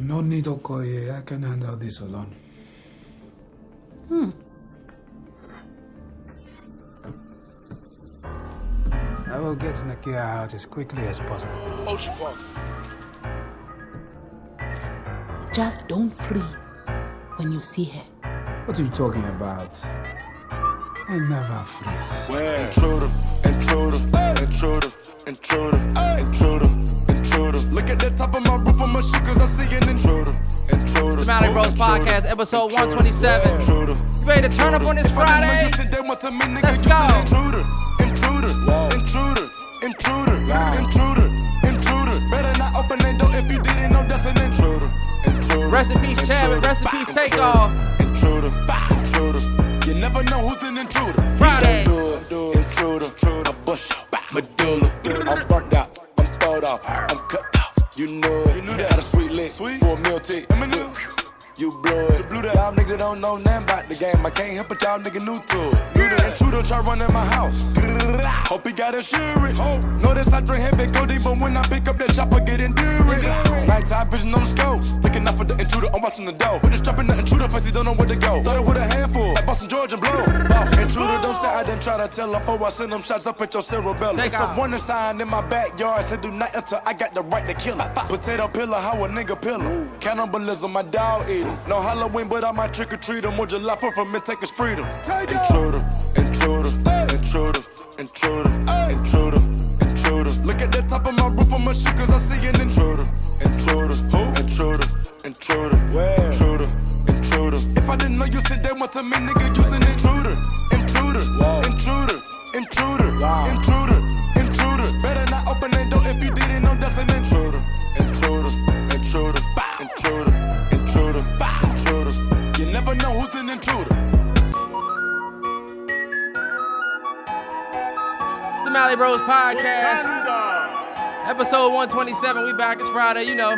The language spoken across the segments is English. No need to call you. I can handle this alone. I will get Nakia out as quickly as possible. Ocean Park. Just don't freeze when you see her. What are you talking about? I never freeze. Where? Intruder, intruder, intruder, intruder, intruder, intruder. Look at the top of my roof on my shoe because I see an intruder. Intruder. Mallory Bros Podcast, episode 127. Intruder. You ready to turn up on this Friday? Let's go. Intruder, intruder, intruder, intruder, intruder, intruder. Better not open that door if you didn't know that's an intruder. Intruder. Rest in peace, Chadwick. Rest in peace, Takeoff. Intruder, intruder. You never know who's an intruder. Friday. Do it. Intruder. I bush out. Medulla. I'm burnt out. I'm thawed out. I'm cut out. You know it. You knew that. Got a sweet lick. Sweet. For a meal tea. You blew it. Y'all nigga don't know nothing about the game. I can't help but y'all nigga new to it. You the intruder try running my house. Hope he got insurance. Hope. Notice I drink heavy gold deep, but when I pick up that chopper, get endurance. Nighttime vision on the scope. Looking out for the intruder, I'm watching the door. We're just trapping the intruder, face he don't know where to go. Started with a handful, like Boston George and blow. Intruder, don't say I didn't try to tell him, before I send them shots up at your cerebellum. There's a warning sign in my backyard, said do not enter, I got the right to kill her. Potato pillar, how a nigga pillar. Cannibalism, my dog eater. No Halloween, but I might trick or treat him. Or July 4th from it, take his freedom. Intruder, intruder, intruder, intruder, intruder, intruder. Look at the top of my roof on my shoe, cause I see an intruder. Intruder, who? Intruder, intruder, where? Intruder, intruder. If I didn't know you said that once a minute, nigga, you's an intruder. Intruder, wow. Intruder, intruder, wow. Intruder, intruder. Better not open that door if you didn't know that's an intruder. Intruder, intruder, bow. Intruder, intruder, bow. Intruder. You never know who's an intruder. It's the Mallory Bros Podcast. Episode 127. We back. It's Friday, you know.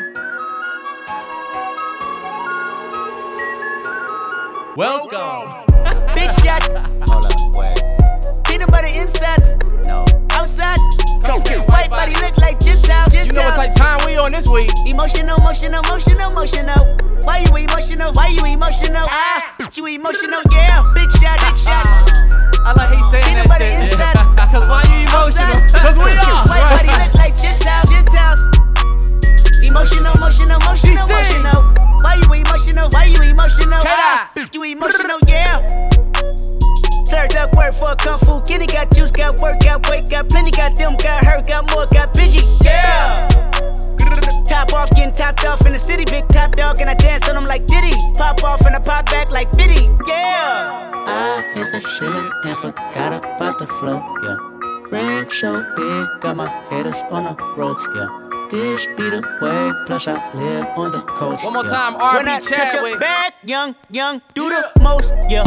Welcome. Big shot. Hold up, wait. Peanut butter insides. No. Outside. Go get white body look like Gentiles. You know it's like time we on this week. Emotional, emotional, emotional, emotional. Why you emotional? Why you emotional? Ah, bitch, you emotional, yeah. Big shot, big shot. I like he saying peanut that butter shit. Insides. Cause why you emotional? Outside. Cause we are. White body look like Gentiles. Emotional, emotional, emotional, emotional. Why you emotional? Why you emotional? You emotional, yeah. Sir, duck work for kung fu. Kenny got juice, got work, got weight, got plenty, got them, got hurt, got more, got busy. Yeah. Top off, getting topped off in the city, big top dog, and I dance on them like Diddy. Pop off and I pop back like Biddy. Yeah. I hit the ceiling and forgot about the flow. Yeah. Rain so big, got my haters on the ropes. Yeah. This be the way, plus I live on the coast. One more time, R&B when I touch your back, young, do the most, yeah.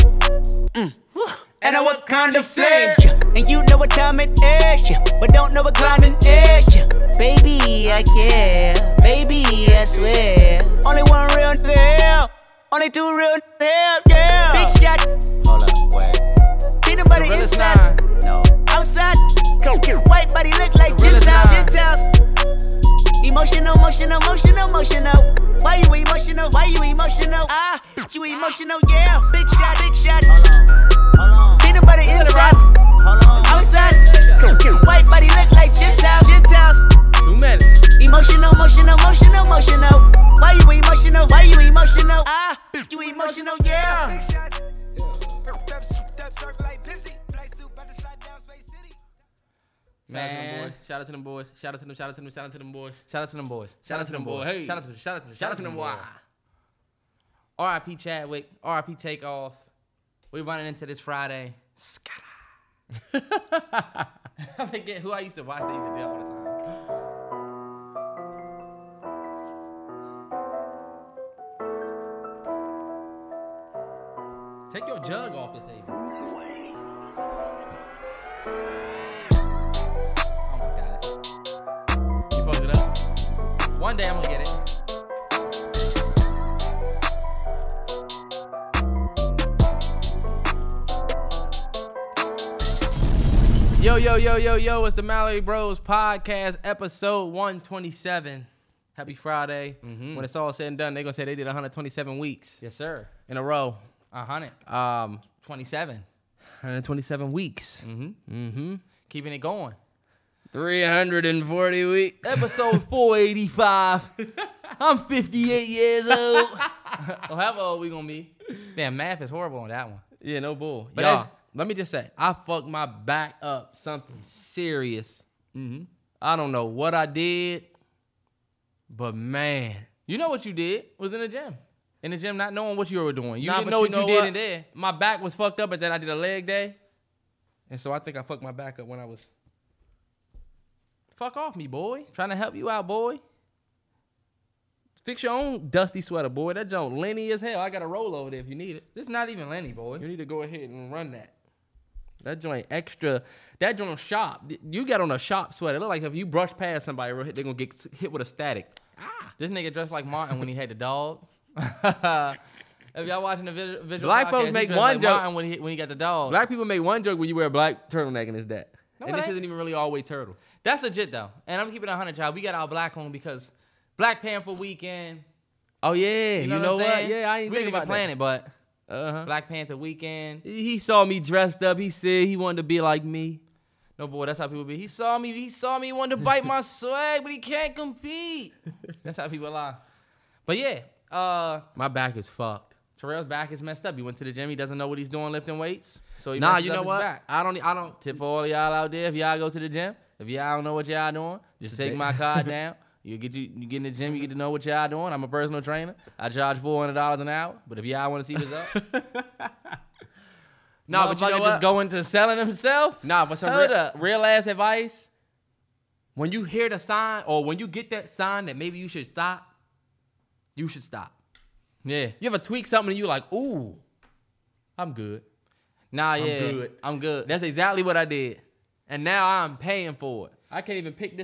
And I what kind of flame, yeah. And you know what time it is, yeah. But don't know what time it is, yeah. Baby, I care, baby, I swear. Only one real nigga, only two real nigga, yeah. Big shot, hold up, wait. Peanut butter inside, no. Outside, go get white body look like Gentiles. Emotional, emotional, emotional, emotional. Why you emotional? Why you emotional? Ah, you emotional, yeah. Big shot, big shot. Hold on. Peanut butter inside. Hold on. Outside. White body look like Gentiles. 2 minutes. Emotional, emotional, emotional, emotional. Why you emotional? Why you emotional? Ah, you emotional, yeah. Big shot. Man, shout out to them boys. Shout out to them, shout out to them, shout out to them boys. Shout out to them boys. Shout out to them boys. Hey. Shout out to them, shout out to them, shout out to them boys. R.I.P. Chadwick, R.I.P. Takeoff. We running into this Friday. Scatter. I forget who I used to watch these to be all the time. Take your jug off the table. One day I'm gonna get it. Yo, it's the Mallory Bros Podcast, episode 127. Happy Friday. Mm-hmm. When it's all said and done, they're going to say they did 127 weeks. Yes, sir. In a row. 127 weeks. Mm-hmm. Mm-hmm. Keeping it going. 340 weeks. Episode 485. I'm 58 years old. Well, how old we going to be? Damn, math is horrible on that one. Yeah, no bull. But y'all, let me just say, I fucked my back up something serious. Mm-hmm. I don't know what I did. But, man, you know what you did was in the gym. In the gym, not knowing what you were doing. You didn't know what you did in there. My back was fucked up, but then I did a leg day. And so I think I fucked my back up when I was... Fuck off me, boy. Trying to help you out, boy. Fix your own dusty sweater, boy. That joint Lenny as hell. I got a roll over there if you need it. It's not even Lenny, boy. You need to go ahead and run that. That joint extra, that joint shop. You got on a shop sweater. It look like if you brush past somebody, they're going to get hit with a static. Ah. This nigga dressed like Martin when he had the dog. If y'all watching the visual Black podcast, folks make one like joke. Martin when he got the dog. Black people make one joke when you wear a black turtleneck and it's that. No, and this isn't even really always turtle. That's legit, though. And I'm keeping it 100, y'all. We got our black on because Black Panther weekend. Oh, yeah. You know what? Yeah, I ain't thinking about planning, but... Uh-huh. Black Panther weekend. He saw me dressed up. He said he wanted to be like me. No, boy, that's how people be. He wanted to bite my swag, but he can't compete. That's how people lie. But yeah, my back is fucked. Terrell's back is messed up. He went to the gym. He doesn't know what he's doing lifting weights. So he messes up his back. I don't tip for all of y'all out there. If y'all go to the gym, if y'all don't know what y'all doing, just take my card down. You get in the gym, you get to know what y'all doing. I'm a personal trainer. I charge $400 an hour. But if y'all want to see what's up. Nah, but you know what? Just going to selling himself? Nah, but some real-ass advice. When you hear the sign or when you get that sign that maybe you should stop, you should stop. Yeah. You ever tweak something and you like, ooh, I'm good. I'm good. That's exactly what I did. And now I'm paying for it. I can't even pick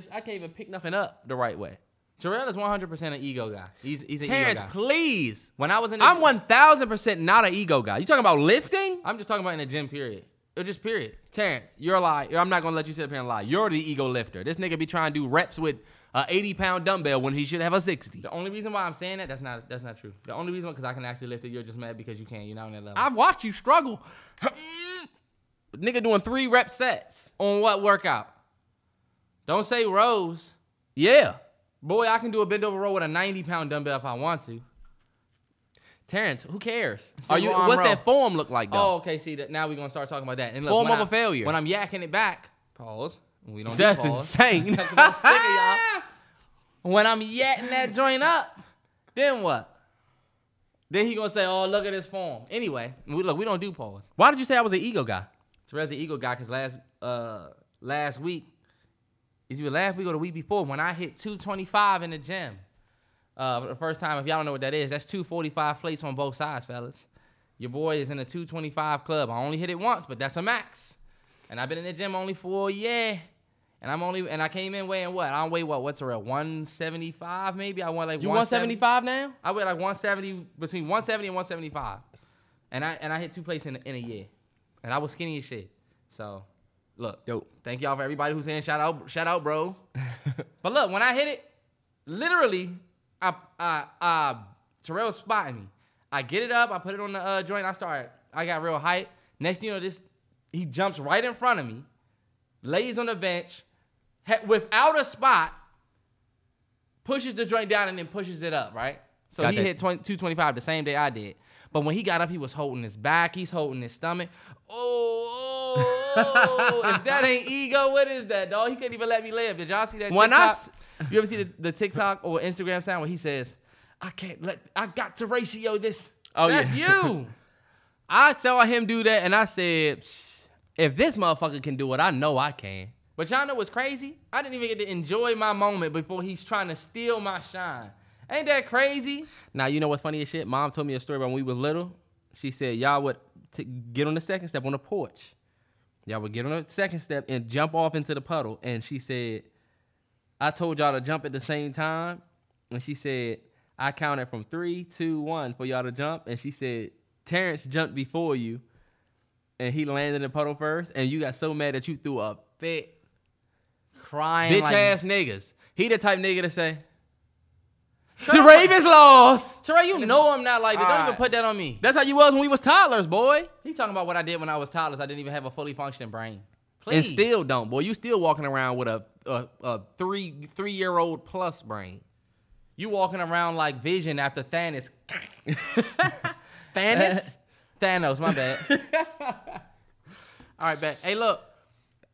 nothing up the right way. Terrell is 100% an ego guy. He's an Terrence, ego guy. Please. When I was in the gym, I'm 1,000% not an ego guy. You talking about lifting? I'm just talking about in the gym, period. Or just period. Terrence, you're a lie. I'm not going to let you sit up here and lie. You're the ego lifter. This nigga be trying to do reps with an 80-pound dumbbell when he should have a 60. The only reason why I'm saying that, that's not true. The only reason why, because I can actually lift it, you're just mad because you can't. You're not on that level. I've watched you struggle. Nigga doing 3-rep sets on what workout? Don't say rows. Yeah. Boy, I can do a bend over row with a 90-pound dumbbell if I want to. Terrence, who cares? What's that form look like, though? Oh, okay. See, now we're going to start talking about that. And look, form of a failure. When I'm yakking it back. Pause. We don't do pause. That's insane. That's about sick of y'all. When I'm yakking that joint up, then what? Then he going to say, oh, look at this form. Anyway, we don't do pause. Why did you say I was an ego guy? Terrell's an ego guy because last week, is either last week or the week before when I hit 225 in the gym. For the first time, if y'all don't know what that is, that's 245 plates on both sides, fellas. Your boy is in the 225 club. I only hit it once, but that's a max. And I've been in the gym only for a year. And I came in weighing what? I don't weigh what? What's around 175 maybe? I weigh like 175 now? I weigh like 170, between 170 and 175. And I hit 2 plates in a year. And I was skinny as shit. So... Look, dope. Thank y'all for everybody who's saying shout out, bro. But look, when I hit it, literally, Terrell spotted me. I get it up, I put it on the joint, I got real hype. Next thing you know, he jumps right in front of me, lays on the bench, without a spot, pushes the joint down and then pushes it up, right? So got he that. Hit 225 the same day I did. But when he got up, he was holding his back, he's holding his stomach. Oh, if that ain't ego, what is that, dog? He couldn't even let me live. Did y'all see that TikTok? You ever see the TikTok or Instagram sound where he says, I got to ratio this. Oh, that's you. I saw him do that, and I said, if this motherfucker can do it, I know I can. But y'all know what's crazy? I didn't even get to enjoy my moment before he's trying to steal my shine. Ain't that crazy? Now, you know what's funny as shit? Mom told me a story about when we was little. She said, y'all would get on the second step on the porch. Y'all would get on the second step and jump off into the puddle. And she said, I told y'all to jump at the same time. And she said, I counted from 3, 2, 1 for y'all to jump. And she said, Terrence jumped before you. And he landed in the puddle first. And you got so mad that you threw a fit. Crying. Bitch ass niggas. He the type nigga to say, The Ravens lost. Terrell, you know I'm not like that. Don't even put that on me. That's how you was when we was toddlers, boy. He talking about what I did when I was toddlers. I didn't even have a fully functioning brain. Please. And still don't, boy. You still walking around with a three-year-old plus brain. You walking around like Vision after Thanos. Thanos, my bad. All right, back. Hey, look.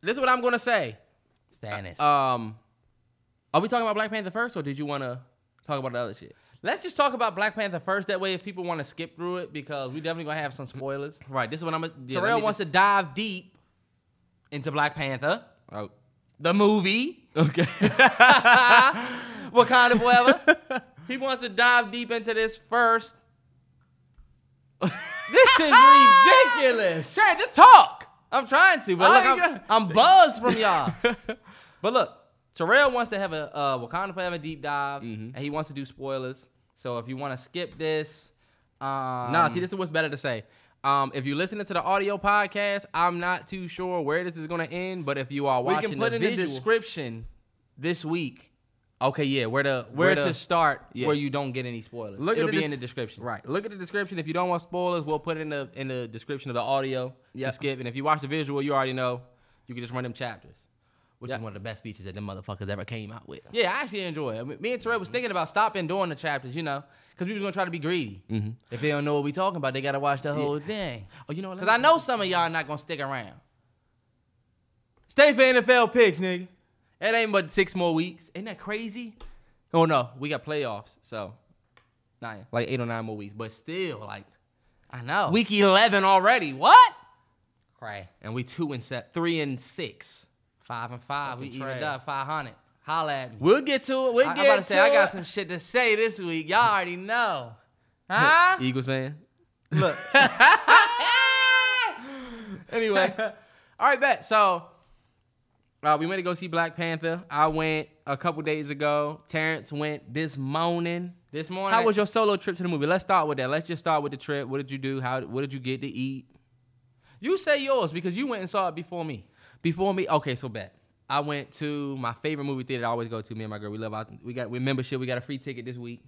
This is what I'm going to say. Thanos. Are we talking about Black Panther first, or did you want to talk about the other shit? Let's just talk about Black Panther first. That way, if people want to skip through it, because we definitely going to have some spoilers. Right. This is what I'm going to... Terrell wants to dive deep into Black Panther. Oh. The movie. Okay. Wakanda Forever. He wants to dive deep into this first. This is ridiculous. Chad, just talk. I'm trying to, but look, I'm buzzed from y'all. But look, Terrell wants to have a Wakanda Forever deep dive, and he wants to do spoilers. So if you want to skip this. See, this is what's better to say. If you're listening to the audio podcast, I'm not too sure where this is going to end, but if you are watching the visual. We can put in the description this week. Okay, yeah, where to start, yeah. Where you don't get any spoilers. It'll be in the description. Right. Look at the description. If you don't want spoilers, we'll put it in the description of the audio to skip. And if you watch the visual, you already know. You can just run them chapters, which is one of the best features that them motherfuckers ever came out with. Yeah, I actually enjoy it. I mean, me and Terrell was thinking about stopping doing the chapters, you know, because we was going to try to be greedy. Mm-hmm. If they don't know what we're talking about, they got to watch the whole thing. Oh, you know what? Because I know some of y'all are not going to stick around. Stay for NFL picks, nigga. It ain't but 6 more weeks. Ain't that crazy? Oh, no. We got playoffs, so 8 or 9 more weeks. But still, I know. Week 11 already. What? Cray. And we 3-6. 5-5. We evened up 500. Holla at me. We'll get to it. I got some shit to say this week. Y'all already know. Huh? Eagles fan. Look. Anyway. All right, bet. So... we went to go see Black Panther. I went a couple days ago. Terrence went this morning. How was your solo trip to the movie? Let's start with that. Let's just start with the trip. What did you do? What did you get to eat? You say yours because you went and saw it before me. Before me? Okay, so bad. I went to my favorite movie theater I always go to. Me and my girl, we love out. We got membership. We got a free ticket this week.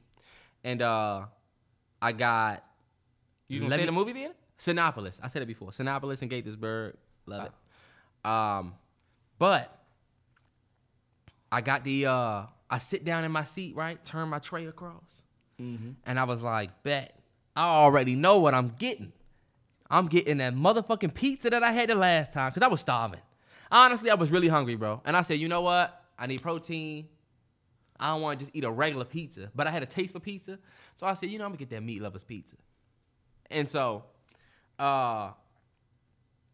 And I got... You going to say the movie theater? Sinopolis. I said it before. Sinopolis and Gaithersburg. Love it. But I got the, I sit down in my seat, right? Turn my tray across. Mm-hmm. And I was like, bet. I already know what I'm getting. I'm getting that motherfucking pizza that I had the last time because I was starving. Honestly, I was really hungry, bro. And I said, you know what? I need protein. I don't want to just eat a regular pizza. But I had a taste for pizza. So I said, you know, I'm going to get that Meat Lover's pizza. And so,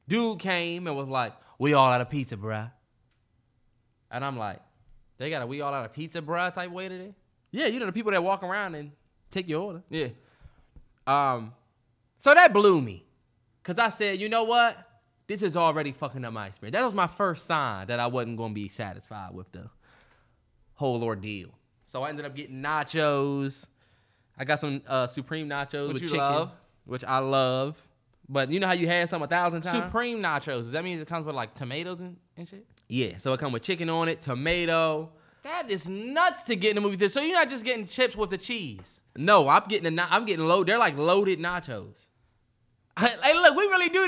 dude came and was like, we all out of pizza, bruh. And I'm like, they got a we all out of pizza, bruh type way today? Yeah, you know, the people that walk around and take your order. Yeah. So that blew me. Because I said, you know what? This is already fucking up my experience. That was my first sign that I wasn't going to be satisfied with the whole ordeal. So I ended up getting nachos. I got some Supreme nachos with chicken. Which I love. But you know how you had some 1,000 times? Supreme nachos. Does that mean it comes with like tomatoes and shit? Yeah, so it comes with chicken on it, tomato. That is nuts to get in the movie theater. So you're not just getting chips with the cheese. No, I'm getting loaded. They're like loaded nachos. Hey, look, we really do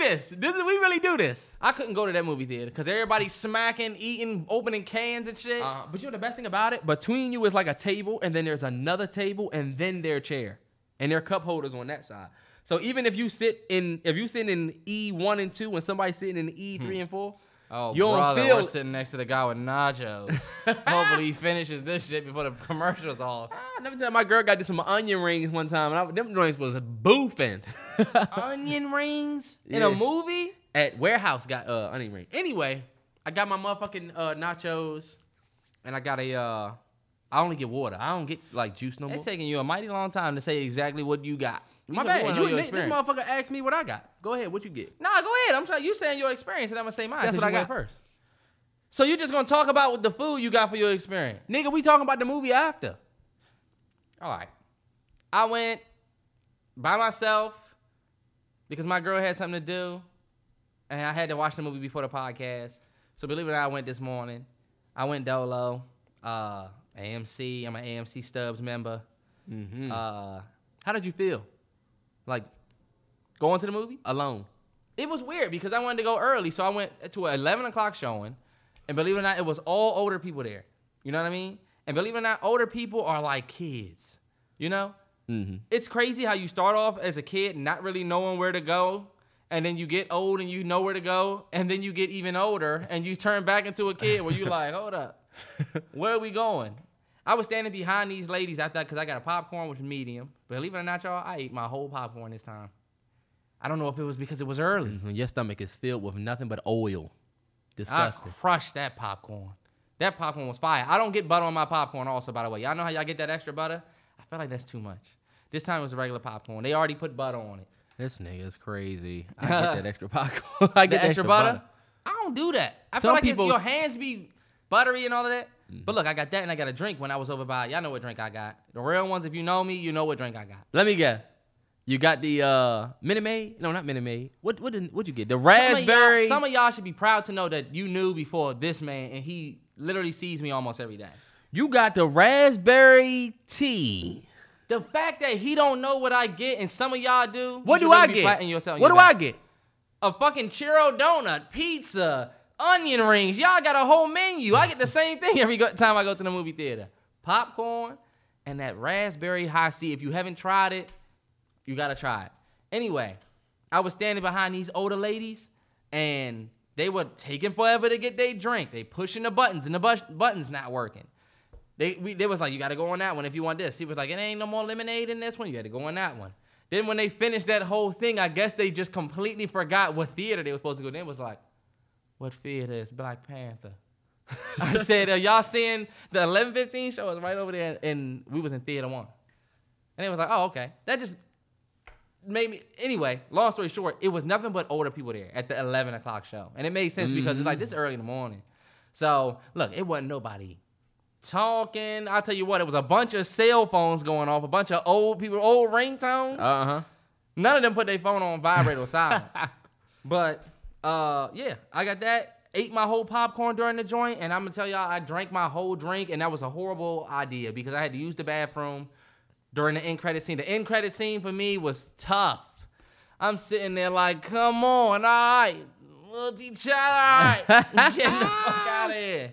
this. I couldn't go to that movie theater because everybody's smacking, eating, opening cans and shit. But you know the best thing about it? Between you is like a table, and then there's another table, and then their chair, and their cup holders on that side. So even if you sit in, E1 and 2, and somebody's sitting in E3 and 4. Oh, you brother, we're sitting next to the guy with nachos. Hopefully he finishes this shit before the commercial's off. Let me tell you, my girl got this some onion rings one time, and them joints was boofing. Onion rings? In a movie? At Warehouse got onion rings. Anyway, I got my motherfucking nachos, and I got I only get water. I don't get, juice no more. It's taking you a mighty long time to say exactly what you got. My bad. This motherfucker asked me what I got. Go ahead. What you get? Nah, go ahead. I'm sorry. You saying your experience, and I'm going to say mine. That's what I got first. So you're just going to talk about the food you got for your experience. Nigga, we talking about the movie after. All right. I went by myself because my girl had something to do, and I had to watch the movie before the podcast. So believe it or not, I went this morning. I went dolo. AMC. I'm an AMC Stubbs member. Mm-hmm. How did you feel? Like, going to the movie? Alone. It was weird because I wanted to go early, so I went to an 11 o'clock showing, and believe it or not, it was all older people there. You know what I mean? And believe it or not, older people are like kids, you know? Mm-hmm. It's crazy how you start off as a kid not really knowing where to go, and then you get old and you know where to go, and then you get even older, and you turn back into a kid where you're like, hold up, where are we going? I was standing behind these ladies after, because I got a popcorn, which was medium. Believe it or not, y'all, I ate my whole popcorn this time. I don't know if it was because it was early. Mm-hmm. Your stomach is filled with nothing but oil. Disgusting. I crushed that popcorn. That popcorn was fire. I don't get butter on my popcorn also, by the way. Y'all know how y'all get that extra butter? I feel like that's too much. This time it was a regular popcorn. They already put butter on it. This nigga is crazy. I get that extra popcorn. I get the extra butter. I don't do that. I feel like your hands be buttery and all of that. Mm-hmm. But look, I got that, and I got a drink when I was over by. Y'all know what drink I got. The real ones, if you know me, you know what drink I got. Let me guess. You got the Minute Maid? No, not Minute Maid. What you get? The raspberry? Some of y'all should be proud to know that you knew before this man, and he literally sees me almost every day. You got the raspberry tea. The fact that he don't know what I get, and some of y'all do. What do I get? What do I get? A fucking churro donut, pizza, onion rings. Y'all got a whole menu. I get the same thing every time I go to the movie theater. Popcorn and that raspberry high C. If you haven't tried it, you got to try it. Anyway, I was standing behind these older ladies, and they were taking forever to get their drink. They pushing the buttons, and the buttons not working. They was like, you got to go on that one if you want this. He was like, it ain't no more lemonade in this one. You got to go on that one. Then when they finished that whole thing, I guess they just completely forgot what theater they were supposed to go to. They was like, what theater is Black Panther? I said, are y'all seeing the 11:15 show? It's right over there, and we was in theater 1. And they was like, oh, okay. That just made me, anyway, long story short, it was nothing but older people there at the 11 o'clock show. And it made sense because it's like this early in the morning. So, look, it wasn't nobody talking. I'll tell you what, it was a bunch of cell phones going off, a bunch of old people, old ringtones. Uh-huh. None of them put their phone on vibrate or silent. But, yeah, I got that. Ate my whole popcorn during the joint, and I'm going to tell y'all, I drank my whole drink, and that was a horrible idea because I had to use the bathroom during the end credit scene. The end credit scene for me was tough. I'm sitting there like, come on, all right. Little T'Challa, all right. Get the fuck out of here.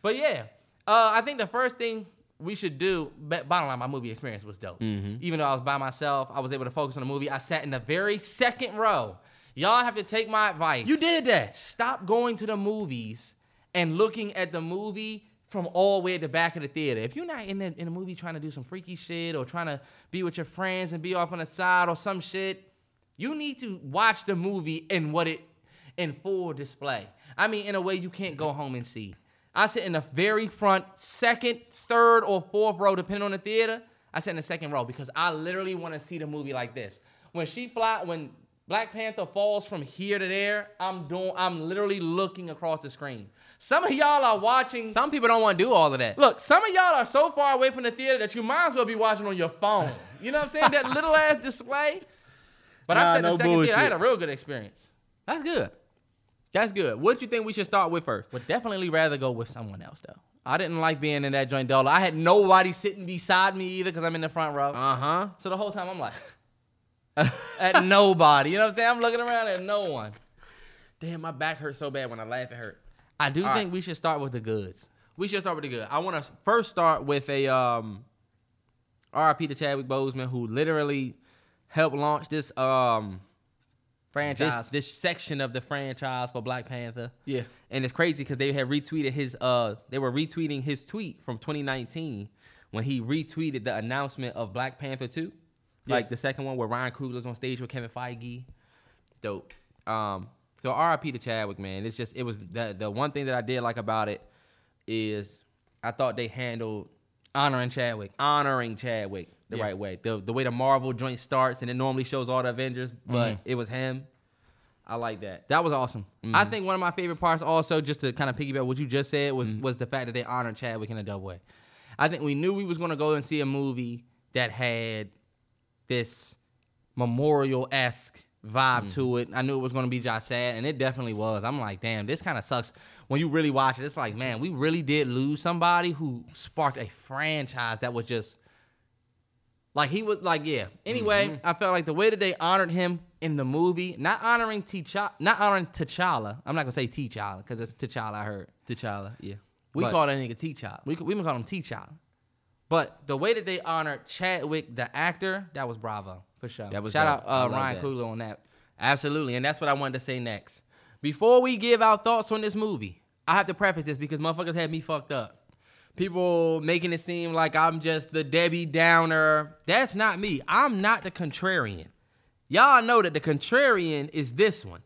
But, yeah. I think the first thing we should do, bottom line, my movie experience was dope. Mm-hmm. Even though I was by myself, I was able to focus on the movie. I sat in the very second row. Y'all have to take my advice. You did that. Stop going to the movies and looking at the movie from all the way at the back of the theater. If you're not in the movie trying to do some freaky shit or trying to be with your friends and be off on the side or some shit, you need to watch the movie in full display. I mean, in a way you can't go home and see. I sit in the very front, second, third, or fourth row, depending on the theater. I sit in the second row because I literally want to see the movie like this. When Black Panther falls from here to there, I'm literally looking across the screen. Some of y'all are watching. Some people don't want to do all of that. Look, some of y'all are so far away from the theater that you might as well be watching on your phone. You know what I'm saying? That little ass display. But I sat in the second bullshit. Theater. I had a real good experience. That's good. That's good. What do you think we should start with first? Would definitely rather go with someone else, though. I didn't like being in that joint, though. I had nobody sitting beside me either because I'm in the front row. Uh-huh. So the whole time I'm like, at nobody. You know what I'm saying? I'm looking around at no one. Damn, my back hurts so bad when I laugh, it hurt. I do think we should start with the goods. We should start with the good. I want to first start with a R.I.P. to Chadwick Boseman, who literally helped launch this franchise. This section of the franchise for Black Panther. Yeah. And it's crazy because they had retweeted his they were retweeting his tweet from 2019 when he retweeted the announcement of Black Panther 2. Yeah. Like the second one where Ryan Coogler's on stage with Kevin Feige. Dope. So RIP to Chadwick, man. It's just, it was the one thing that I did like about it is I thought they handled honoring Chadwick. The right way. The way the Marvel joint starts, and it normally shows all the Avengers, but it was him. I like that. That was awesome. Mm-hmm. I think one of my favorite parts also, just to kind of piggyback what you just said, was the fact that they honored Chadwick in a dope way. I think we knew we was going to go and see a movie that had this memorial-esque vibe to it. I knew it was going to be just sad, and it definitely was. I'm like, damn, this kind of sucks. When you really watch it, it's like, man, we really did lose somebody who sparked a franchise that was just Like, he was like, yeah. Anyway, I felt like the way that they honored him in the movie, not honoring T'Challa. I'm not going to say T'Challa because it's T'Challa I heard. T'Challa, yeah. We call that nigga T'Challa. We can call him T'Challa. But the way that they honored Chadwick, the actor, that was bravo, for sure. That was Shout out Ryan Coogler on that. Absolutely, and that's what I wanted to say next. Before we give our thoughts on this movie, I have to preface this because motherfuckers had me fucked up. People making it seem like I'm just the Debbie Downer. That's not me. I'm not the contrarian. Y'all know that the contrarian is this one.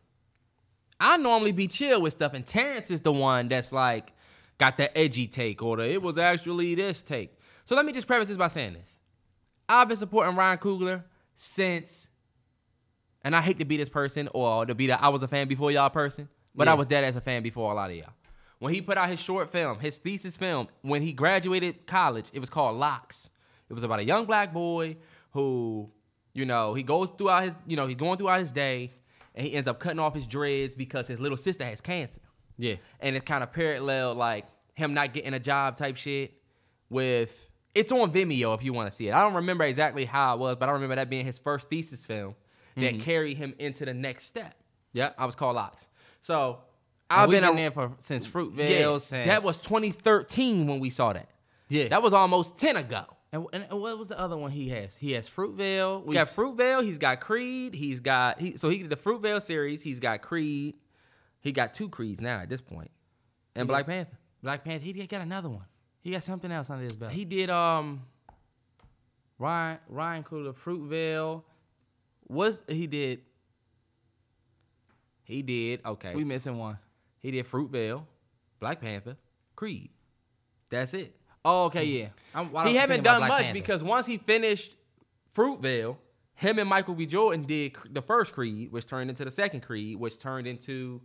I normally be chill with stuff, and Terrence is the one that's like got the edgy take or the it was actually this take. So let me just preface this by saying this. I've been supporting Ryan Coogler since, and I hate to be this person or to be the I was a fan before y'all person, but I was dead as a fan before a lot of y'all. When he put out his short film, his thesis film, when he graduated college, it was called Locks. It was about a young black boy who, you know, he's going throughout his day, and he ends up cutting off his dreads because his little sister has cancer. Yeah. And it's kind of parallel, like, him not getting a job type shit with, it's on Vimeo if you want to see it. I don't remember exactly how it was, but I remember that being his first thesis film that carried him into the next step. Yeah. I was called Locks. So, I've been in there since Fruitvale. Yeah, since that was 2013 when we saw that. Yeah, that was almost 10 ago. And what was the other one he has? He has Fruitvale. He's got Fruitvale. He's got Creed. He did the Fruitvale series. He's got Creed. He got two Creeds now at this point. And Black Panther. He got another one. He got something else under his belt. He did Ryan Coogler, Fruitvale. Okay. We missing one. He did Fruitvale, Black Panther, Creed. That's it. Oh, okay, yeah. He haven't done much because once he finished Fruitvale, him and Michael B. Jordan did the first Creed, which turned into the second Creed, which turned into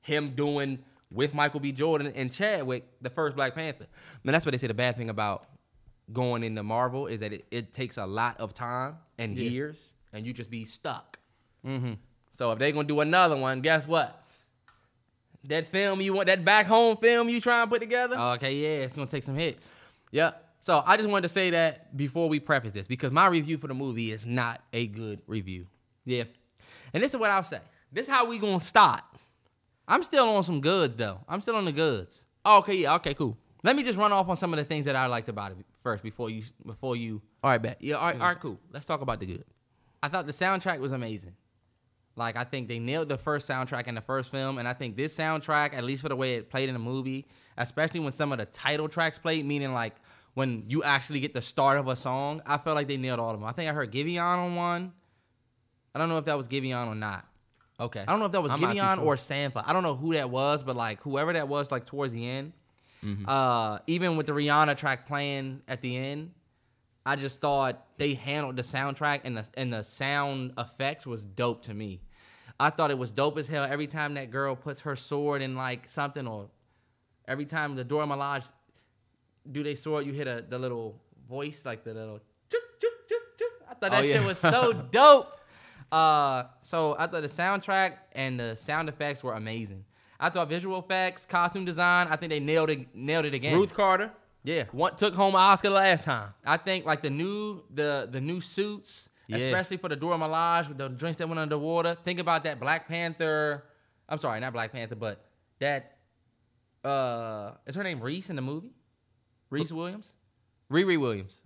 him doing with Michael B. Jordan and Chadwick the first Black Panther. Man, that's what they say the bad thing about going into Marvel is that it takes a lot of time and years, and you just be stuck. Mm-hmm. So if they're going to do another one, guess what? That film you want, that back home film you trying to put together? Okay, yeah, it's going to take some hits. Yeah. So I just wanted to say that before we preface this, because my review for the movie is not a good review. Yeah. And this is what I'll say. This is how we going to start. I'm still on some goods, though. I'm still on the goods. Okay, yeah, okay, cool. Let me just run off on some of the things that I liked about it first before you. All right, bet. Yeah, all right, cool. Let's talk about the good. I thought the soundtrack was amazing. Like, I think they nailed the first soundtrack in the first film, and I think this soundtrack, at least for the way it played in the movie, especially when some of the title tracks played, meaning, like, when you actually get the start of a song, I felt like they nailed all of them. I think I heard Giveon on one. I don't know if that was Giveon or not. Okay. I don't know if that was Giveon or Sampa. I don't know who that was, but, like, whoever that was, like, towards the end, even with the Rihanna track playing at the end, I just thought they handled the soundtrack and the sound effects was dope to me. I thought it was dope as hell every time that girl puts her sword in like something, or every time the Dora Milaje do they sword, you hear the little voice, like the little choop, choop, choop, choop. I thought that shit was so dope. So I thought the soundtrack and the sound effects were amazing. I thought visual effects, costume design, I think they nailed it again. Ruth Carter. Yeah, one took home an Oscar last time. I think like the new suits, especially for the Dora Milaje with the drinks that went underwater. Think about that Black Panther. I'm sorry, not Black Panther, but that is her name Reese in the movie? Reese Williams? Riri Williams.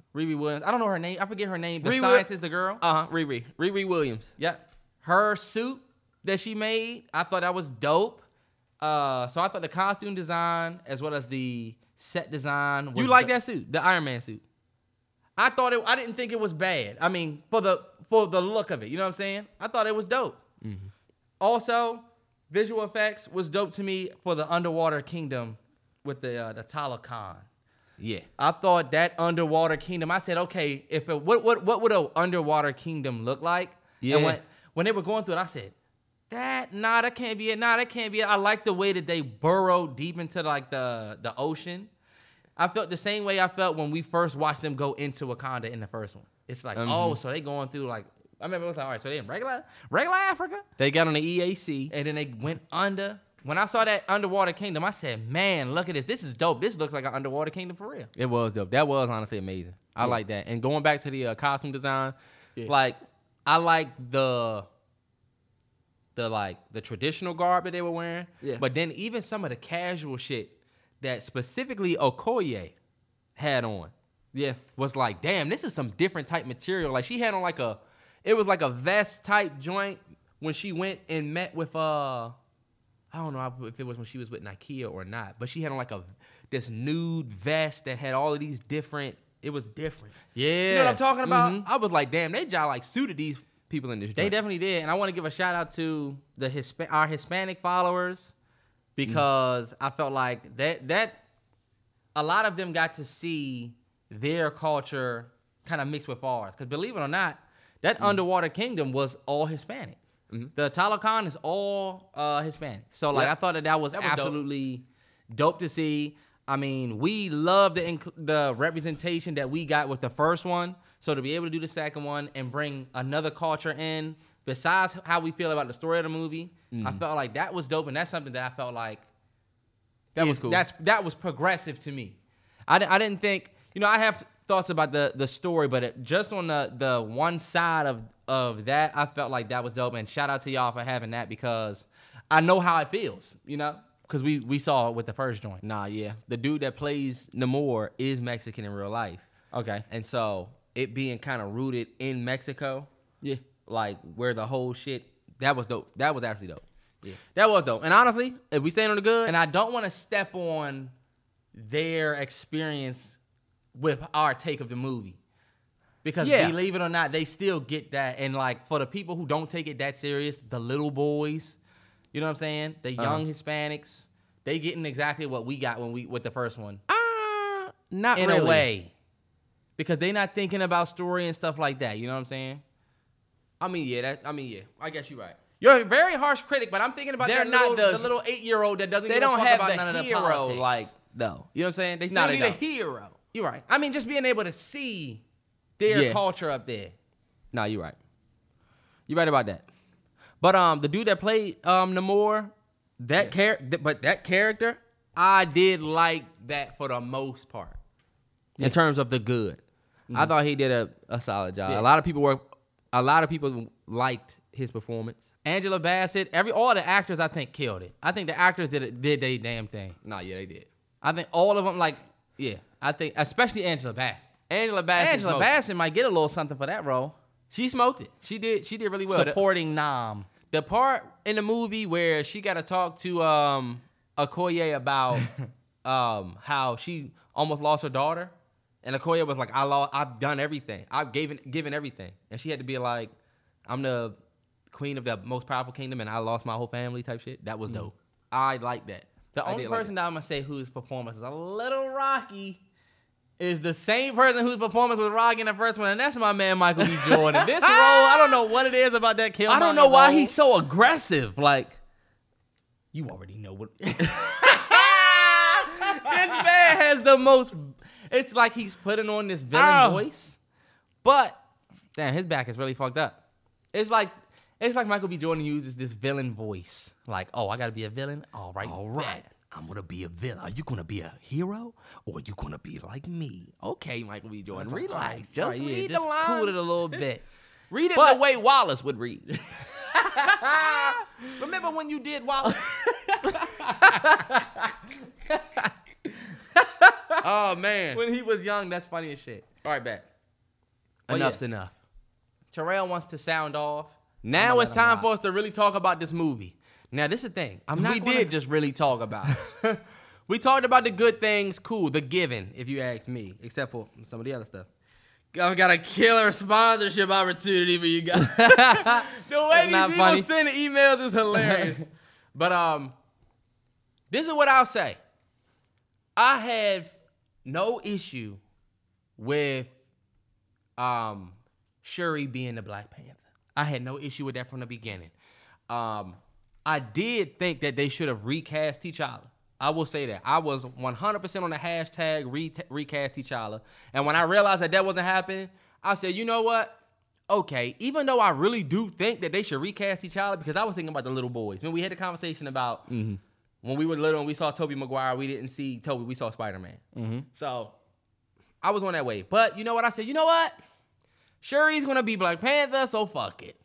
I don't know her name. I forget her name. The scientist, the girl. Riri Williams. Yep. Her suit that she made, I thought that was dope. So I thought the costume design as well as the set design. You like that suit, the Iron Man suit? I didn't think it was bad. I mean, for the look of it, you know what I'm saying? I thought it was dope. Mm-hmm. Also, visual effects was dope to me for the underwater kingdom with the Talakan. Yeah, I thought that underwater kingdom. I said, okay, if it, what would an underwater kingdom look like? Yeah. And when they were going through it, I said, that can't be it. That can't be it. I like the way that they burrowed deep into like the ocean. I felt the same way I felt when we first watched them go into Wakanda in the first one. It's like, so they going through like, I remember it was like, all right, so they in regular Africa. They got on the EAC. And then they went under. When I saw that underwater kingdom, I said, man, look at this. This is dope. This looks like an underwater kingdom for real. It was dope. That was honestly amazing. I like that. And going back to the costume design, like I like the traditional garb that they were wearing. Yeah. But then even some of the casual shit that specifically Okoye had on. Yeah. Was like, damn, this is some different type material. Like she had on like it was like a vest type joint when she went and met with I don't know if it was when she was with Nakia or not, but she had on like this nude vest that had all of these different. It was different. Yeah. You know what I'm talking about? Mm-hmm. I was like, damn, they just like suited these people in this joint. They definitely did. And I want to give a shout out to our Hispanic followers because I felt like that a lot of them got to see their culture kind of mixed with ours. Because believe it or not, that Underwater Kingdom was all Hispanic. Mm-hmm. The Talokan is all Hispanic. So like I thought that was absolutely dope to see. I mean, we love the representation that we got with the first one. So to be able to do the second one and bring another culture in, besides how we feel about the story of the movie, I felt like that was dope, and that's something that I felt like was cool. That was progressive to me. I didn't think, I have thoughts about the story, but just on the one side of that, I felt like that was dope. And shout out to y'all for having that because I know how it feels, Because we saw it with the first joint. Nah, yeah. The dude that plays Namor is Mexican in real life. Okay. And so it being kind of rooted in Mexico. Yeah. Like where the whole shit, that was dope. That was actually dope. Yeah. That was dope. And honestly, if we stand on the good. And I don't want to step on their experience with our take of the movie. Because believe it or not, they still get that. And like for the people who don't take it that serious, the little boys. You know what I'm saying? The young Hispanics, they getting exactly what we got with the first one. Not in really. A way. Because they not thinking about story and stuff like that. You know what I'm saying? I guess you're right. You're a very harsh critic, but I'm thinking about the little 8-year-old that doesn't give a fuck about none of the politics. They don't have the hero like no. You know what I'm saying? They still need a hero. You're right. I mean, just being able to see their culture up there. No, you're right. You're right about that. But the dude that played Namor, that character, I did like that for the most part in terms of the good. Mm-hmm. I thought he did a solid job. Yeah. A lot of people liked his performance. Angela Bassett, all the actors I think killed it. I think the actors did their damn thing. Nah, yeah, they did. I think all of them I think especially Angela Bassett. Angela Bassett might get a little something for that role. She smoked it. She did really well. Supporting Nam. The part in the movie where she got to talk to Okoye about how she almost lost her daughter, and Okoye was like, "I've done everything. I've given everything," and she had to be like, "I'm the queen of the most powerful kingdom, and I lost my whole family." Type shit. That was dope. I like that. The only person that I'm gonna say whose performance is a little rocky is the same person whose performance was rocky in the first one, and that's my man Michael B. Jordan. This role, I don't know what it is about that Killmonger. I don't know why he's so aggressive. Like, you already know what. This man has the most. It's like he's putting on this villain voice, but damn, his back is really fucked up. It's like Michael B. Jordan uses this villain voice. Like, oh, I gotta be a villain. All right. I'm going to be a villain. Are you going to be a hero? Or are you going to be like me? Okay, Michael B. Jordan, relax. Just read the line. Just cool it a little bit. Read it the way Wallace would read. Remember when you did Wallace? Oh, man. When he was young, that's funny as shit. All right, back. Enough's enough. Terrell wants to sound off. Now it's time for us to really talk about this movie. Now, this is the thing. We did just really talk about it. We talked about the good things. Cool. The giving, if you ask me, except for some of the other stuff. I've got a killer sponsorship opportunity for you guys. The way these people send emails is hilarious. But this is what I'll say. I have no issue with Shuri being the Black Panther. I had no issue with that from the beginning. I did think that they should have recast T'Challa. I will say that. I was 100% on the hashtag recast T'Challa. And when I realized that wasn't happening, I said, you know what? Okay, even though I really do think that they should recast T'Challa, because I was thinking about the little boys. When we had a conversation about when we were little and we saw Tobey Maguire, we didn't see Tobey, we saw Spider-Man. Mm-hmm. So I was on that way. But you know what? I said, you know what? Shuri's going to be Black Panther, so fuck it.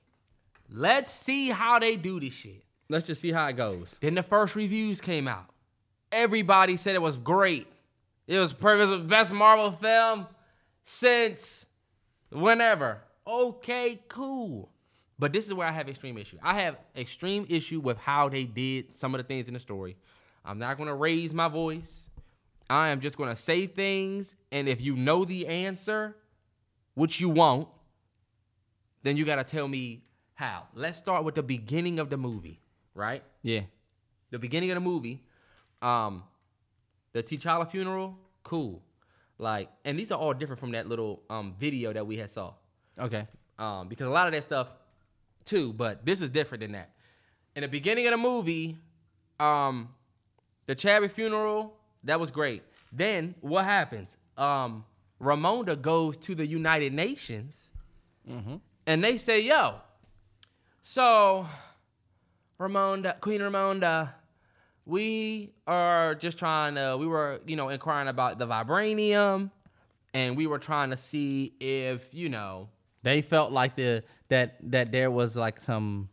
Let's see how they do this shit. Let's just see how it goes. Then the first reviews came out. Everybody said it was great. It was perfect. It was the best Marvel film since whenever. Okay, cool. But this is where I have extreme issue. I have extreme issue with how they did some of the things in the story. I'm not going to raise my voice. I am just going to say things, and if you know the answer, which you won't, then you got to tell me how. Let's start with the beginning of the movie, right? Yeah. The beginning of the movie, the T'Challa funeral, cool. Like, and these are all different from that little video that we had saw. Okay. Because a lot of that stuff, too, but this is different than that. In the beginning of the movie, the Chadwick funeral, that was great. Then what happens? Ramonda goes to the United Nations, mm-hmm. and they say, yo, so Ramonda, Queen Ramonda, we are just trying to, we were, you know, inquiring about the vibranium, and we were trying to see if, you know. They felt like that there was like some,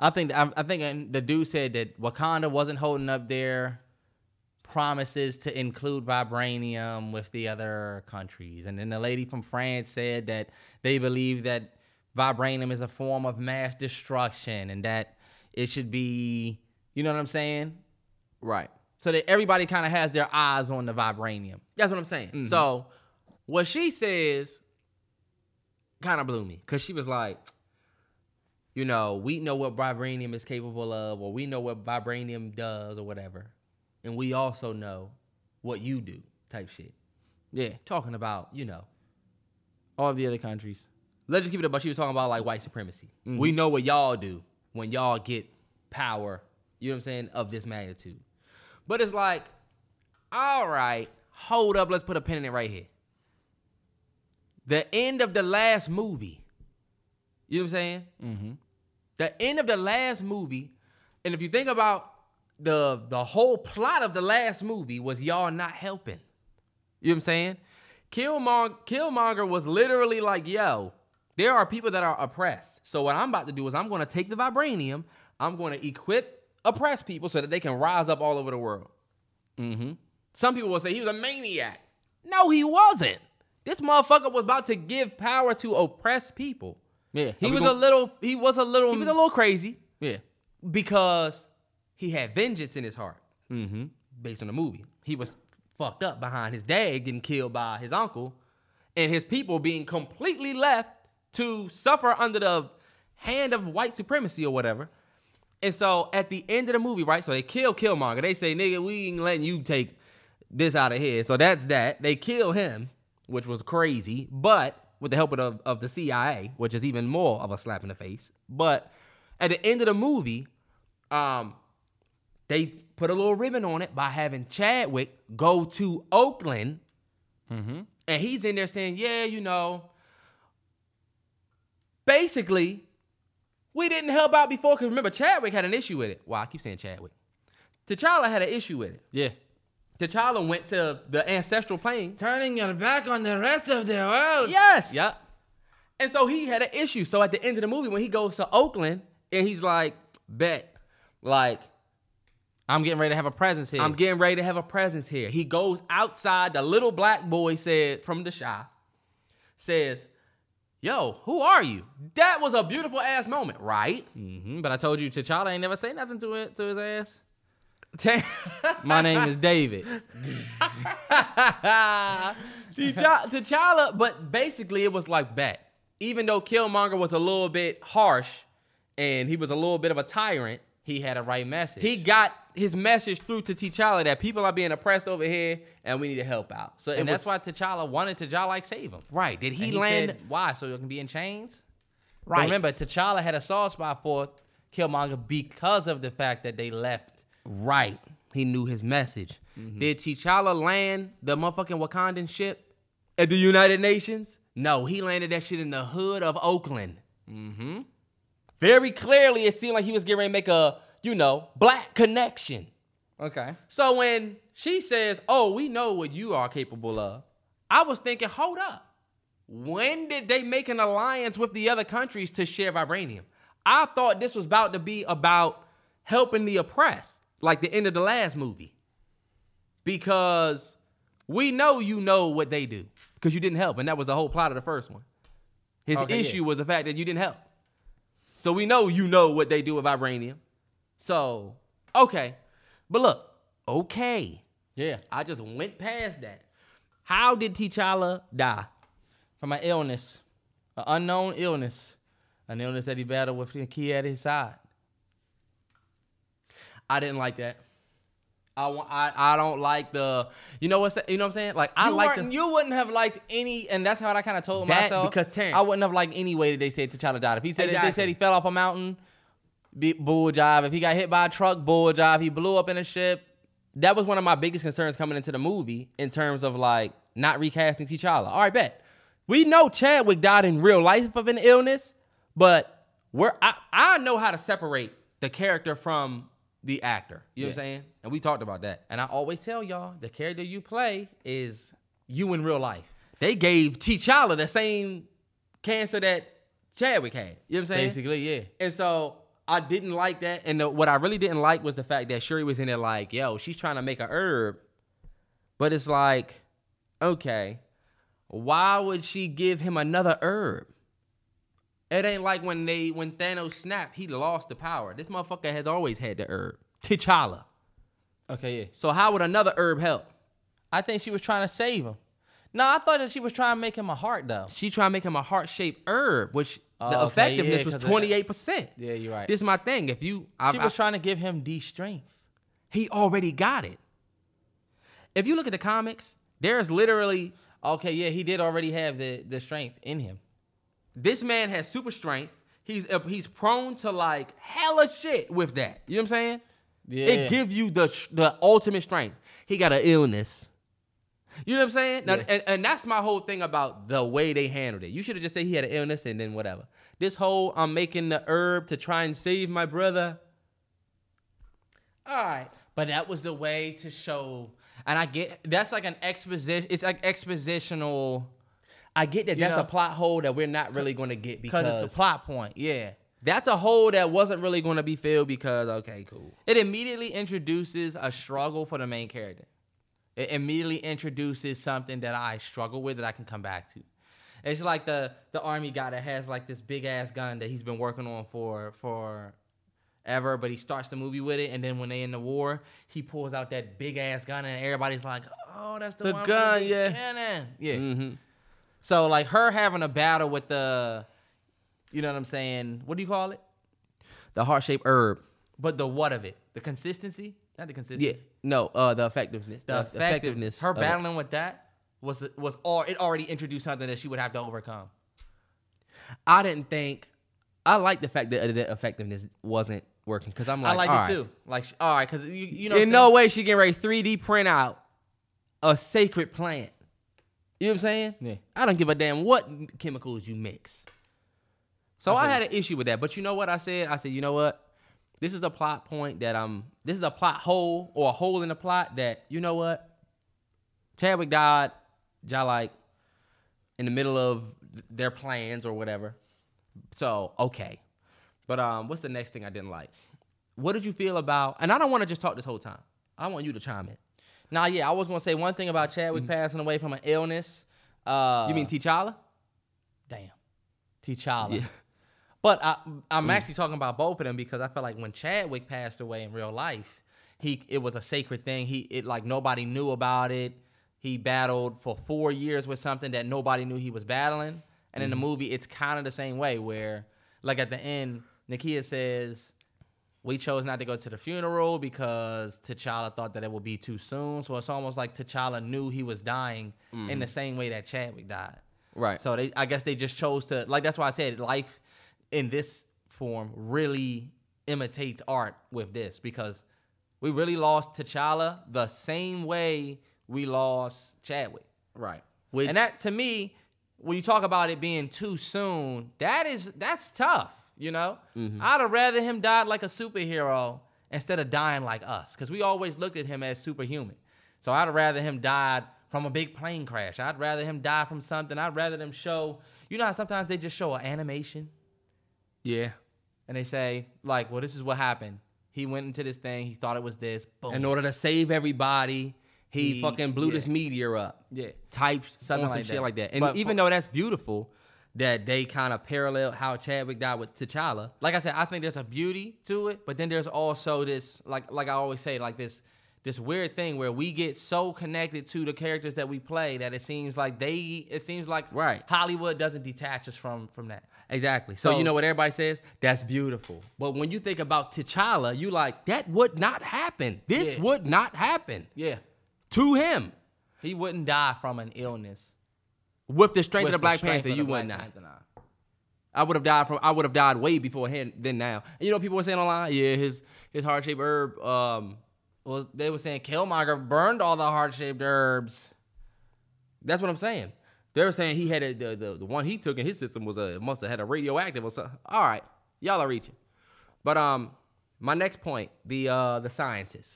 I think the dude said that Wakanda wasn't holding up their promises to include vibranium with the other countries. And then the lady from France said that they believe that vibranium is a form of mass destruction and that it should be, you know what I'm saying? Right. So that everybody kind of has their eyes on the vibranium. That's what I'm saying. Mm-hmm. So what she says kind of blew me because she was like, you know, we know what vibranium is capable of, or we know what vibranium does or whatever. And we also know what you do type shit. Yeah. Talking about, you know, all the other countries. Let's just give it a but. She was talking about like white supremacy. Mm-hmm. We know what y'all do when y'all get power, you know what I'm saying, of this magnitude. But it's like, all right, hold up. Let's put a pin in it right here. The end of the last movie. You know what I'm saying? Mm-hmm. The end of the last movie. And if you think about the whole plot of the last movie was y'all not helping. You know what I'm saying? Killmonger was literally like, yo, there are people that are oppressed. So what I'm about to do is I'm going to take the vibranium. I'm going to equip oppressed people so that they can rise up all over the world. Mm-hmm. Some people will say he was a maniac. No, he wasn't. This motherfucker was about to give power to oppressed people. Yeah. He was a little crazy. Yeah. Because he had vengeance in his heart, mm-hmm. based on the movie. He was fucked up behind his dad getting killed by his uncle and his people being completely left to suffer under the hand of white supremacy or whatever. And so at the end of the movie, right, so they kill Killmonger. They say, nigga, we ain't letting you take this out of here. So that's that. They kill him, which was crazy, but with the help of the CIA, which is even more of a slap in the face. But at the end of the movie, they put a little ribbon on it by having Chadwick go to Oakland, mm-hmm. and he's in there saying, yeah, you know, basically, we didn't help out before, because remember, Chadwick had an issue with it. Well, I keep saying Chadwick. T'Challa had an issue with it. Yeah. T'Challa went to the ancestral plane. Turning your back on the rest of the world. Yes. Yep. And so he had an issue. So at the end of the movie, when he goes to Oakland, and he's like, bet, like, I'm getting ready to have a presence here. I'm getting ready to have a presence here. He goes outside. The little black boy said from the Shy says, yo, who are you? That was a beautiful ass moment, right? Mm-hmm. But I told you, T'Challa ain't never say nothing to his ass. My name is David. T'Challa, but basically it was like that. Even though Killmonger was a little bit harsh and he was a little bit of a tyrant, he had a right message. He got his message through to T'Challa that people are being oppressed over here and we need to help out. So and that's why T'Challa wanted T'Challa like save him. Right. Did he land? Said, why? So you can be in chains? Right. But remember, T'Challa had a soft spot for Killmonger because of the fact that they left. Right. He knew his message. Mm-hmm. Did T'Challa land the motherfucking Wakandan ship at the United Nations? No, he landed that shit in the hood of Oakland. Mm-hmm. Very clearly, it seemed like he was getting ready to make a, you know, black connection. Okay. So when she says, oh, we know what you are capable of, I was thinking, hold up. When did they make an alliance with the other countries to share vibranium? I thought this was about to be about helping the oppressed, like the end of the last movie. Because we know you know what they do, because you didn't help. And that was the whole plot of the first one. His issue was the fact that you didn't help. So we know you know what they do with vibranium. So, okay. But look, okay. Yeah. I just went past that. How did T'Challa die? From an illness. An unknown illness. An illness that he battled with Nakia at his side. I didn't like that. I don't like the, you know what I'm saying? Like, I like the... You wouldn't have liked any, and that's how I kind of told myself. Because Terrence. I wouldn't have liked any way that they said T'Challa died. If he said exactly. They said he fell off a mountain, bull jive. If he got hit by a truck, bull jive. He blew up in a ship. That was one of my biggest concerns coming into the movie in terms of, like, not recasting T'Challa. All right, bet. We know Chadwick died in real life of an illness, but I know how to separate the character from the actor. You know what I'm saying? And we talked about that. And I always tell y'all, the character you play is you in real life. They gave T'Challa the same cancer that Chadwick had. You know what I'm saying? Basically, yeah. And so I didn't like that. And what I really didn't like was the fact that Shuri was in there like, yo, she's trying to make a herb. But it's like, okay, why would she give him another herb? It ain't like when Thanos snapped, he lost the power. This motherfucker has always had the herb. T'Challa. Okay, yeah. So how would another herb help? I think she was trying to save him. No, I thought that she was trying to make him a heart, though. She tried to make him a heart-shaped herb, which the effectiveness was 28%. Yeah, you're right. This is my thing. If you, she was trying to give him the strength. He already got it. If you look at the comics, there's literally... Okay, yeah, he did already have the strength in him. This man has super strength. He's prone to like hella shit with that. You know what I'm saying? Yeah. It gives you the ultimate strength. He got an illness. You know what I'm saying? Yeah. Now, and that's my whole thing about the way they handled it. You should have just said he had an illness and then whatever. This whole I'm making the herb to try and save my brother. All right. But that was the way to show. And I get that's like an exposition. It's like expositional. I get that that's a plot hole that we're not really going to get because it's a plot point. Yeah. That's a hole that wasn't really going to be filled because, okay, cool. It immediately introduces a struggle for the main character. It immediately introduces something that I struggle with that I can come back to. It's like the army guy that has like this big ass gun that he's been working on for ever, but he starts the movie with it, and then when they in the war, he pulls out that big ass gun, and everybody's like, "Oh, that's the one gun, with the big cannon." Yeah. Mm-hmm. So like her having a battle with the, you know what I'm saying? What do you call it? The heart-shaped herb. But the what of it? The consistency? Not the consistency. Yeah. No. The effectiveness. The effectiveness. Her battling with that was all. It already introduced something that she would have to overcome. I like the fact that the effectiveness wasn't working because I'm like, I like all it right. too. Like, all right, because you know, in no way she can ready 3D print out a sacred plant. You know what I'm saying? Yeah. I don't give a damn what chemicals you mix. So I had an issue with that, but you know what I said? I said, you know what? This is a plot point that this is a plot hole or a hole in the plot that you know what? Chadwick died, like in the middle of their plans or whatever. So, okay. But what's the next thing I didn't like? What did you feel about... And I don't want to just talk this whole time. I want you to chime in. Now, yeah, I was going to say one thing about Chadwick passing away from an illness. You mean T'Challa? Damn. T'Challa. Yeah. But I'm actually talking about both of them because I felt like when Chadwick passed away in real life, it was a sacred thing. Nobody knew about it. He battled for 4 years with something that nobody knew he was battling. And in the movie, it's kind of the same way where, like at the end, Nakia says, we chose not to go to the funeral because T'Challa thought that it would be too soon. So it's almost like T'Challa knew he was dying in the same way that Chadwick died. Right. So I guess they just chose to, like that's why I said life in this form really imitates art with this because we really lost T'Challa the same way we lost Chadwick. Right. And that, to me... When you talk about it being too soon, that's tough, you know? Mm-hmm. I'd have rather him die like a superhero instead of dying like us because we always looked at him as superhuman. So I'd rather him die from a big plane crash. I'd rather him die from something. I'd rather them show, you know how sometimes they just show an animation? Yeah. And they say, like, well, this is what happened. He went into this thing. He thought it was this. Boom. In order to save everybody, he fucking blew this meteor up. Yeah. Types, something like that. Shit like that. And but, even though that's beautiful, that they kind of parallel how Chadwick died with T'Challa. Like I said, I think there's a beauty to it, but then there's also this, like I always say, like this weird thing where we get so connected to the characters that we play that it seems like right. Hollywood doesn't detach us from that. Exactly. So you know what everybody says? That's beautiful. But when you think about T'Challa, you like, that would not happen. This would not happen. Yeah. To him. He wouldn't die from an illness. With the strength of the Black Panther, you would not. I would have died way before him than now. And you know people were saying online? Yeah, his heart-shaped herb. Well, they were saying Killmonger burned all the heart-shaped herbs. That's what I'm saying. They were saying he had the one he took in his system was must have had a radioactive or something. All right, y'all are reaching. But my next point, the scientist,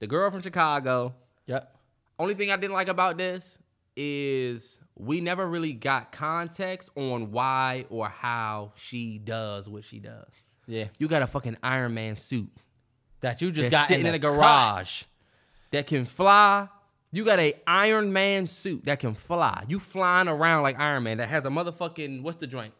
the girl from Chicago. Yep. Only thing I didn't like about this is we never really got context on why or how she does what she does. Yeah. You got a fucking Iron Man suit. That you just got sitting in a garage that can fly. You got a Iron Man suit that can fly. You flying around like Iron Man that has a motherfucking, what's the joint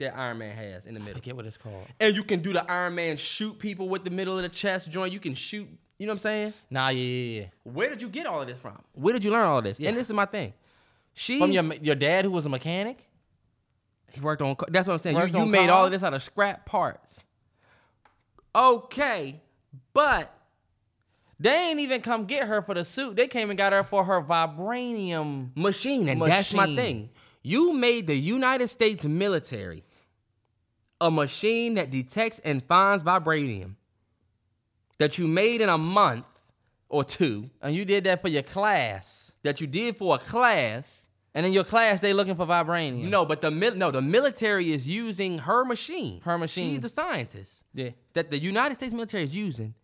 that Iron Man has in the middle? I forget what it's called. And you can do the Iron Man shoot people with the middle of the chest joint. You can shoot, you know what I'm saying? Nah, yeah. Where did you get all of this from? Where did you learn all of this? Yeah. And this is my thing. From your dad who was a mechanic? He worked on, that's what I'm saying. You made all of this out of scrap parts. Okay. But they ain't even come get her for the suit. They came and got her for her vibranium machine. And that's my thing. You made the United States military a machine that detects and finds vibranium that you made in a month or two. And you did that for your class. That you did for a class. And in your class, they looking for vibranium. No, but the military is using her machine. Her machine. She's the scientist. Yeah. That the United States military is using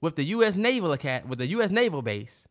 with the U.S. Naval base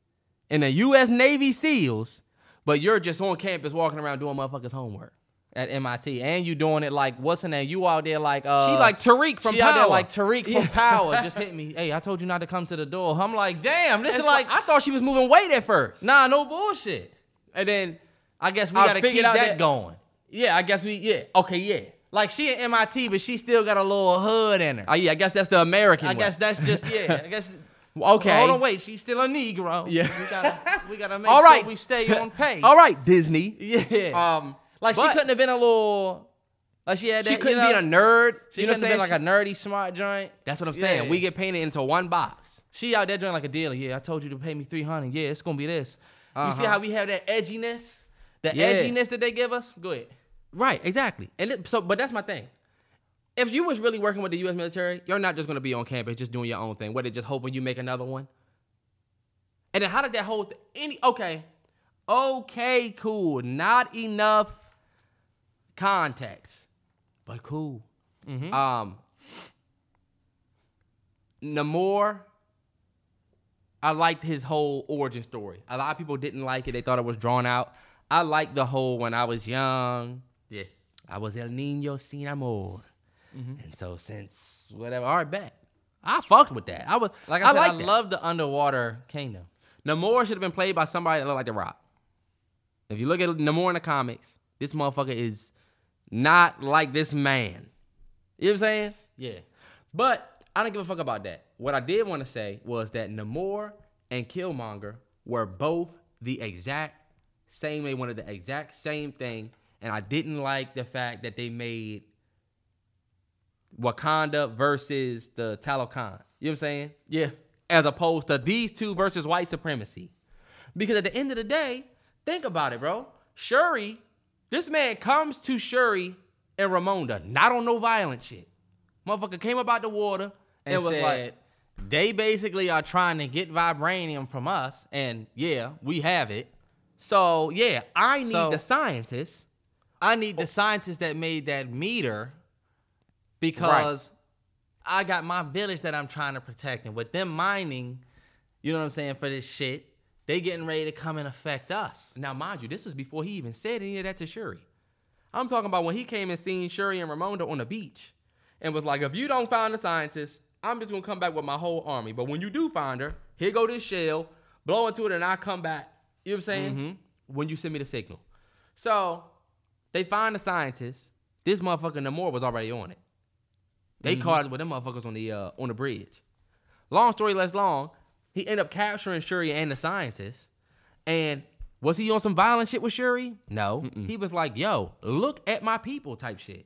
and the U.S. Navy SEALs, but you're just on campus walking around doing motherfuckers' homework. At MIT. And you doing it like, what's her name? You out there like... she like Tariq from Power. She out there like Tariq from Power. Just hit me. Hey, I told you not to come to the door. I'm like, damn, this is like... I thought she was moving weight at first. Nah, no bullshit. And then... I guess we got to keep that going. Yeah, I guess we, yeah. Okay, yeah. Like, she at MIT, but she still got a little hood in her. Oh, yeah, I guess that's the American one. I guess that's just, yeah. I guess. Okay. Hold on, wait. She's still a Negro. Yeah. We gotta make sure we stay on pace. All right, Disney. Yeah. Like, she couldn't have been a little, like she had that, she couldn't be a nerd. She couldn't have been like a nerdy, smart joint. That's what I'm saying. We get painted into one box. She out there doing like a dealer. Yeah, I told you to pay me $300. Yeah, it's going to be this. Uh-huh. You see how we have that edginess? The edginess that they give us, go ahead. Right, exactly. But that's my thing. If you was really working with the U.S. military, you're not just going to be on campus just doing your own thing. What, they just hoping you make another one? And then how did that whole Okay, cool. Not enough context, but cool. Mm-hmm. Namor, I liked his whole origin story. A lot of people didn't like it. They thought it was drawn out. I like the whole when I was young. Yeah. I was El Niño sin amor. Mm-hmm. And so since whatever, all right, back. I fucked with that. I love the underwater kingdom. Namor should have been played by somebody that looked like The Rock. If you look at Namor in the comics, this motherfucker is not like this man. You know what I'm saying? Yeah. But I don't give a fuck about that. What I did want to say was that Namor and Killmonger were both the exact same. They wanted the exact same thing, and I didn't like the fact that they made Wakanda versus the Talokan. You know what I'm saying? Yeah. As opposed to these two versus white supremacy. Because at the end of the day, think about it, bro. Shuri, this man comes to Shuri and Ramonda, not on no violent shit. Motherfucker came up out the water and was said, like, they basically are trying to get vibranium from us, and yeah, we have it. So, yeah, I need the scientist. I need the scientist that made that meter because I got my village that I'm trying to protect. And with them mining, you know what I'm saying, for this shit, They getting ready to come and affect us. Now, mind you, this is before he even said any of that to Shuri. I'm talking about when he came and seen Shuri and Ramonda on the beach and was like, if you don't find the scientist, I'm just going to come back with my whole army. But when you do find her, here go this shell, blow into it, and I come back. You know what I'm saying? Mm-hmm. When you send me the signal. So they find the scientist. This motherfucker Namor was already on it. They caught it with them motherfuckers on the bridge. Long story less long, he ended up capturing Shuri and the scientist. And was he on some violent shit with Shuri? No. Mm-mm. He was like, yo, look at my people type shit.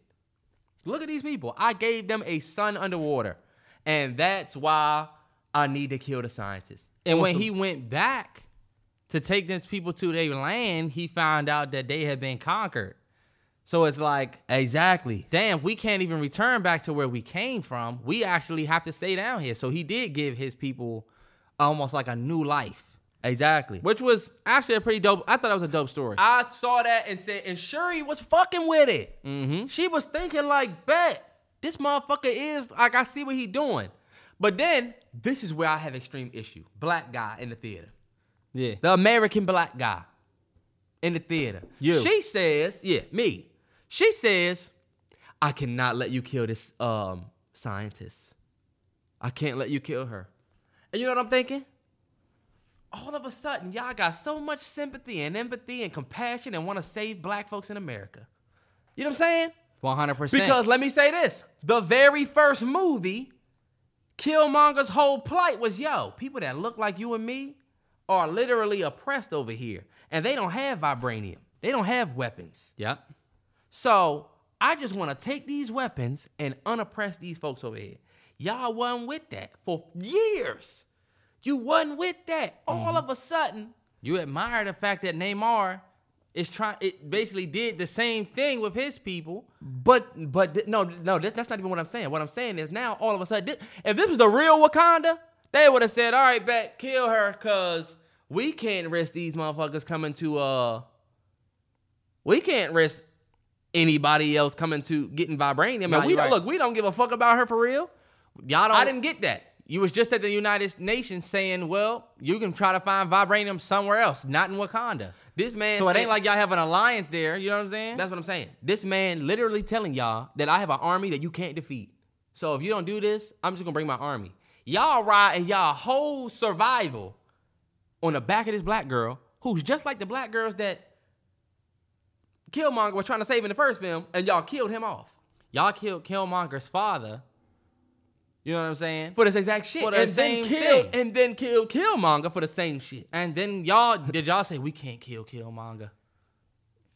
Look at these people. I gave them a son underwater. And that's why I need to kill the scientist. And when he went back to take these people to their land, he found out that they had been conquered. So it's like, exactly. Damn, we can't even return back to where we came from. We actually have to stay down here. So he did give his people almost like a new life. Exactly. Which was actually a pretty dope. I thought that was a dope story. I saw that and said, and Shuri was fucking with it. Mm-hmm. She was thinking like, bet, this motherfucker is, like, I see what he doing. But then, this is where I have extreme issue. Black guy in the theater. Yeah. The American black guy in the theater. You. She says, yeah, me. She says, I cannot let you kill this scientist. I can't let you kill her. And you know what I'm thinking? All of a sudden, y'all got so much sympathy and empathy and compassion and want to save black folks in America. You know what I'm saying? 100%. Because let me say this. The very first movie, Killmonger's whole plight was, yo, people that look like you and me are literally oppressed over here. And they don't have vibranium. They don't have weapons. Yep. So I just want to take these weapons and unoppress these folks over here. Y'all wasn't with that for years. You wasn't with that. All of a sudden, you admire the fact that Namor is trying. It basically did the same thing with his people. But no, that's not even what I'm saying. What I'm saying is now all of a sudden, if this was the real Wakanda, they would have said, "All right, bet, kill her, cause we can't risk these motherfuckers coming to we can't risk." Anybody else coming to getting vibranium. I mean, we don't give a fuck about her for real. Y'all don't. I didn't get that. You was just at the United Nations saying, well, you can try to find vibranium somewhere else, not in Wakanda. This man. So it ain't like y'all have an alliance there. You know what I'm saying? That's what I'm saying. This man literally telling y'all that I have an army that you can't defeat. So if you don't do this, I'm just going to bring my army. Y'all ride and y'all whole survival on the back of this black girl who's just like the black girls that Killmonger was trying to save in the first film, and y'all killed him off. Y'all killed Killmonger's father. You know what I'm saying? For this exact shit. For the same thing. And then killed Killmonger for the same shit. And then y'all, did y'all say, we can't kill Killmonger?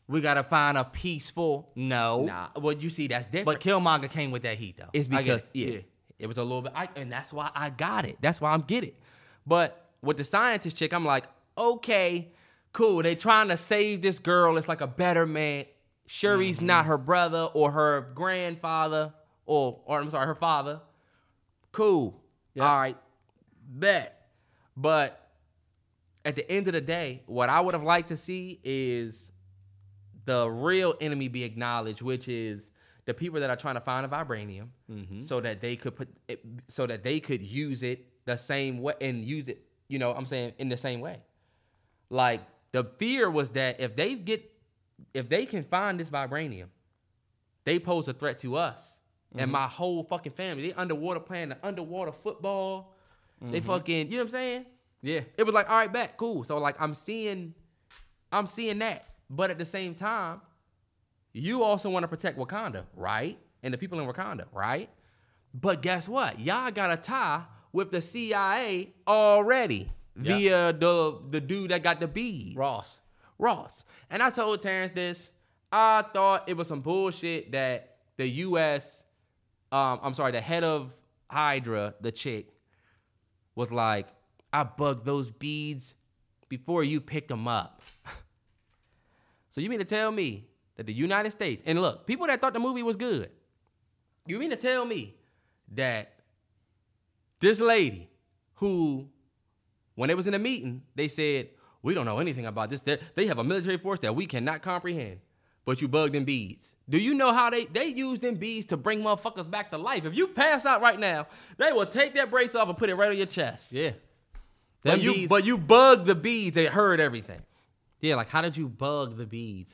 We got to find a peaceful, no. Nah, well, you see, that's different. But Killmonger came with that heat, though. It's because, it was a little bit, and that's why I got it. That's why I'm get it. But with the scientist chick, I'm like, okay, cool, they trying to save this girl. It's like a better man. Shuri's not her brother or her grandfather or I'm sorry, her father. Cool. Yep. All right. Bet. But at the end of the day, what I would have liked to see is the real enemy be acknowledged, which is the people that are trying to find a vibranium so that they could put it, so that they could use it the same way and use it, you know, I'm saying in the same way. Like, the fear was that if they can find this vibranium, they pose a threat to us and my whole fucking family. They underwater playing the underwater football. They fucking, you know what I'm saying? Yeah. It was like, all right, back, cool. So like, I'm seeing that. But at the same time, you also want to protect Wakanda, right? And the people in Wakanda, right? But guess what? Y'all got a tie with the CIA already. Via the dude that got the beads. Ross. And I told Terrence this. I thought it was some bullshit that the U.S., the head of Hydra, the chick, was like, I bugged those beads before you picked them up. So you mean to tell me that the United States, and look, people that thought the movie was good, you mean to tell me that this lady who... When they was in a meeting, they said, we don't know anything about this. They have a military force that we cannot comprehend, but you bugged them beads. Do you know how they use them beads to bring motherfuckers back to life? If you pass out right now, they will take that brace off and put it right on your chest. Yeah. But you bugged the beads. They heard everything. Yeah, like how did you bug the beads?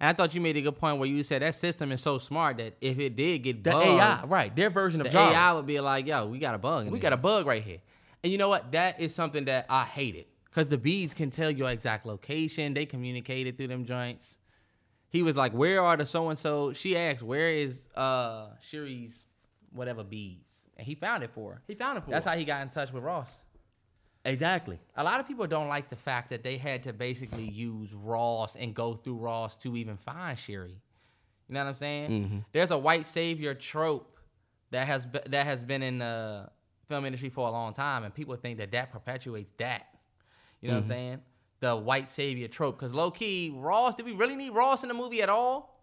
And I thought you made a good point where you said that system is so smart that if it did get the bugged, AI, right, their version of the jobs. AI would be like, yo, we got a bug. We got a bug right here. And you know what? That is something that I hated because the beads can tell your exact location. They communicated through them joints. He was like, where are the so-and-so? She asked, where is Shuri's whatever beads? And he found it for her. That's how he got in touch with Ross. Exactly. A lot of people don't like the fact that they had to basically use Ross and go through Ross to even find Shuri. You know what I'm saying? Mm-hmm. There's a white savior trope that has been in the film industry for a long time, and people think that perpetuates that. You know what I'm saying? The white savior trope. Because low-key, Ross, did we really need Ross in the movie at all?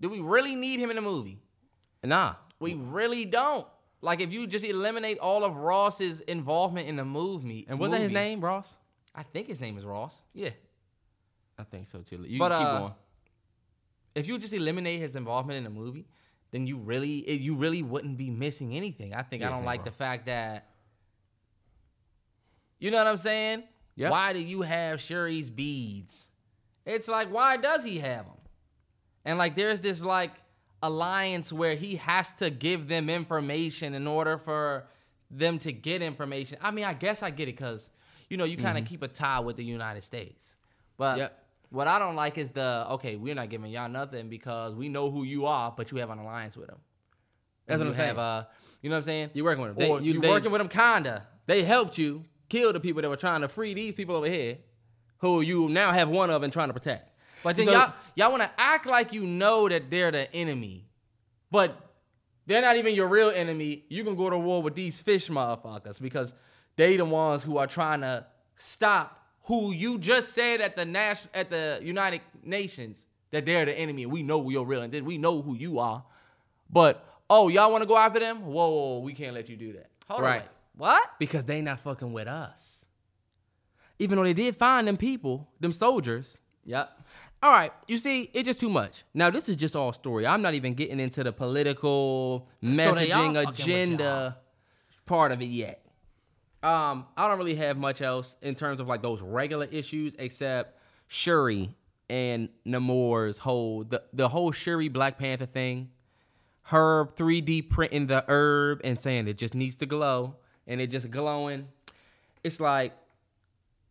Do we really need him in the movie? Nah. We really don't. Like, if you just eliminate all of Ross's involvement in the movie. And wasn't his name Ross? I think his name is Ross. Yeah. I think so, too. Keep going. If you just eliminate his involvement in the movie, then you really wouldn't be missing anything. I think I don't like the fact that... You know what I'm saying? Yep. Why do you have Shuri's beads? It's like, why does he have them? And, like, there's this, like... alliance where he has to give them information in order for them to get information. I mean, I guess I get it because, you know, you kind of keep a tie with the United States. But what I don't like is we're not giving y'all nothing because we know who you are, but you have an alliance with them. That's what I'm saying. You know what I'm saying? You're working with them. You're working with them, kinda. They helped you kill the people that were trying to free these people over here who you now have one of and trying to protect. But then y'all want to act like you know that they're the enemy, but they're not even your real enemy. You can go to war with these fish motherfuckers because they the ones who are trying to stop who you just said at the United Nations that they're the enemy. We know you're real and we know who you are. But, y'all want to go after them? Whoa, we can't let you do that. Hold on. What? Because they not fucking with us. Even though they did find them people, them soldiers. Yep. All right, you see, it's just too much. Now, this is just all story. I'm not even getting into the political messaging agenda part of it yet. I don't really have much else in terms of, like, those regular issues except Shuri and Namor's whole... The whole Shuri Black Panther thing. Her 3D printing the herb and saying it just needs to glow. And it just glowing. It's like...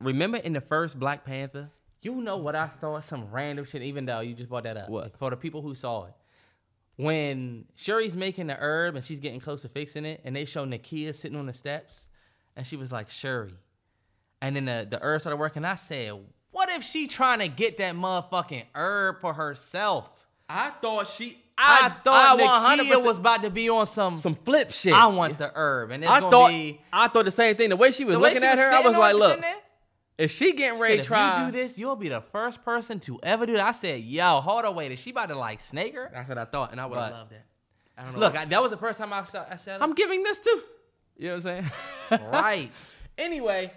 Remember in the first Black Panther... You know what I thought? Some random shit, even though you just brought that up. What? For the people who saw it. When Shuri's making the herb and she's getting close to fixing it, and they show Nakia sitting on the steps, and she was like, Shuri. And then the herb started working. I said, what if she trying to get that motherfucking herb for herself? I thought Nakia was about to be on some flip shit. I want the herb. And I thought the same thing. The way she was looking at her, I was like, look. If she getting ready to try... If you do this, you'll be the first person to ever do that. I said, yo, hold on, wait. Is she about to, like, snake her? That's what I thought, and I would have loved that. I don't know. Look, that was the first time I said... I'm giving this to... You know what I'm saying? Right. Anyway,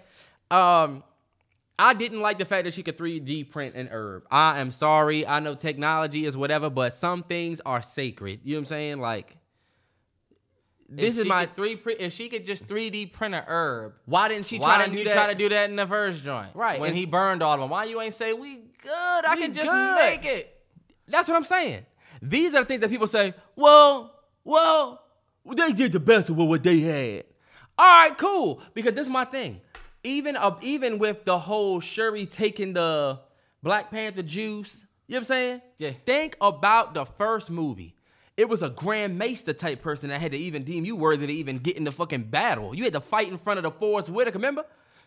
I didn't like the fact that she could 3D print an herb. I am sorry. I know technology is whatever, but some things are sacred. You know what I'm saying? Like... If she could just 3D print a herb, why didn't you try to do that in the first joint? Right. When he burned all of them. Why you ain't say, we good, I can just make it. That's what I'm saying. These are the things that people say, well, they did the best with what they had. All right, cool. Because this is my thing. Even with the whole Shuri taking the Black Panther juice, you know what I'm saying? Yeah. Think about the first movie. It was a Grand Maester type person that had to even deem you worthy to even get in the fucking battle. You had to fight in front of the Forest Whitaker, remember?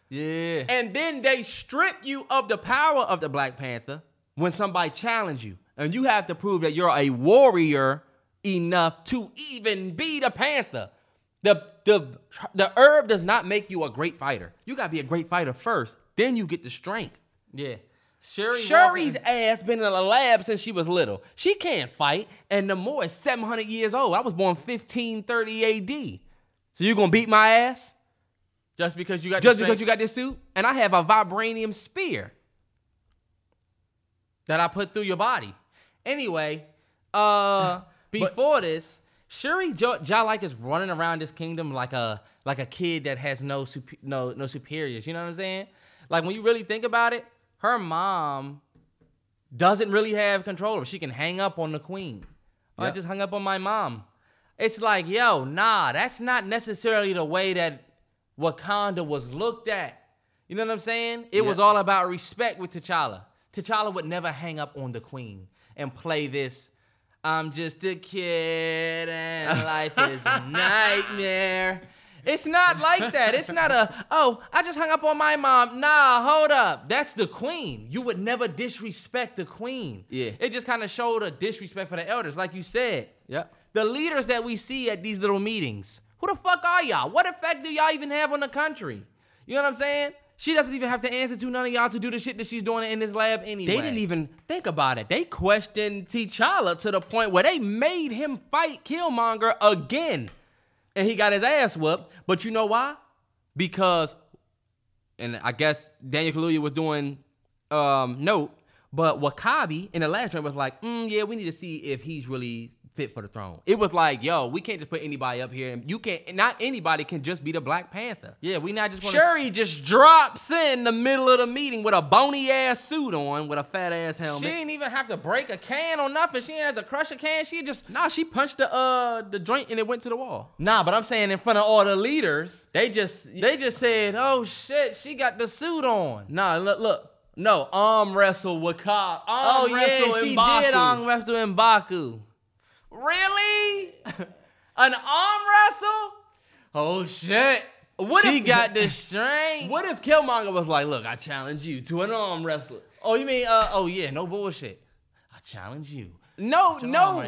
Yeah. And then they strip you of the power of the Black Panther when somebody challenged you. And you have to prove that you're a warrior enough to even be the Panther. The herb does not make you a great fighter. You got to be a great fighter first. Then you get the strength. Yeah. Shuri's ass been in a lab since she was little. She can't fight, and Namor is 700 years old. I was born 1530 AD. So you gonna beat my ass? Just because you got this suit? And I have a vibranium spear that I put through your body. Anyway, before this, Shuri Jah like is running around this kingdom like a kid that has no superiors. You know what I'm saying? Like when you really think about it, her mom doesn't really have control of her. She can hang up on the queen. Yep. I just hung up on my mom. It's like, yo, nah, that's not necessarily the way that Wakanda was looked at. You know what I'm saying? It was all about respect with T'Challa. T'Challa would never hang up on the queen and play this, I'm just a kid and life is a nightmare. It's not like that. It's not I just hung up on my mom. Nah, hold up. That's the queen. You would never disrespect the queen. Yeah. It just kind of showed a disrespect for the elders, like you said. Yeah. The leaders that we see at these little meetings, who the fuck are y'all? What effect do y'all even have on the country? You know what I'm saying? She doesn't even have to answer to none of y'all to do the shit that she's doing in this lab anyway. They didn't even think about it. They questioned T'Challa to the point where they made him fight Killmonger again. And he got his ass whooped. But you know why? Because, and I guess Daniel Kaluuya was doing note, but Wakabi in the last round was like, we need to see if he's really fit for the throne. It was like, yo, we can't just put anybody up here. And you can't, not anybody can just be the Black Panther. Yeah, we not just want to. Shuri just drops in the middle of the meeting with a bony ass suit on, with a fat ass helmet. She didn't even have to break a can or nothing. She didn't have to crush a can. She just. Nah, she punched the joint and it went to the wall. Nah, but I'm saying in front of all the leaders, they just said, oh shit, she got the suit on. Nah, look. No, arm wrestle Wakanda. She did arm wrestle M'Baku. Really? An arm wrestle? Oh, shit. She got the strength. What if Killmonger was like, look, I challenge you to an arm wrestle? Oh, you mean, no bullshit. I challenge you. No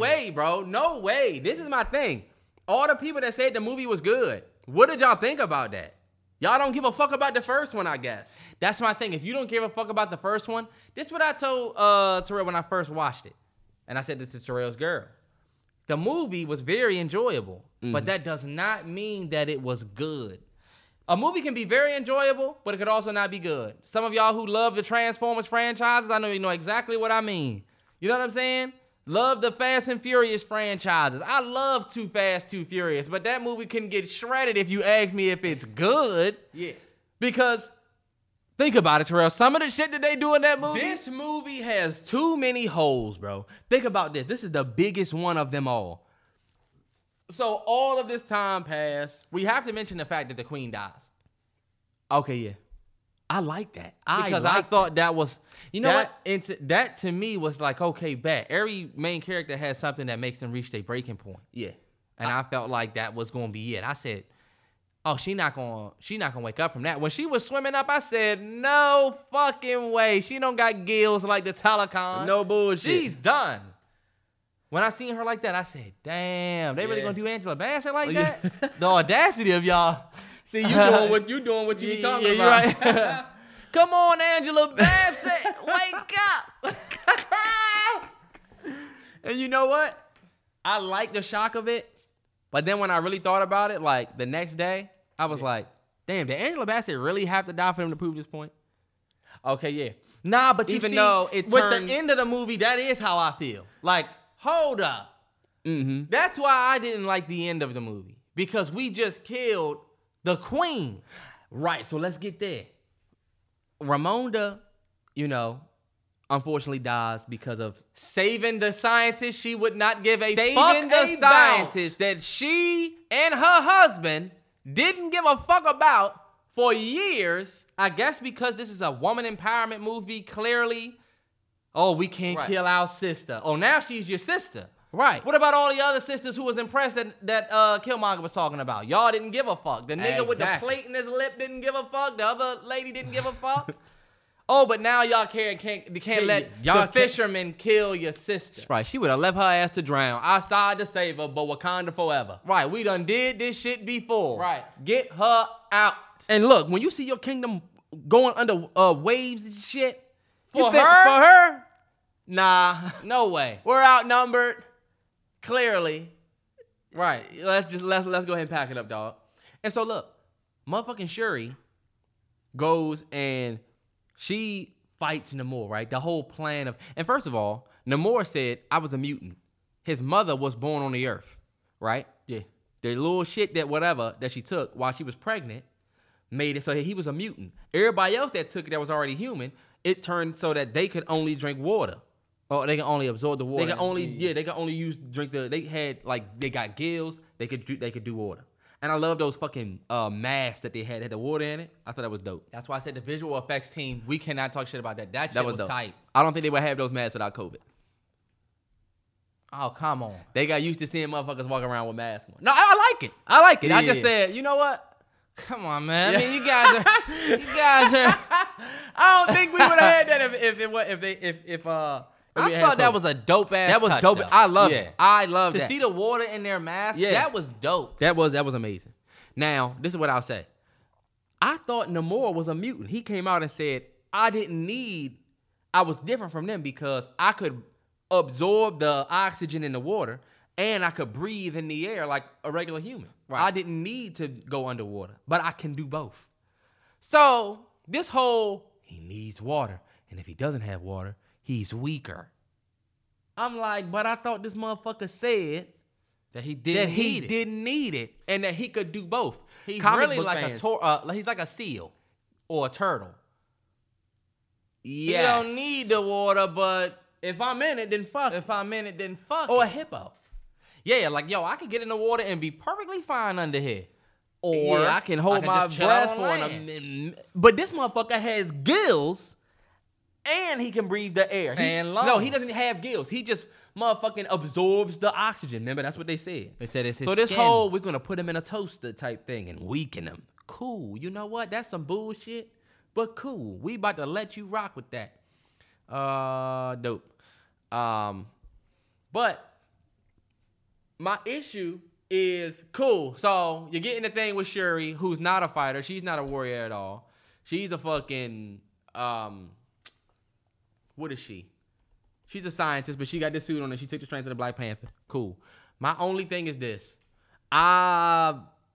way, bro. No way. This is my thing. All the people that said the movie was good, what did y'all think about that? Y'all don't give a fuck about the first one, I guess. That's my thing. If you don't give a fuck about the first one, this is what I told Terrell when I first watched it. And I said this to Terrell's girl. The movie was very enjoyable, but that does not mean that it was good. A movie can be very enjoyable, but it could also not be good. Some of y'all who love the Transformers franchises, I know you know exactly what I mean. You know what I'm saying? Love the Fast and Furious franchises. I love Too Fast, Too Furious, but that movie can get shredded if you ask me if it's good. Yeah. Because think about it, Terrell. Some of the shit that they do in that movie. This movie has too many holes, bro. Think about this. This is the biggest one of them all. So all of this time passed. We have to mention the fact that the queen dies. Okay, yeah. I like that. That to me was like, okay, bet. Every main character has something that makes them reach their breaking point. Yeah. And I felt like that was going to be it. I said, oh, she not gonna wake up from that. When she was swimming up, I said, no fucking way. She don't got gills like the Telecom. No bullshit. She's done. When I seen her like that, I said, damn, they really gonna do Angela Bassett like that? The audacity of y'all. See, you doing what you be talking about. You're right. Come on, Angela Bassett, wake up. And you know what? I like the shock of it. But then when I really thought about it, like the next day, I was like, damn, did Angela Bassett really have to die for him to prove this point? Okay, yeah. Nah, but with the end of the movie, that is how I feel. Like, hold up. Mm-hmm. That's why I didn't like the end of the movie. Because we just killed the queen. Right, so let's get there. Ramonda, unfortunately dies because of saving the scientist she would not give a fuck about. Saving the scientist that she and her husband didn't give a fuck about for years. I guess because this is a woman empowerment movie, clearly. Oh, we can't kill our sister. Oh, now she's your sister. Right. What about all the other sisters who was impressed that Killmonger was talking about? Y'all didn't give a fuck. The nigga with the plate in his lip didn't give a fuck. The other lady didn't give a fuck. Oh, but now y'all can't let y'all the fisherman kill your sister. Right, she would have left her ass to drown. I tried to save her, but Wakanda forever. Right, we done did this shit before. Right. Get her out. And look, when you see your kingdom going under waves and shit. For her? Nah. No way. We're outnumbered. Clearly. Right, let's go ahead and pack it up, dog. And so look, motherfucking Shuri goes and she fights Namor, right? The whole plan of... And first of all, Namor said, I was a mutant. His mother was born on the earth, right? Yeah. The little shit that whatever that she took while she was pregnant made it so he was a mutant. Everybody else that took it that was already human, it turned so that they could only drink water. Oh, they can only absorb the water. They can only they got gills. They could do water. And I love those fucking masks that they had the water in it. I thought that was dope. That's why I said the visual effects team, we cannot talk shit about that. That shit was dope. Tight. I don't think they would have those masks without COVID. Oh, come on. They got used to seeing motherfuckers walking around with masks on. No, I like it. Yeah. I just said, you know what? Come on, man. Yeah. I mean, you guys are. I don't think we would have had that if I thought that was a dope ass. That was dope. Though. I love it. I love that. To see the water in their mask, that was dope. That was amazing. Now, this is what I'll say. I thought Namor was a mutant. He came out and said, I was different from them because I could absorb the oxygen in the water and I could breathe in the air like a regular human. Right. I didn't need to go underwater, but I can do both. So this whole, he needs water. And if he doesn't have water, he's weaker. I'm like, but I thought this motherfucker said that he didn't need it, and that he could do both. He's really like he's like a seal or a turtle. Yeah, you don't need the water, but if I'm in it, then fuck. Or a hippo. Yeah, like yo, I could get in the water and be perfectly fine under here. Or yeah, I can hold my breath for a minute. But this motherfucker has gills. And he can breathe the air. And lungs. No, he doesn't have gills. He just motherfucking absorbs the oxygen. Remember, that's what they said. They said it's his skin. So this whole, we're going to put him in a toaster type thing and weaken him. Cool. You know what? That's some bullshit, but cool. We about to let you rock with that. Dope. But my issue is, cool. So you're getting the thing with Shuri, who's not a fighter. She's not a warrior at all. She's a fucking... what is she? She's a scientist, but she got this suit on and she took the strength of the Black Panther. Cool. My only thing is this.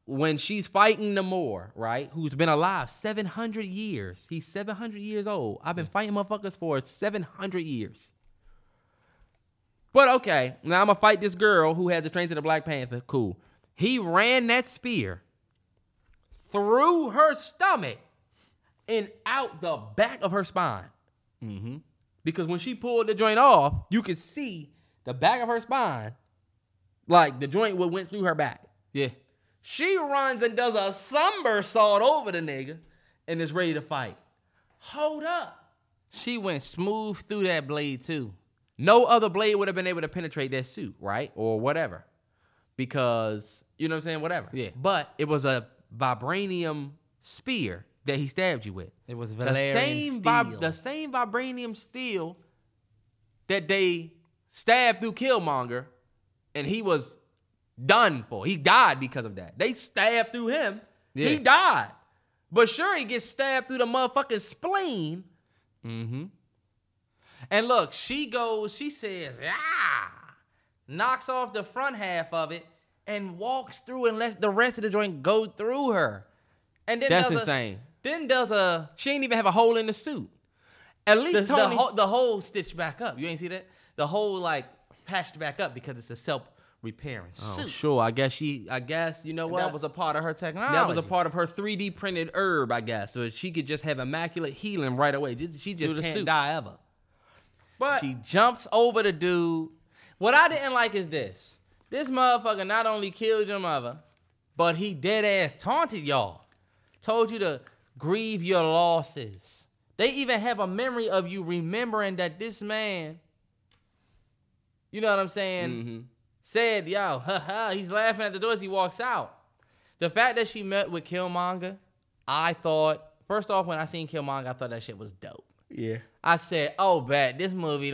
When she's fighting Namor, right, who's been alive 700 years. He's 700 years old. I've been fighting motherfuckers for 700 years. But okay, now I'm going to fight this girl who has the strength of the Black Panther. Cool. He ran that spear through her stomach and out the back of her spine. Mm-hmm. Because when she pulled the joint off, you could see the back of her spine, like the joint went through her back. Yeah. She runs and does a somersault over the nigga and is ready to fight. Hold up. She went smooth through that blade too. No other blade would have been able to penetrate that suit, right? Or whatever. Because, you know what I'm saying? Whatever. Yeah. But it was a vibranium spear that he stabbed you with. It was Valerian steel. The same vibranium steel that they stabbed through Killmonger, and he was done for. He died because of that. They stabbed through him. Yeah. He died. But Shuri gets stabbed through the motherfucking spleen. Mm-hmm. And look, she says, ah, knocks off the front half of it and walks through and lets the rest of the joint go through her. And then that's insane. She ain't even have a hole in the suit. At least Tony, the hole stitched back up. You ain't see that? The hole like patched back up because it's a self-repairing suit. Sure, I guess you know what? That was a part of her technology. That was a part of her 3D printed herb, I guess. So she could just have immaculate healing right away. She just can't die ever. But she jumps over the dude. What I didn't like is this. This motherfucker not only killed your mother, but he dead ass taunted y'all. Told you to grieve your losses. They even have a memory of you remembering that this man, you know what I'm saying, said, yo, haha, he's laughing at the door as he walks out. The fact that she met with Killmonger, I thought, first off, when I seen Killmonger, I thought that shit was dope. Yeah. I said, oh, bet, this movie,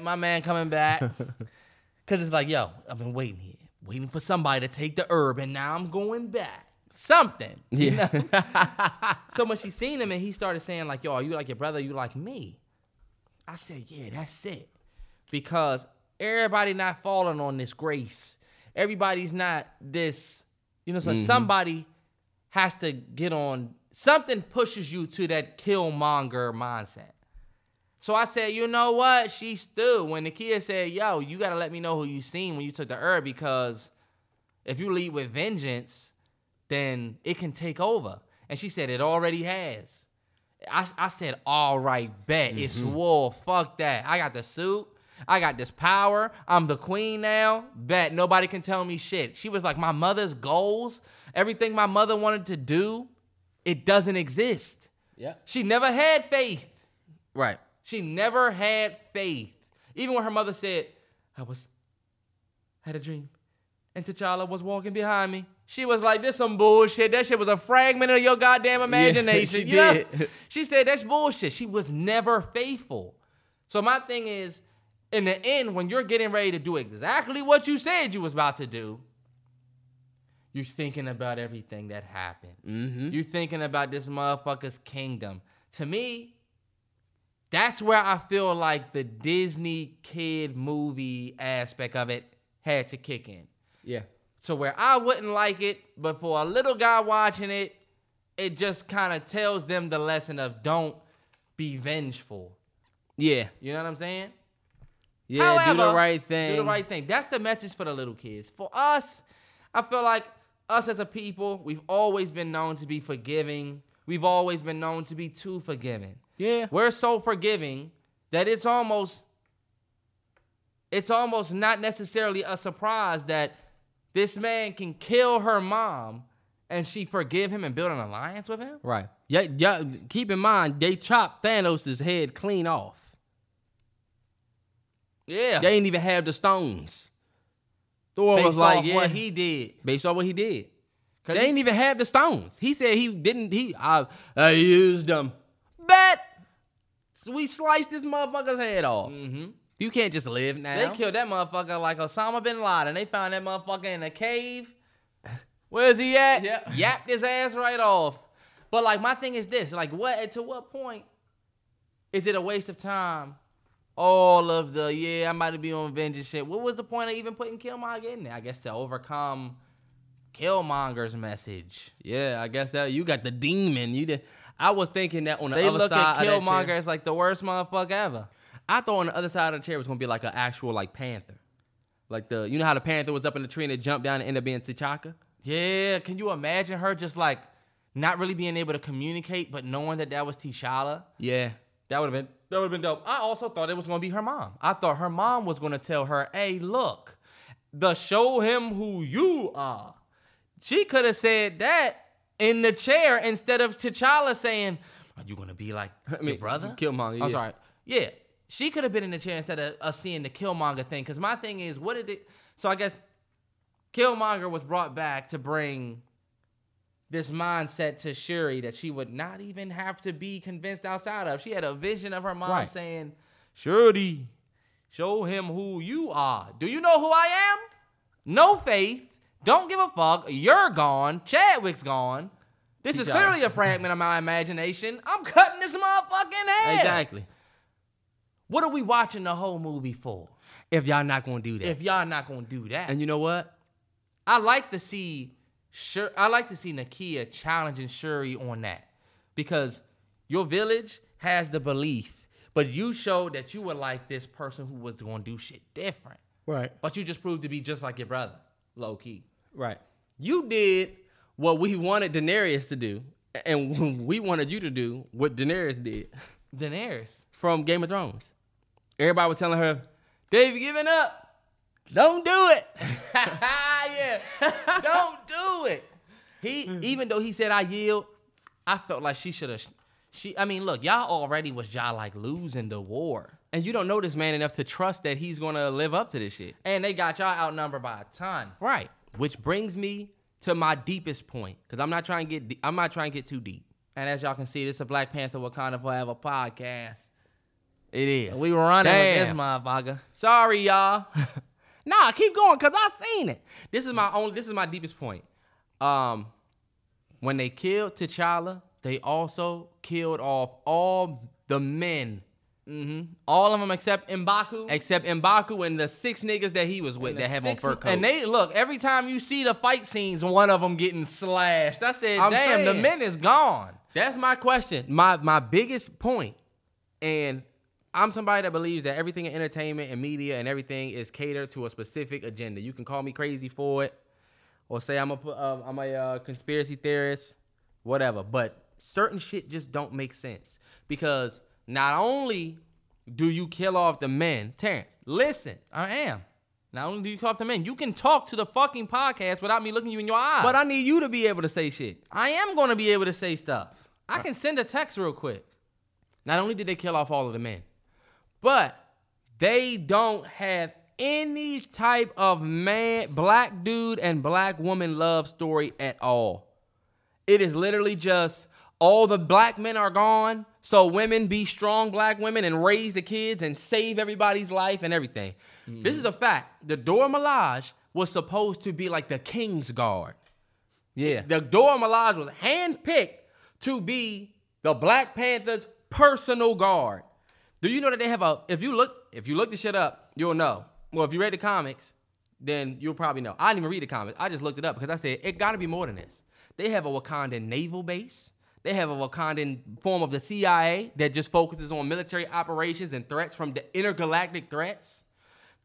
my man coming back. Because it's like, yo, I've been waiting here, waiting for somebody to take the herb, and now I'm going back. Something. Yeah. You know? So when she seen him and he started saying like, yo, are you like your brother? Are you like me? I said, yeah, that's it. Because everybody not falling on this grace. Everybody's not this, you know, so somebody has to get on. Something pushes you to that Killmonger mindset. So I said, you know what? She stood when Nakia said, yo, you got to let me know who you seen when you took the herb because If you lead with vengeance, then it can take over. And she said, it already has. I said, all right, bet. Mm-hmm. It's war. Fuck that. I got the suit. I got this power. I'm the queen now. Bet. Nobody can tell me shit. She was like, my mother's goals, everything my mother wanted to do, it doesn't exist. Yeah. She never had faith. Right. She never had faith. Even when her mother said, I had a dream, and T'Challa was walking behind me. She was like, this some bullshit. That shit was a fragment of your goddamn imagination. Yeah, she did. She said, that's bullshit. She was never faithful. So my thing is, in the end, when you're getting ready to do exactly what you said you was about to do, you're thinking about everything that happened. Mm-hmm. You're thinking about this motherfucker's kingdom. To me, that's where I feel like the Disney kid movie aspect of it had to kick in. Yeah. So where I wouldn't like it, but for a little guy watching it, it just kind of tells them the lesson of don't be vengeful. Yeah. You know what I'm saying? Yeah, however, do the right thing. Do the right thing. That's the message for the little kids. For us, I feel like us as a people, we've always been known to be forgiving. We've always been known to be too forgiving. Yeah. We're so forgiving that it's almost not necessarily a surprise that this man can kill her mom, and she forgive him and build an alliance with him? Right. Yeah. Keep in mind, they chopped Thanos' head clean off. Yeah. They didn't even have the stones. Thor was like, yeah. Based off what he did. Based off what he did. They didn't even have the stones. He said he didn't. I used them. Bet. So we sliced this motherfucker's head off. Mm-hmm. You can't just live now. They killed that motherfucker like Osama bin Laden. They found that motherfucker in a cave. Where's he at? Yep. Yapped his ass right off. But like my thing is this, like what? To what point is it a waste of time? All of the, I might be on vengeance shit. What was the point of even putting Killmonger in there? I guess to overcome Killmonger's message. Yeah, I guess that you got the demon. I was thinking that on the other side of that chair. They look at Killmonger as like the worst motherfucker ever. I thought on the other side of the chair was going to be like an actual like panther. Like the, you know how the panther was up in the tree and it jumped down and ended up being T'Chaka? Yeah, can you imagine her just like not really being able to communicate but knowing that was T'Challa? Yeah. That would have been dope. I also thought it was going to be her mom. I thought her mom was going to tell her, hey, look, show him who you are. She could have said that in the chair instead of T'Challa saying, are you going to be like your brother? Killmonger. I'm sorry. Yeah. She could have been in the chair instead of us seeing the Killmonger thing. Because my thing is, so I guess Killmonger was brought back to bring this mindset to Shuri that she would not even have to be convinced outside of. She had a vision of her mom saying, Shuri, show him who you are. Do you know who I am? No faith. Don't give a fuck. You're gone. Chadwick's gone. This is clearly a fragment of my imagination. I'm cutting this motherfucking head. Exactly. What are we watching the whole movie for? If y'all not going to do that. And you know what? I like to see Nakia challenging Shuri on that because your village has the belief, but you showed that you were like this person who was going to do shit different. Right. But you just proved to be just like your brother, low key. Right. You did what we wanted Daenerys to do, and we wanted you to do what Daenerys did. Daenerys? From Game of Thrones. Everybody was telling her, Dave, you're giving up. Don't do it. Yeah. Don't do it. Even though he said I yield, I felt like she should have. Look, y'all already was y'all like losing the war. And you don't know this man enough to trust that he's going to live up to this shit. And they got y'all outnumbered by a ton. Right. Which brings me to my deepest point. Because I'm not trying to get too deep. And as y'all can see, this is a Black Panther Wakanda Forever podcast. It is. And we were running with this motherfucker. Sorry, y'all. Nah, keep going, because I seen it. This is my deepest point. When they killed T'Challa, they also killed off all the men. Mm-hmm. All of them except M'Baku. And the 6 niggas that he was with that have on fur coats. And they, look, every time you see the fight scenes, one of them getting slashed. I said, damn, the men is gone. That's my question. My biggest point, and I'm somebody that believes that everything in entertainment and media and everything is catered to a specific agenda. You can call me crazy for it, or say I'm a conspiracy theorist, whatever. But certain shit just don't make sense because not only do you kill off the men, Terrence, listen. I am. Not only do you kill off the men, you can talk to the fucking podcast without me looking you in your eyes. But I need you to be able to say shit. I am going to be able to say stuff. I can send a text real quick. Not only did they kill off all of the men, but they don't have any type of man, black dude and black woman love story at all. It is literally just all the black men are gone, so women be strong black women and raise the kids and save everybody's life and everything. Mm. This is a fact. The Dora Milaje was supposed to be like the king's guard. Yeah. The Dora Milaje was handpicked to be the Black Panther's personal guard. Do you know that they have a, if you look this shit up, you'll know. Well, if you read the comics, then you'll probably know. I didn't even read the comics. I just looked it up because I said, it got to be more than this. They have a Wakandan naval base. They have a Wakandan form of the CIA that just focuses on military operations and threats from the intergalactic threats.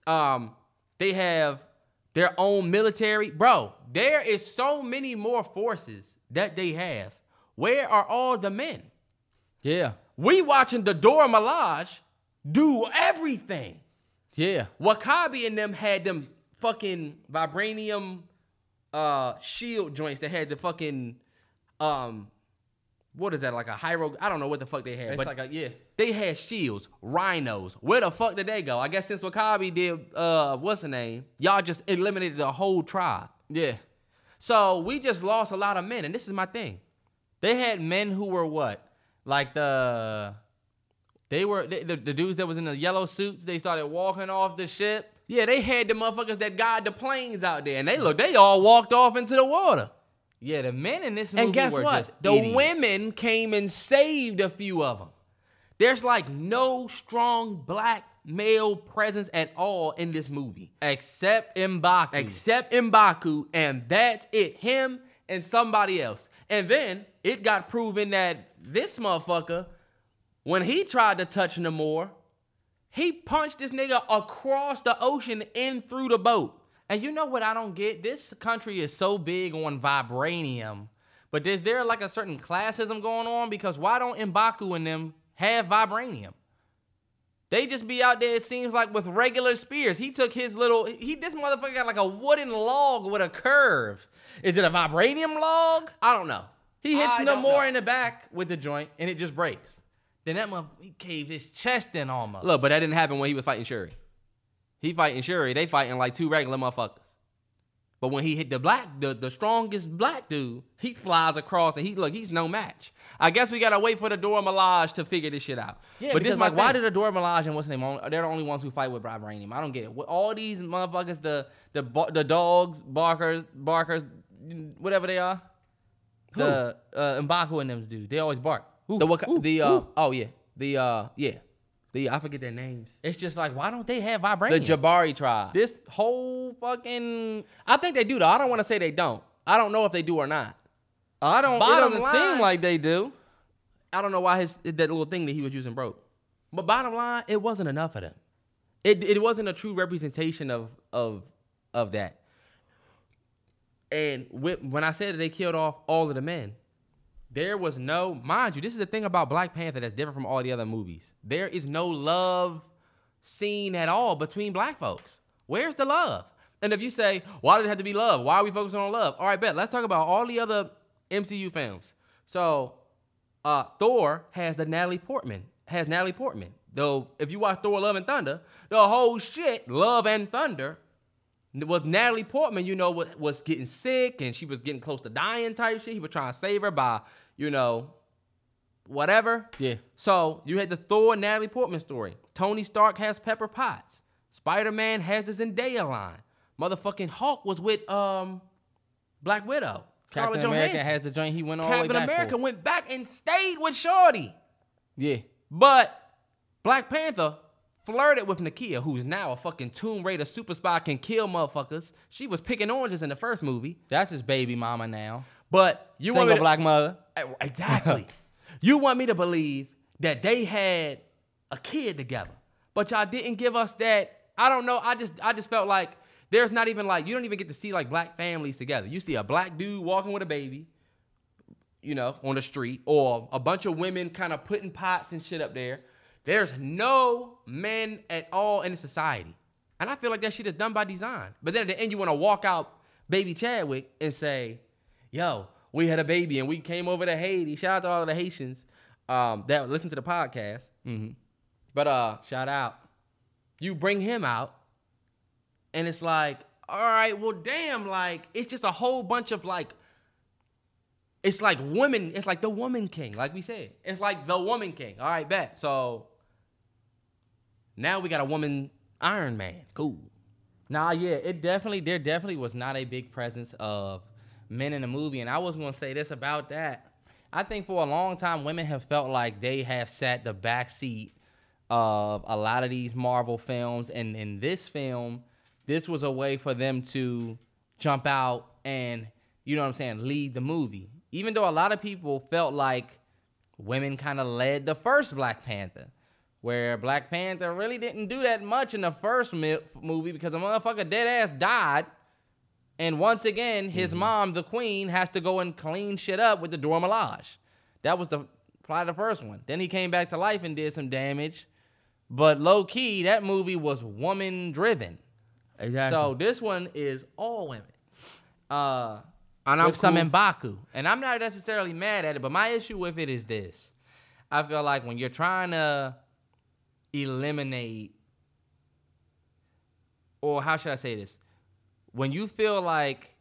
They have their own military. Bro, there is so many more forces that they have. Where are all the men? Yeah. We watching the Dora Milaje do everything. Yeah. Wakabi and them had them fucking vibranium shield joints that had the fucking, what is that, like a hyro? I don't know what the fuck they had. It's but like a, yeah. They had shields, rhinos. Where the fuck did they go? I guess since Wakabi did, what's the name, y'all just eliminated the whole tribe. Yeah. So we just lost a lot of men, and this is my thing. They had men who were what? Like the dudes that was in the yellow suits, they started walking off the ship. Yeah, they had the motherfuckers that guide the planes out there, and they all walked off into the water. Yeah, the men in this movie and guess were what? Just the idiots. Women came and saved a few of them. There's like no strong black male presence at all in this movie. Except M'Baku, and that's it. Him and somebody else. And then it got proven that this motherfucker, when he tried to touch Namor, he punched this nigga across the ocean in through the boat. And you know what I don't get? This country is so big on vibranium. But is there like a certain classism going on? Because why don't M'Baku and them have vibranium? They just be out there, it seems like, with regular spears. He took his little... This motherfucker got like a wooden log with a curve. Is it a vibranium log? I don't know. He hits Namor in the back with the joint, and it just breaks. Then that motherfucker caved his chest in almost. Look, but that didn't happen when he was fighting Shuri. He fighting Shuri. They fighting like two regular motherfuckers. But when he hit the strongest black dude, he flies across, and he's no match. I guess we got to wait for the Dora Milaje to figure this shit out. Yeah, but this is like, why did the Dora Milaje and what's the name? They're the only ones who fight with vibranium. I don't get it. With all these motherfuckers, the dogs, barkers, whatever they are, who? The M'Baku and them's dude, they always bark. I forget their names. It's just like, why don't they have vibranium? The Jabari tribe. This whole fucking... I think they do, though. I don't want to say they don't. I don't know if they do or not. It doesn't seem like they do. I don't know why that little thing that he was using broke. But bottom line, it wasn't enough of them. It wasn't a true representation of that. And when I said that they killed off all of the men, there was no, mind you, this is the thing about Black Panther that's different from all the other movies. There is no love scene at all between black folks. Where's the love? And if you say, why does it have to be love? Why are we focusing on love? All right, bet. Let's talk about all the other MCU films. So Thor has Natalie Portman. Though if you watch Thor Love and Thunder, the whole shit, Love and Thunder, was Natalie Portman, you know, was getting sick and she was getting close to dying type shit. He was trying to save her by, you know, whatever. Yeah. So you had the Thor and Natalie Portman story. Tony Stark has Pepper Potts. Spider-Man has the Zendaya line. Motherfucking Hulk was with Black Widow. Captain America has the joint he went all the way back. Captain America went back and stayed with Shorty. Yeah. But Black Panther flirted with Nakia, who's now a fucking Tomb Raider super spy, can kill motherfuckers. She was picking oranges in the first movie. That's his baby mama now. But you want me to, black mother. Exactly. You want me to believe that they had a kid together, but y'all didn't give us that. I don't know. I just felt like There's not even like, you don't even get to see like black families together. You see a black dude walking with a baby, you know, on the street, or a bunch of women kind of putting pots and shit up there. There's no men at all in society. And I feel like that shit is done by design. But then at the end, you want to walk out baby Chadwick and say, yo, we had a baby and we came over to Haiti. Shout out to all of the Haitians that listen to the podcast. Mm-hmm. But shout out. You bring him out and it's like, all right, well, damn, like, it's just a whole bunch of like, it's like women. It's like the woman king, like we said. It's like the woman king. All right, bet. So now we got a woman Iron Man. Cool. Nah, yeah, there definitely was not a big presence of men in the movie. And I was going to say this about that. I think for a long time, women have felt like they have sat the backseat of a lot of these Marvel films. And in this film, this was a way for them to jump out and, you know what I'm saying, lead the movie. Even though a lot of people felt like women kind of led the first Black Panther, where Black Panther really didn't do that much in the first movie because the motherfucker dead ass died. And once again, his mom, the queen, has to go and clean shit up with the Dora Milaje. That was the plot of the first one. Then he came back to life and did some damage. But low-key, that movie was woman-driven. Exactly. So this one is all women. And I'm with some M'Baku. And I'm not necessarily mad at it, but my issue with it is this. I feel like when you're trying to eliminate, or how should I say this? When you feel like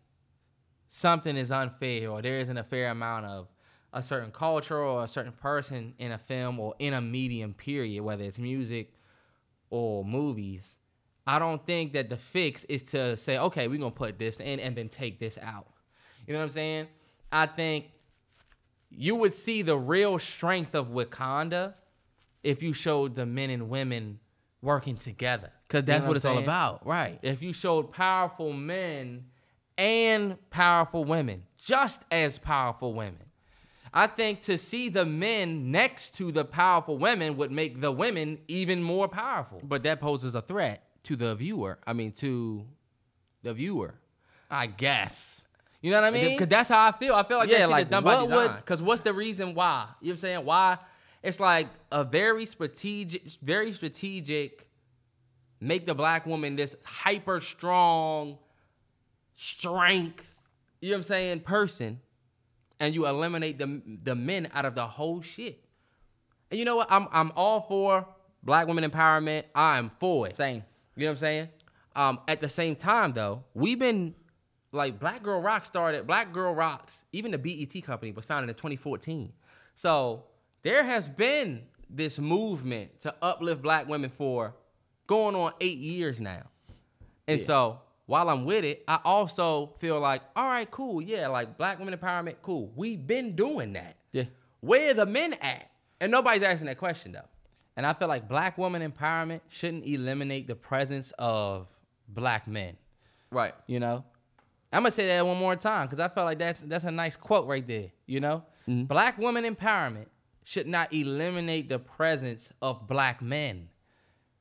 something is unfair or there isn't a fair amount of a certain culture or a certain person in a film or in a medium period, whether it's music or movies, I don't think that the fix is to say, okay, we're going to put this in and then take this out. You know what I'm saying? I think you would see the real strength of Wakanda if you showed the men and women working together. Because that's what it's all about. Right. If you showed powerful men and powerful women, just as powerful women. I think to see the men next to the powerful women would make the women even more powerful. But that poses a threat to the viewer. I guess. You know what I mean? Because that's how I feel. I feel like that shit is done by design. Because what's the reason why? You know what I'm saying? Why? It's like a very strategic, make the black woman this hyper strong strength, you know what I'm saying, person, and you eliminate the men out of the whole shit. And you know what? I'm all for black women empowerment. I'm for it. Same. You know what I'm saying? At the same time, though, we've been like Black Girl Rocks, even the BET company was founded in 2014. So there has been this movement to uplift black women for going on 8 years now. And so while I'm with it, I also feel like, all right, cool. Yeah, like black women empowerment, cool. We've been doing that. Yeah. Where are the men at? And nobody's asking that question, though. And I feel like black woman empowerment shouldn't eliminate the presence of black men. Right. You know? I'm going to say that one more time because I felt like that's a nice quote right there, you know? Mm-hmm. Black woman empowerment should not eliminate the presence of black men.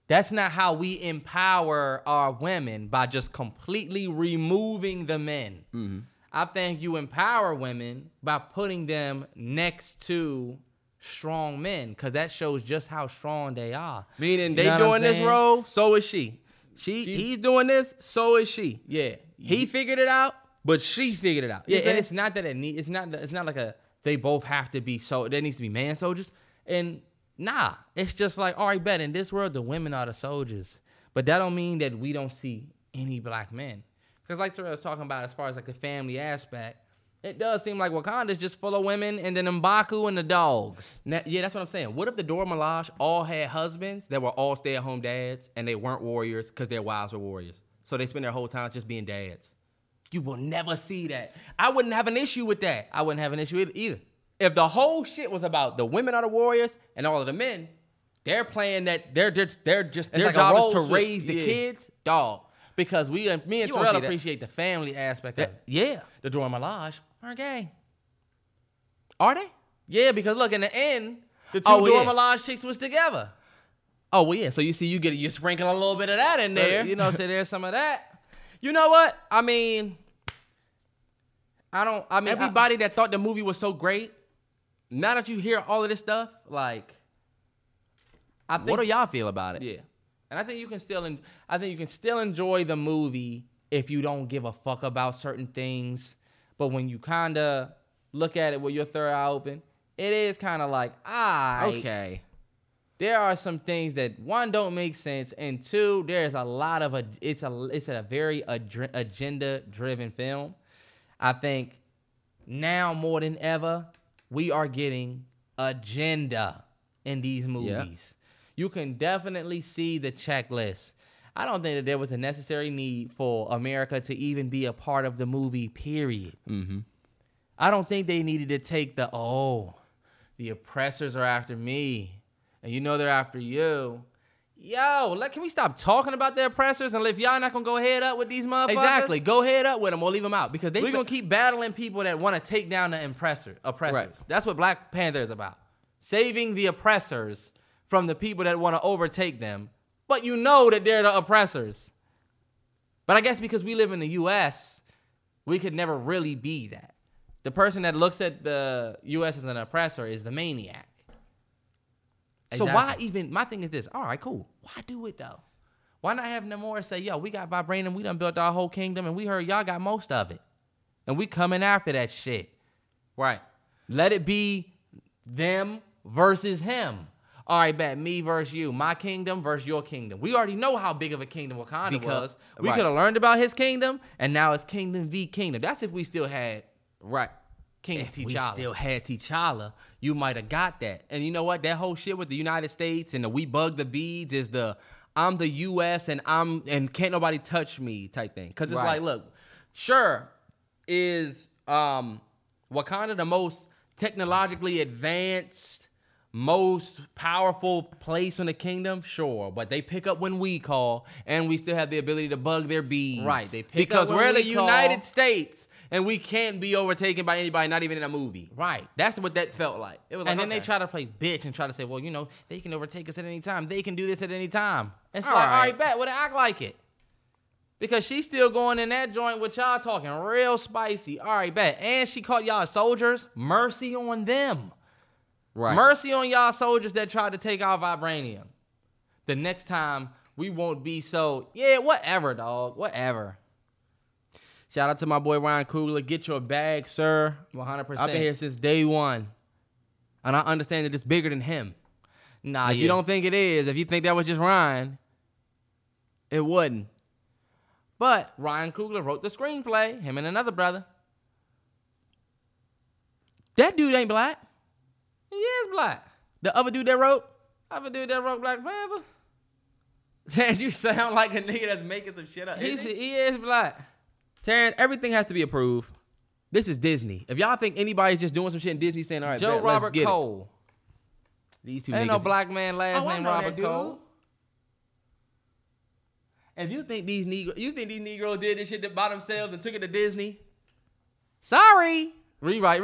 That's not how we empower our women, by just completely removing the men. Mm-hmm. I think you empower women by putting them next to strong men, because that shows just how strong they are. Meaning they doing this role, so is she. He's doing this, so is she. Yeah. He figured it out, but she figured it out. Yeah, and it's not that it's not like a they both have to be, so there needs to be man soldiers. And nah, it's just like, all right, bet in this world, the women are the soldiers. But that don't mean that we don't see any black men. Because like Terrell was talking about, as far as like the family aspect, it does seem like Wakanda is just full of women and then M'Baku and the dogs. Now, yeah, that's what I'm saying. What if the Dora Milaje all had husbands that were all stay-at-home dads and they weren't warriors because their wives were warriors? So they spend their whole time just being dads. You will never see that. I wouldn't have an issue with that. I wouldn't have an issue either. If the whole shit was about the women are the warriors and all of the men, they're playing that they're just their like job is to raise the kids, dog. Because me and Terrell appreciate the family aspect of it. Yeah, the Dora Milaje are gay. Are they? Yeah, because look, in the end, the two Dora Milaje chicks was together. Oh well, yeah. So you see, you sprinkle a little bit of that in there. You know, so there's some of that. You know what? I mean, everybody that thought the movie was so great, now that you hear all of this stuff, like, I think, what do y'all feel about it? Yeah. And I think you can still enjoy the movie if you don't give a fuck about certain things. But when you kind of look at it with your third eye open, it is kind of like, okay. There are some things that, one, don't make sense, and two, there's a lot of it's a very agenda-driven film. I think now more than ever, we are getting agenda in these movies. Yep. You can definitely see the checklist. I don't think that there was a necessary need for America to even be a part of the movie, period. Mm-hmm. I don't think they needed to take the oppressors are after me, and you know they're after you. Yo, can we stop talking about the oppressors? And if y'all not going to go head up with these motherfuckers? Exactly. Go head up with them or leave them out. Because we're going to keep battling people that want to take down the oppressors. Right. That's what Black Panther is about. Saving the oppressors from the people that want to overtake them. But you know that they're the oppressors. But I guess because we live in the U.S., we could never really be that. The person that looks at the U.S. as an oppressor is the maniac. Exactly. So why even, my thing is this, all right, cool. Why do it, though? Why not have Namor say, yo, we got vibranium, we done built our whole kingdom, and we heard y'all got most of it. And we coming after that shit. Right. Let it be them versus him. All right, bet, me versus you. My kingdom versus your kingdom. We already know how big of a kingdom Wakanda was. We could have learned about his kingdom, and now it's kingdom v. kingdom. That's if we still had King T'Challa. If we still had T'Challa, you might have got that. And you know what? That whole shit with the United States and the we bug the beads is the I'm the U.S. and can't nobody touch me type thing. Because it's like, look, sure, is Wakanda the most technologically advanced, most powerful place in the kingdom, sure, but they pick up when we call, and we still have the ability to bug their bees. Right, they pick because up when we're we the call. United States, and we can't be overtaken by anybody, not even in a movie. Right, that's what that felt like. It was like, and then they try to play bitch and try to say, well, you know, they can overtake us at any time. They can do this at any time. It's all like, right. All right, bet. Well, they act like it because she's still going in that joint with y'all talking real spicy. All right, bet. And she called y'all soldiers. Mercy on them. Right. Mercy on y'all soldiers that tried to take our vibranium. The next time, we won't be so, yeah, whatever, dog, whatever. Shout out to my boy Ryan Coogler. Get your bag, sir. 100%. I've been here since day one. And I understand that it's bigger than him. Nah, if you don't think it is, if you think that was just Ryan, it wouldn't. But Ryan Coogler wrote the screenplay, him and another brother. That dude ain't black. He is black. The other dude that wrote Black Panther. Terrence, you sound like a nigga that's making some shit up. He is black. Terrence, everything has to be approved. This is Disney. If y'all think anybody's just doing some shit in Disney saying, all right, Joe Robert Cole. These two niggas. Ain't no black man last name Robert Cole. If you think these Negroes did this shit by themselves and took it to Disney, sorry. Rewrite.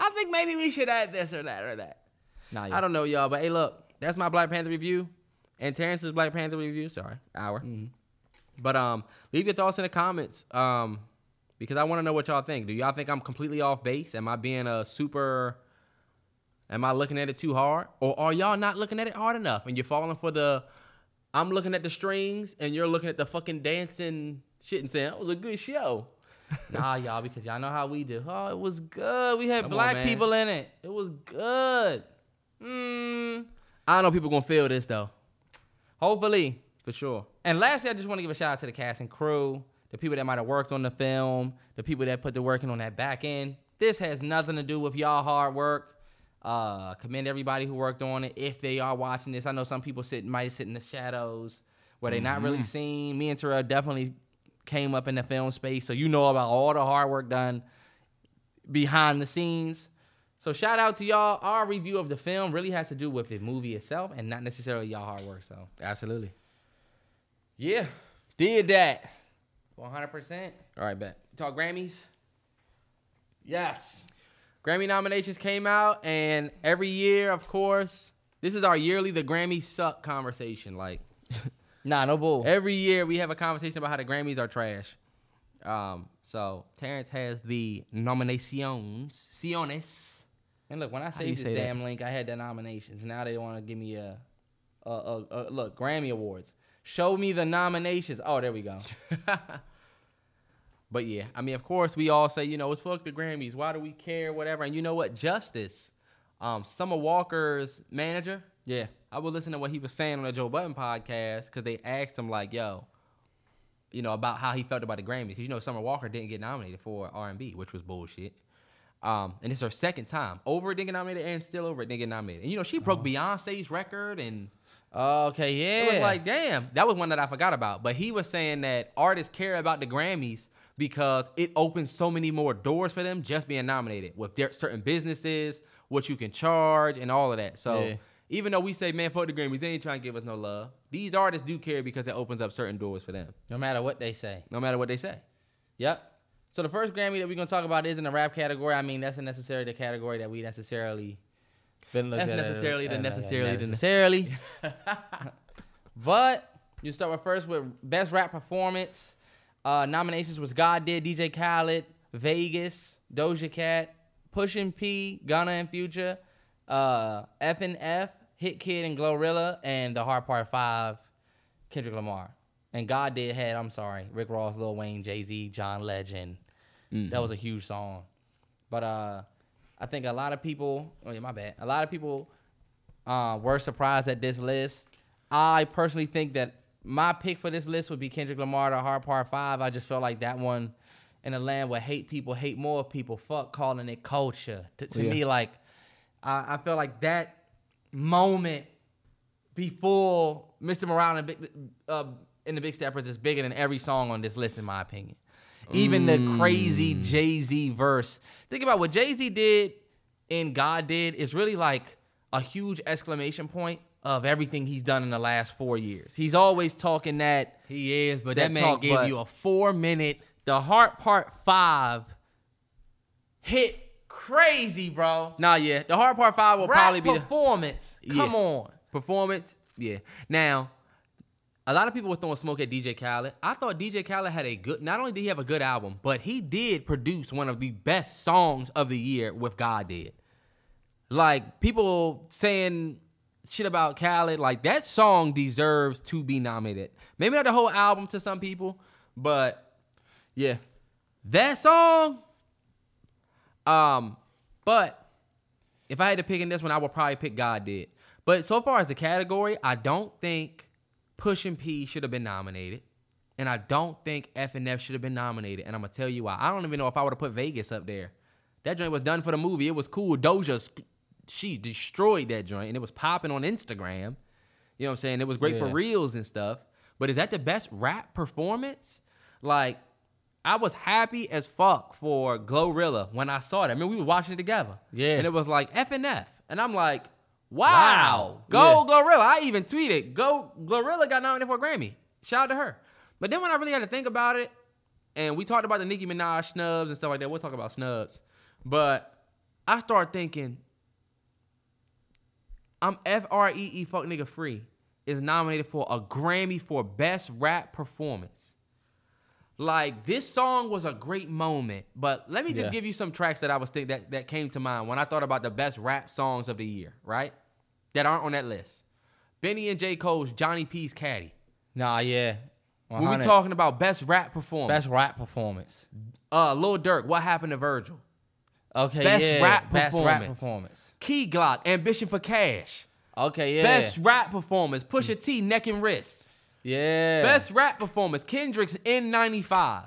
I think maybe we should add this or that or that. Nah, I don't know, y'all, but hey, look, that's my Black Panther review and Terrence's Black Panther review. Sorry, hour. Mm-hmm. But leave your thoughts in the comments because I want to know what y'all think. Do y'all think I'm completely off base? Am I looking at it too hard? Or are y'all not looking at it hard enough? And you're falling for I'm looking at the strings and you're looking at the fucking dancing shit and saying, that was a good show. Nah, y'all, because y'all know how we do. Oh, it was good. We had black people in it. It was good. I know people gonna feel this though. Hopefully, for sure. And lastly, I just want to give a shout out to the cast and crew, the people that might have worked on the film, the people that put the work in on that back end. This has nothing to do with y'all hard work. Commend everybody who worked on it. If they are watching this, I know some people might sit in the shadows where they're not really seen. Me and Terrell definitely came up in the film space, so you know about all the hard work done behind the scenes. So shout out to y'all. Our review of the film really has to do with the movie itself and not necessarily y'all hard work. So absolutely, yeah, did that 100%. All right, bet. Talk Grammys. Yes, Grammy nominations came out, and every year, of course, this is our yearly the Grammys suck conversation. Like. Nah, no bull. Every year we have a conversation about how the Grammys are trash. So Terrence has the nominaciones. And look, when I saved this damn link, I had the nominations. Now they want to give me a look, Grammy Awards. Show me the nominations. Oh, there we go. But yeah, I mean, of course, we all say, you know, it's fuck the Grammys. Why do we care? Whatever. And you know what? Justice, Summer Walker's manager. Yeah. I would listen to what he was saying on the Joe Budden podcast because they asked him, like, yo, you know, about how he felt about the Grammys. Because, you know, Summer Walker didn't get nominated for R&B, which was bullshit. And it's her second time. Over it didn't get nominated and still over it didn't get nominated. And, you know, she broke Beyonce's record and... Okay, yeah. It was like, damn, that was one that I forgot about. But he was saying that artists care about the Grammys because it opens so many more doors for them just being nominated with their certain businesses, what you can charge, and all of that. So even though we say, man, fuck the Grammys, they ain't trying to give us no love, these artists do care because it opens up certain doors for them. No matter what they say. No matter what they say. Yep. So the first Grammy that we're going to talk about is in the rap category. I mean, that's necessarily the category that we necessarily... But you start with first with best rap performance. Nominations was God Did, DJ Khaled, Vegas, Doja Cat, Pusha P, Gunna and Future, F&F, Hit Kid and Glorilla, and The Hard Part 5, Kendrick Lamar. And God Did had, Rick Ross, Lil Wayne, Jay-Z, John Legend. Mm-hmm. That was a huge song. But I think a lot of people, a lot of people were surprised at this list. I personally think that my pick for this list would be Kendrick Lamar, The Hard Part 5. I just felt like that one, in a land where hate people, hate more people, fuck calling it culture. To me, like, I felt like that moment before Mr. Morale and the Big Steppers is bigger than every song on this list, in my opinion. Even the crazy Jay-Z verse. Think about what Jay-Z did in God Did is really like a huge exclamation point of everything he's done in the last 4 years. He's always talking that. He is, but that man talk, gave you a 4 minute. The Hard Part 5 hit crazy, bro. Nah, yeah. The Hard Part 5 will probably be performance. Come on. Performance, yeah. Now... a lot of people were throwing smoke at DJ Khaled. I thought DJ Khaled had a good... not only did he have a good album, but he did produce one of the best songs of the year with God Did. Like, people saying shit about Khaled, like, that song deserves to be nominated. Maybe not the whole album to some people, but... yeah. That song... but if I had to pick in this one, I would probably pick God Did. But so far as the category, I don't think... Pusha P should have been nominated, and I don't think F&F should have been nominated, and I'm going to tell you why. I don't even know if I would have put Vegas up there. That joint was done for the movie. It was cool. Doja, she destroyed that joint, and it was popping on Instagram. You know what I'm saying? It was great for reels and stuff, but is that the best rap performance? Like, I was happy as fuck for Glorilla when I saw that. I mean, we were watching it together, and it was like F&F, and I'm like... wow. Go Glorilla. I even tweeted, go Glorilla got nominated for a Grammy. Shout out to her. But then when I really had to think about it, and we talked about the Nicki Minaj snubs and stuff like that. We'll talk about snubs. But I started thinking, I'm F-R-E-E, fuck nigga free, is nominated for a Grammy for Best Rap Performance. Like, this song was a great moment. But let me just give you some tracks that I was thinking that came to mind when I thought about the best rap songs of the year, right? That aren't on that list. Benny and J. Cole's Johnny P's Caddy. Nah, yeah. 100. When we talking about best rap performance. Best rap performance. Lil Durk, What Happened to Virgil? Okay, Best rap performance. Key Glock, Ambition for Cash. Okay, yeah. Best rap performance. Pusha T, Neck and Wrist. Yeah. Best rap performance. Kendrick's N95.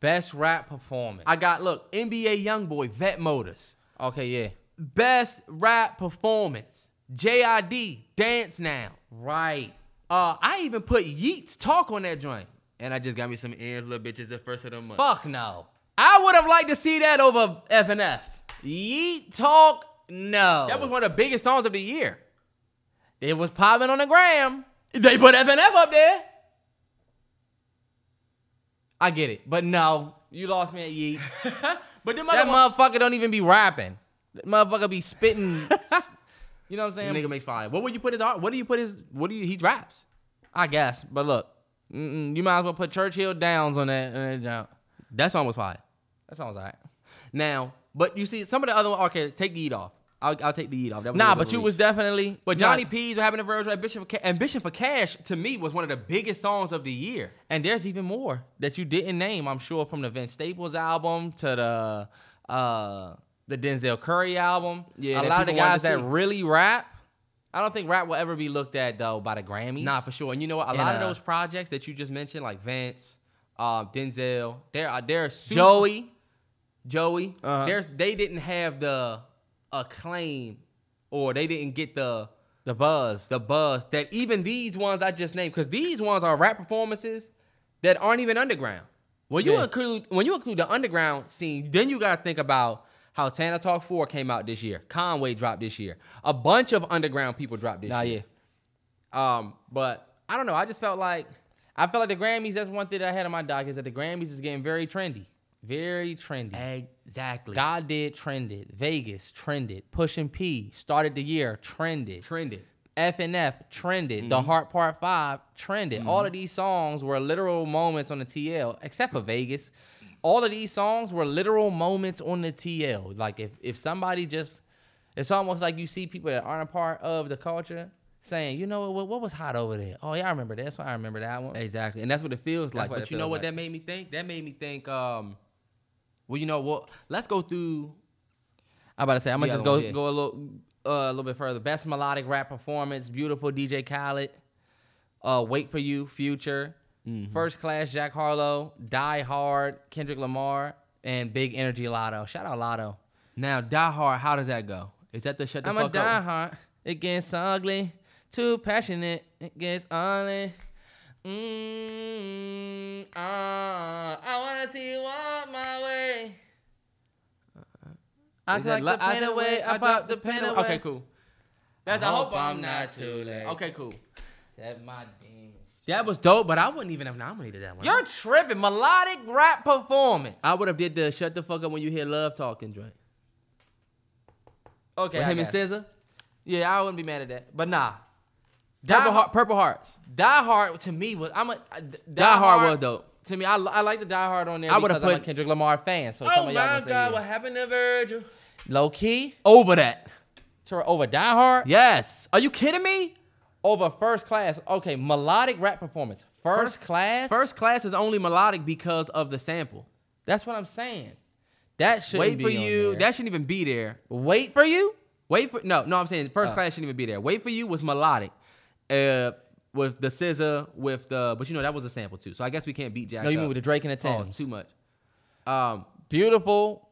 Best rap performance. I got, look, NBA Youngboy, Vet Motors. Okay, yeah. Best rap performance. J.I.D., Dance Now. Right. I even put Yeats Talk on that joint. And I just got me some ears, little bitches, the first of the month. Fuck no. I would have liked to see that over F&F. Yeats Talk, no. That was one of the biggest songs of the year. It was popping on the gram. They put F&F up there. I get it, but no, you lost me at Yeet. But that motherfucker don't even be rapping. That motherfucker be spitting. You know what I'm saying? Nigga makes fire. What do you put his? He raps. I guess. But look, you might as well put Churchill Downs on that jump. That song was fire. That song was all right. Now, but you see, some of the other ones, okay, take the eat off. I'll take the eat off. Nah, but you was definitely... But Johnny P's, What Happened to Virgil, Ambition for Cash, to me, was one of the biggest songs of the year. And there's even more that you didn't name, I'm sure, from the Vince Staples album to the Denzel Curry album. Yeah, a lot of the guys that really rap. I don't think rap will ever be looked at, though, by the Grammys. Nah, for sure. And you know what? A lot of those projects that you just mentioned, like Vince, Denzel, they're super... Joey, uh-huh. They didn't have the... acclaim, or they didn't get the buzz that even these ones I just named, because these ones are rap performances that aren't even underground. When you include the underground scene, then you gotta think about how Tana Talk 4 came out this year, Conway dropped this year, a bunch of underground people dropped this year. Yeah. But I don't know. I just felt like the Grammys. That's one thing that I had on my doc, is that the Grammys is getting very trendy. Very trendy. Exactly. God did trended. Vegas trended. Pusha P started the year trended. FNF trended. Mm-hmm. The Heart Part 5 trended. Mm-hmm. All of these songs were literal moments on the TL, except for Vegas. All of these songs were literal moments on the TL. Like if somebody just, it's almost like you see people that aren't a part of the culture saying, you know what was hot over there? Oh yeah, I remember that. That's why I remember that one. Exactly, and that's what it feels like. But you know what that made me think? That made me think. Well, you know what? Let's go through. I'm about to say, I'm going to just go a little bit further. Best melodic rap performance, Beautiful, DJ Khaled. Wait For You, Future. Mm-hmm. First Class, Jack Harlow. Die Hard, Kendrick Lamar. And Big Energy, Lotto. Shout out Lotto. Now, Die Hard, how does that go? Is that the shut the fuck up? I'm a Die Hard. It gets ugly. Too passionate. It gets ugly. I wanna see you walk my way. I take the pen away. I pop the pen away. Okay, cool. That's I hope I'm not too late. Okay, cool. That my demon. That was dope, but I wouldn't even have nominated that one. You're tripping. Melodic rap performance. I would have did the shut the fuck up when you hear love talking joint. Okay, with him and SZA. Yeah, I wouldn't be mad at that. But nah. Purple Hearts. Die Hard to me was Die Hard was dope. To me, I like the Die Hard on there. I would have put I'm a Kendrick Lamar fan. So oh my God, What Happened to Virgil? Low key over that. Over Die Hard? Yes. Are you kidding me? Over First Class. Okay, melodic rap performance. First Class. First Class is only melodic because of the sample. That's what I'm saying. That shouldn't Wait be for on you. There. That shouldn't even be there. Wait For You. No. I'm saying First Class shouldn't even be there. Wait For You was melodic. With the scissor, but you know, that was a sample too. So I guess we can't beat Jack. No, you mean with the Drake and the Thanos. Oh, too much. Beautiful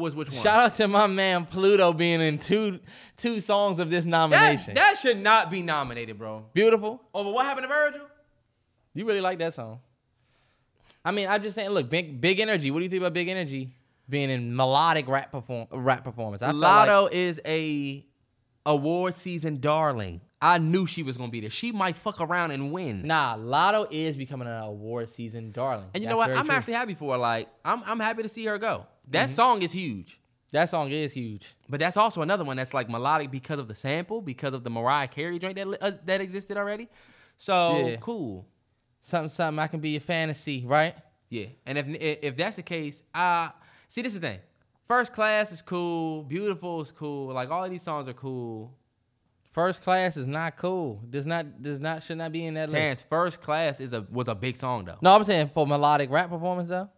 was which one? Shout out to my man Pluto being in two songs of this nomination. That should not be nominated, bro. Beautiful. Over What Happened to Virgil? You really like that song. I mean, I'm just saying, look, Big Energy. What do you think about Big Energy being in melodic rap performance? Lotto is a award season darling. I knew she was going to be there. She might fuck around and win. Nah, Lotto is becoming an award season darling. And you know what? I'm actually happy for her. Like, I'm happy to see her go. That song is huge. That song is huge. But that's also another one that's like melodic because of the sample, because of the Mariah Carey joint that existed already. So, cool. Something I can be a fantasy, right? Yeah. And if that's the case, see, this is the thing. First Class is cool. Beautiful is cool. Like, all of these songs are cool. First Class is not cool. Should not be in that list. Terrence, First Class was a big song though. No, I'm saying for melodic rap performance though.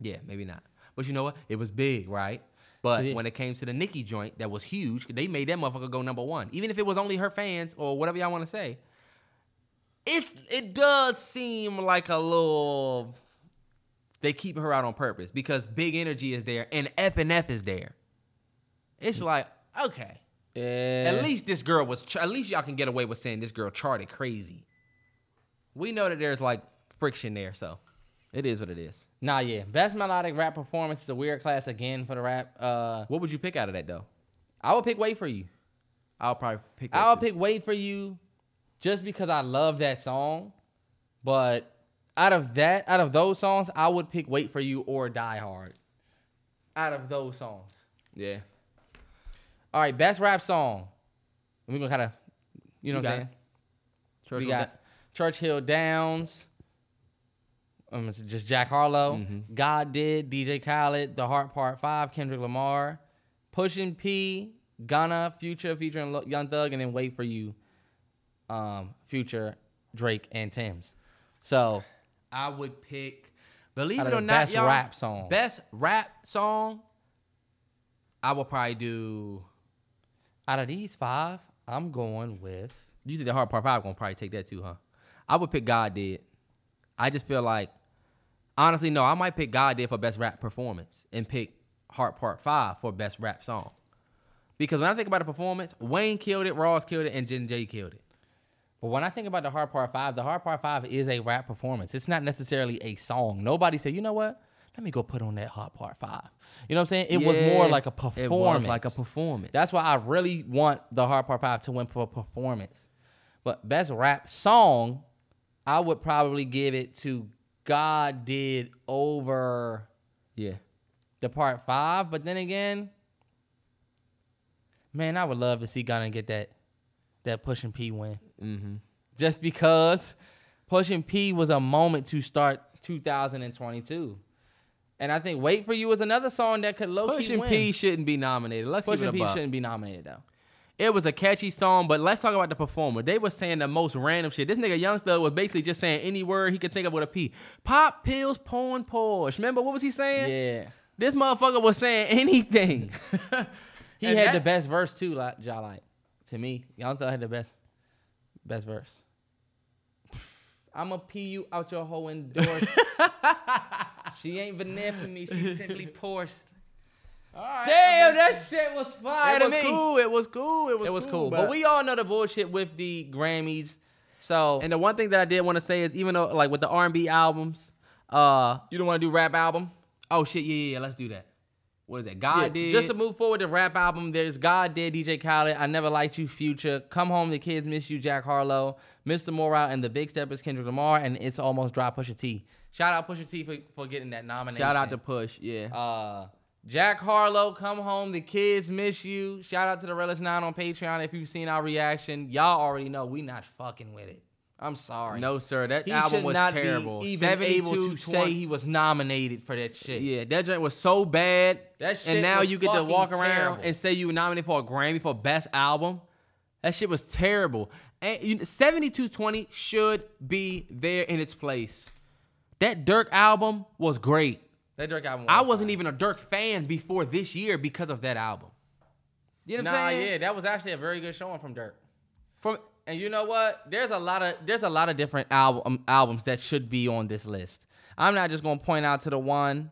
Yeah, maybe not. But you know what? It was big, right? But when it came to the Nicki joint, that was huge. They made that motherfucker go number one, even if it was only her fans or whatever y'all want to say. It does seem like a little they keep her out on purpose because Big Energy is there and FNF is there. It's like okay. Yeah. At least this girl was. At least y'all can get away with saying this girl charted crazy. We know that there's like friction there, so it is what it is. Nah, yeah. Best melodic rap performance is a weird class again for the rap. What would you pick out of that though? I would pick Wait For You. I'll probably pick. That I would pick Wait For You, just because I love that song. But out of those songs, I would pick Wait For You or Die Hard. Out of those songs. Yeah. All right, best rap song. We're going to kind of, you know what I'm saying? Churchill Downs. It's just Jack Harlow. Mm-hmm. God Did, DJ Khaled, The Heart Part 5, Kendrick Lamar, Pusha P, Gunna, Future featuring Young Thug, and then Wait For You, Future, Drake, and Tim's. So I would pick, believe it or not, best y'all, rap song. Best rap song. I would probably do. Out of these five, I'm going with. You think The Heart Part 5 gonna probably take that too, huh? I would pick God Did. I just feel like, honestly, no, I might pick God Did for best rap performance and pick Heart Part 5 for best rap song. Because when I think about the performance, Wayne killed it, Ross killed it, and Jen J killed it. But when I think about The Heart Part 5, The Heart Part 5 is a rap performance. It's not necessarily a song. Nobody said, you know what? Let me go put on that Heart Part 5. You know what I'm saying? It was more like a performance. It was like a performance. That's why I really want The Heart Part 5 to win for a performance. But best rap song, I would probably give it to God Did over the Part 5. But then again, man, I would love to see Gunna get that Pusha P win. Mm-hmm. Just because Pusha P was a moment to start 2022. And I think Wait For You is another song that could low-key win. Pusha P shouldn't be nominated. Let's keep it above. Pusha P shouldn't be nominated, though. It was a catchy song, but let's talk about the performer. They were saying the most random shit. This nigga Young Thug was basically just saying any word he could think of with a P. Pop pills, porn, Porsche. Remember, what was he saying? Yeah. This motherfucker was saying anything. He had the best verse, too, like, to me. Young Thug had the best verse. I'ma pee you out your hoe indoors. She ain't veneer for me. She simply pours. All right. Damn, that shit was fire. It was cool. But we all know the bullshit with the Grammys. So, and the one thing that I did want to say is, even though, like, with the R&B albums, you don't want to do rap album? Oh shit, yeah, let's do that. What is that? God Did. Just to move forward to rap album, there's God Did, DJ Khaled, I Never Liked You, Future, Come Home, The Kids Miss You, Jack Harlow, Mr. Morale and the Big Steppers, Kendrick Lamar, and It's Almost Dry, Pusha T. Shout out Pusha T for getting that nomination. Shout out to Push, yeah. Jack Harlow, Come Home, The Kids Miss You. Shout out to the Realest 9 on Patreon. If you've seen our reaction, y'all already know we not fucking with it. I'm sorry. No, sir. That album was terrible. He should not be even able to say he was nominated for that shit. Yeah, that joint was so bad. That shit was fucking terrible. And now you get to walk around and say you were nominated for a Grammy for Best Album. That shit was terrible. And 7220 should be there in its place. That Dirk album was great. That Dirk album was I wasn't even a Dirk fan before this year because of that album. You know what I'm saying? Nah, yeah, that was actually a very good showing from Dirk. And you know what? There's a lot of different albums that should be on this list. I'm not just gonna point out to the one.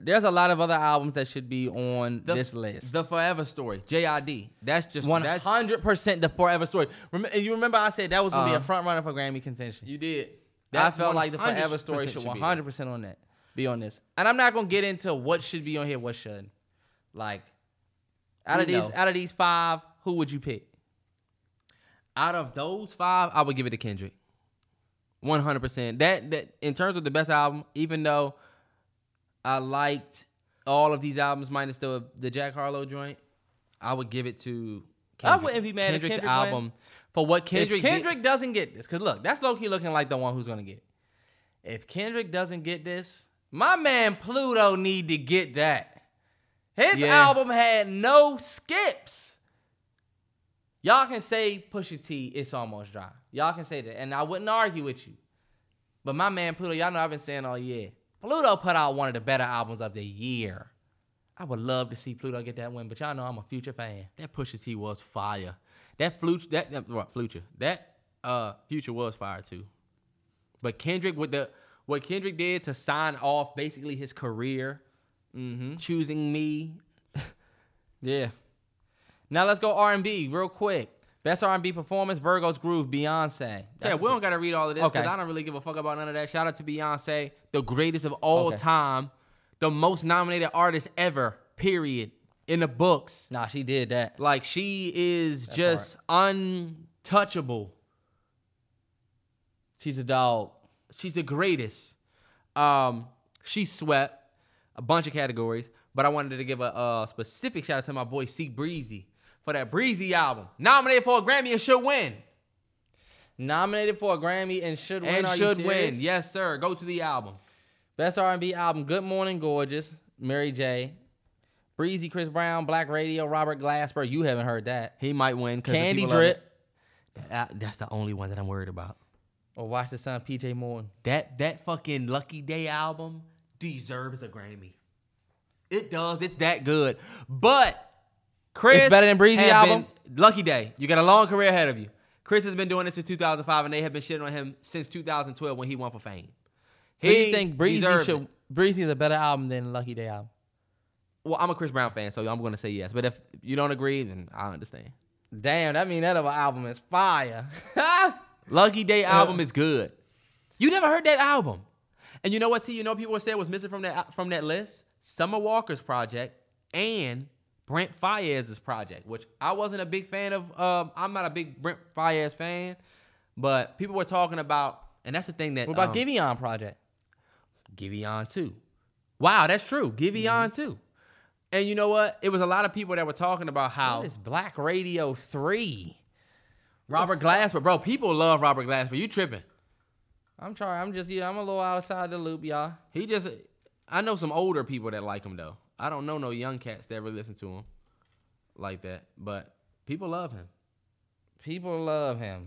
There's a lot of other albums that should be on this list. The Forever Story, J.I.D. That's just 100% The Forever Story. You remember I said that was gonna be a front runner for Grammy contention. You did. That's I felt like The Forever Story should 100% on that. Be on this, and I'm not gonna get into what should be on here, what shouldn't. Like, out of these five, who would you pick? Out of those five, I would give it to Kendrick. 100%. That in terms of the best album, even though I liked all of these albums minus the Jack Harlow joint, I would give it to Kendrick. I wouldn't be mad Kendrick's at Kendrick album went. For what Kendrick did. If Kendrick doesn't get this, because look, that's low-key looking like the one who's going to get it. If Kendrick doesn't get this, my man Pluto need to get that. His album had no skips. Y'all can say Pusha T, It's Almost Dry. Y'all can say that, and I wouldn't argue with you. But my man Pluto, y'all know I've been saying all year, Pluto put out one of the better albums of the year. I would love to see Pluto get that win, but y'all know I'm a Future fan. That Pusha T was fire. That Future was fire too. But Kendrick with what Kendrick did to sign off basically his career, choosing me. Yeah. Now let's go R&B real quick. Best R&B performance, Virgo's Groove, Beyonce. We don't got to read all of this because I don't really give a fuck about none of that. Shout out to Beyonce, the greatest of all time, the most nominated artist ever, period, in the books. Nah, she did that. Like, she is That's just hard. Untouchable. She's a dog. She's the greatest. She swept a bunch of categories, but I wanted to give a specific shout out to my boy C. Breezy. For that Breezy album. Nominated for a Grammy and should win. nominated for a Grammy and should win. And should win. Yes, sir. Go to the album. Best R&B album, Good Morning Gorgeous, Mary J. Breezy, Chris Brown, Black Radio, Robert Glasper. You haven't heard that. He might win. Candy Drip. That's the only one that I'm worried about. Or Watch the Sun, P.J. Morton. That fucking Lucky Day album deserves a Grammy. It does. It's that good. But Chris... It's better than Breezy album? Lucky Day. You got a long career ahead of you. Chris has been doing this since 2005, and they have been shitting on him since 2012 when he won for fame. So you think Breezy is a better album than Lucky Day album? Well, I'm a Chris Brown fan, so I'm going to say yes. But if you don't agree, then I understand. Damn, that means that other album is fire. Lucky Day album is good. You never heard that album. And you know what, T? You know people were saying was missing from that list? Summer Walker's project and Brent Faiyaz's project, which I wasn't a big fan of. I'm not a big Brent Faiyaz fan, but people were talking about, and that's the thing that... What about Giveon project? Giveon too. Wow, that's true. Giveon too. And you know what? It was a lot of people that were talking about how... It's Black Radio 3. Robert Glasper. Bro, people love Robert Glasper. You tripping. I'm sorry. I'm a little outside the loop, y'all. I know some older people that like him, though. I don't know no young cats that ever listen to him like that. But people love him.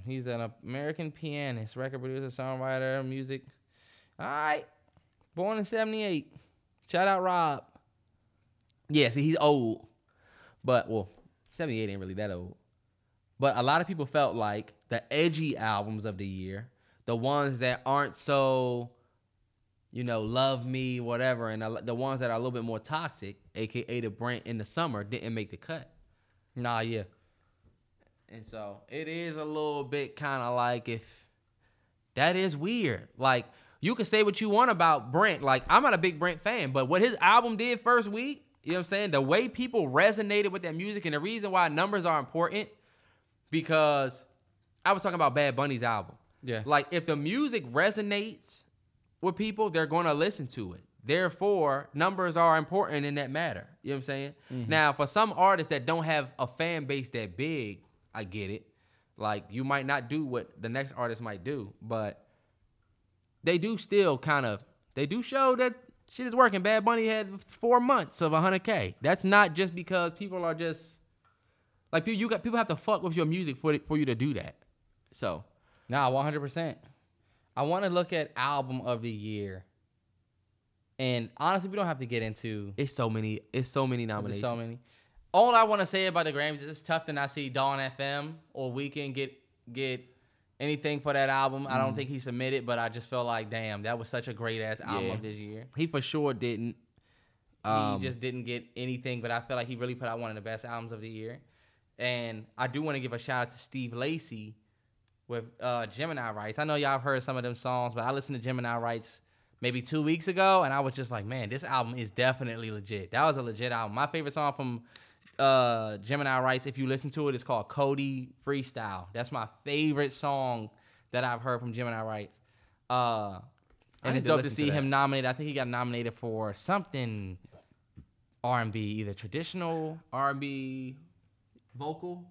He's an American pianist, record producer, songwriter, music. All right. Born in 1978. Shout out Rob. Yeah, see, he's old. But, 78 ain't really that old. But a lot of people felt like the edgy albums of the year, the ones that aren't so, love me, whatever, and the ones that are a little bit more toxic, a.k.a. the Brent in the summer, didn't make the cut. Nah, yeah. And so it is a little bit kind of like if that is weird. Like, you can say what you want about Brent. Like, I'm not a big Brent fan, but what his album did first week, you know what I'm saying? The way people resonated with that music and the reason why numbers are important, because I was talking about Bad Bunny's album. Yeah. Like, if the music resonates with people, they're going to listen to it. Therefore, numbers are important in that matter. You know what I'm saying? Mm-hmm. Now, for some artists that don't have a fan base that big, I get it. Like, you might not do what the next artist might do, but they do still they do show that shit is working. Bad Bunny had 4 months of 100K. That's not just because people are just... Like, people have to fuck with your music for you to do that. So. Nah, 100%. I want to look at album of the year. And honestly, we don't have to get into... It's so many nominations. So many. All I want to say about the Grammys is it's tough to not see Dawn FM or Weeknd get anything for that album. I don't think he submitted, but I just felt like, damn, that was such a great-ass album of this year. He for sure didn't. He just didn't get anything, but I feel like he really put out one of the best albums of the year. And I do want to give a shout out to Steve Lacy with Gemini Rights. I know y'all have heard some of them songs, but I listened to Gemini Rights maybe 2 weeks ago, and I was just like, man, this album is definitely legit. That was a legit album. My favorite song from Gemini Rights, if you listen to it, is called Cody Freestyle. That's my favorite song that I've heard from Gemini Rights. And it's dope to see him nominated. I think he got nominated for something R&B, either traditional R&B... vocal.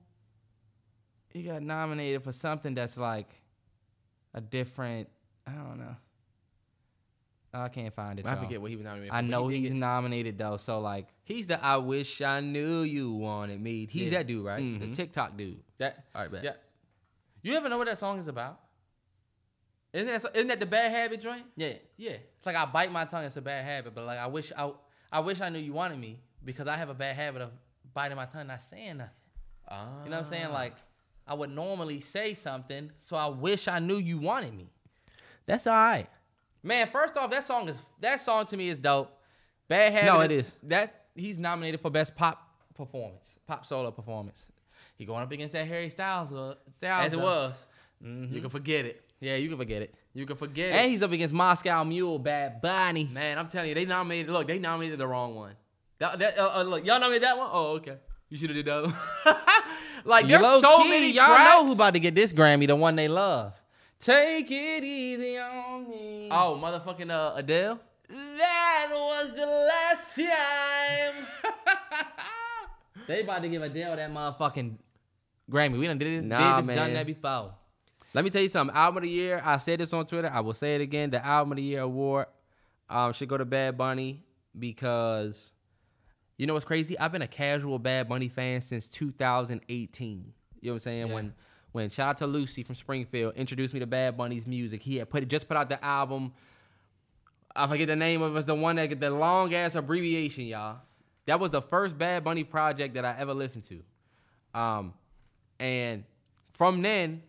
He got nominated for something that's like a different, I don't know. I can't find it. I forget what he was nominated for. I know he's nominated though, so like. He's the I Wish I Knew You Wanted Me. He's that dude, right? Mm-hmm. The TikTok dude. All right, bet. Yeah. You ever know what that song is about? Isn't that the Bad Habit joint? Yeah. Yeah. It's like I bite my tongue, it's a bad habit, but like I wish I knew you wanted me because I have a bad habit of biting my tongue, not saying nothing. You know what I'm saying? Like, I would normally say something, so I wish I knew you wanted me. That's all right. Man, first off, that song to me is dope. Bad Habit. No, it is. That he's nominated for Best Pop Solo Performance. He going up against that Harry Styles look. As it was. Mm-hmm. You can forget it. Yeah, you can forget it. And he's up against Moscow Mule, Bad Bunny. Man, I'm telling you, they nominated the wrong one. Look, y'all nominated that one? Oh, okay. You should have did that one. Like, there's so many y'all tracks. Know who about to get this Grammy, the one they love. Take it easy on me. Oh, motherfucking Adele? That was the last time. They about to give Adele that motherfucking Grammy. We done did this, done that before. Let me tell you something. Album of the Year. I said this on Twitter. I will say it again. The Album of the Year award should go to Bad Bunny because, you know what's crazy? I've been a casual Bad Bunny fan since 2018. You know what I'm saying? Yeah. When shout out to Lucy from Springfield introduced me to Bad Bunny's music. He had just put out the album. I forget the name of it. It's the one that the long ass abbreviation, y'all. That was the first Bad Bunny project that I ever listened to, and from then.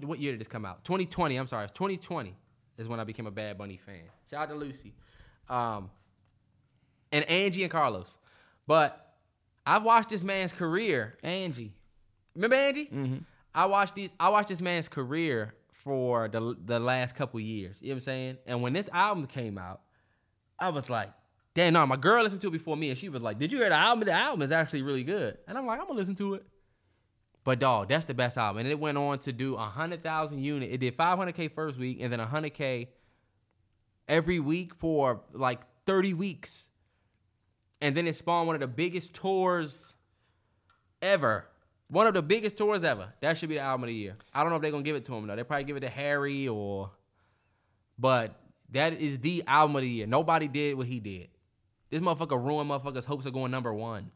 What year did this come out? 2020. I'm sorry. It's 2020 is when I became a Bad Bunny fan. Shout out to Lucy. And Angie and Carlos. But I watched this man's career. Angie. Remember Angie? Mm-hmm. I watched this man's career for the last couple years. You know what I'm saying? And when this album came out, I was like, damn, no, my girl listened to it before me. And she was like, did you hear the album? The album is actually really good. And I'm like, I'm going to listen to it. But, dog, that's the best album. And it went on to do 100,000 units. It did 500K first week and then 100K every week for, like, 30 weeks. And then it spawned one of the biggest tours ever. One of the biggest tours ever. That should be the album of the year. I don't know if they're going to give it to him, though. They probably give it to Harry or... But that is the album of the year. Nobody did what he did. This motherfucker ruined motherfuckers' hopes of going number one.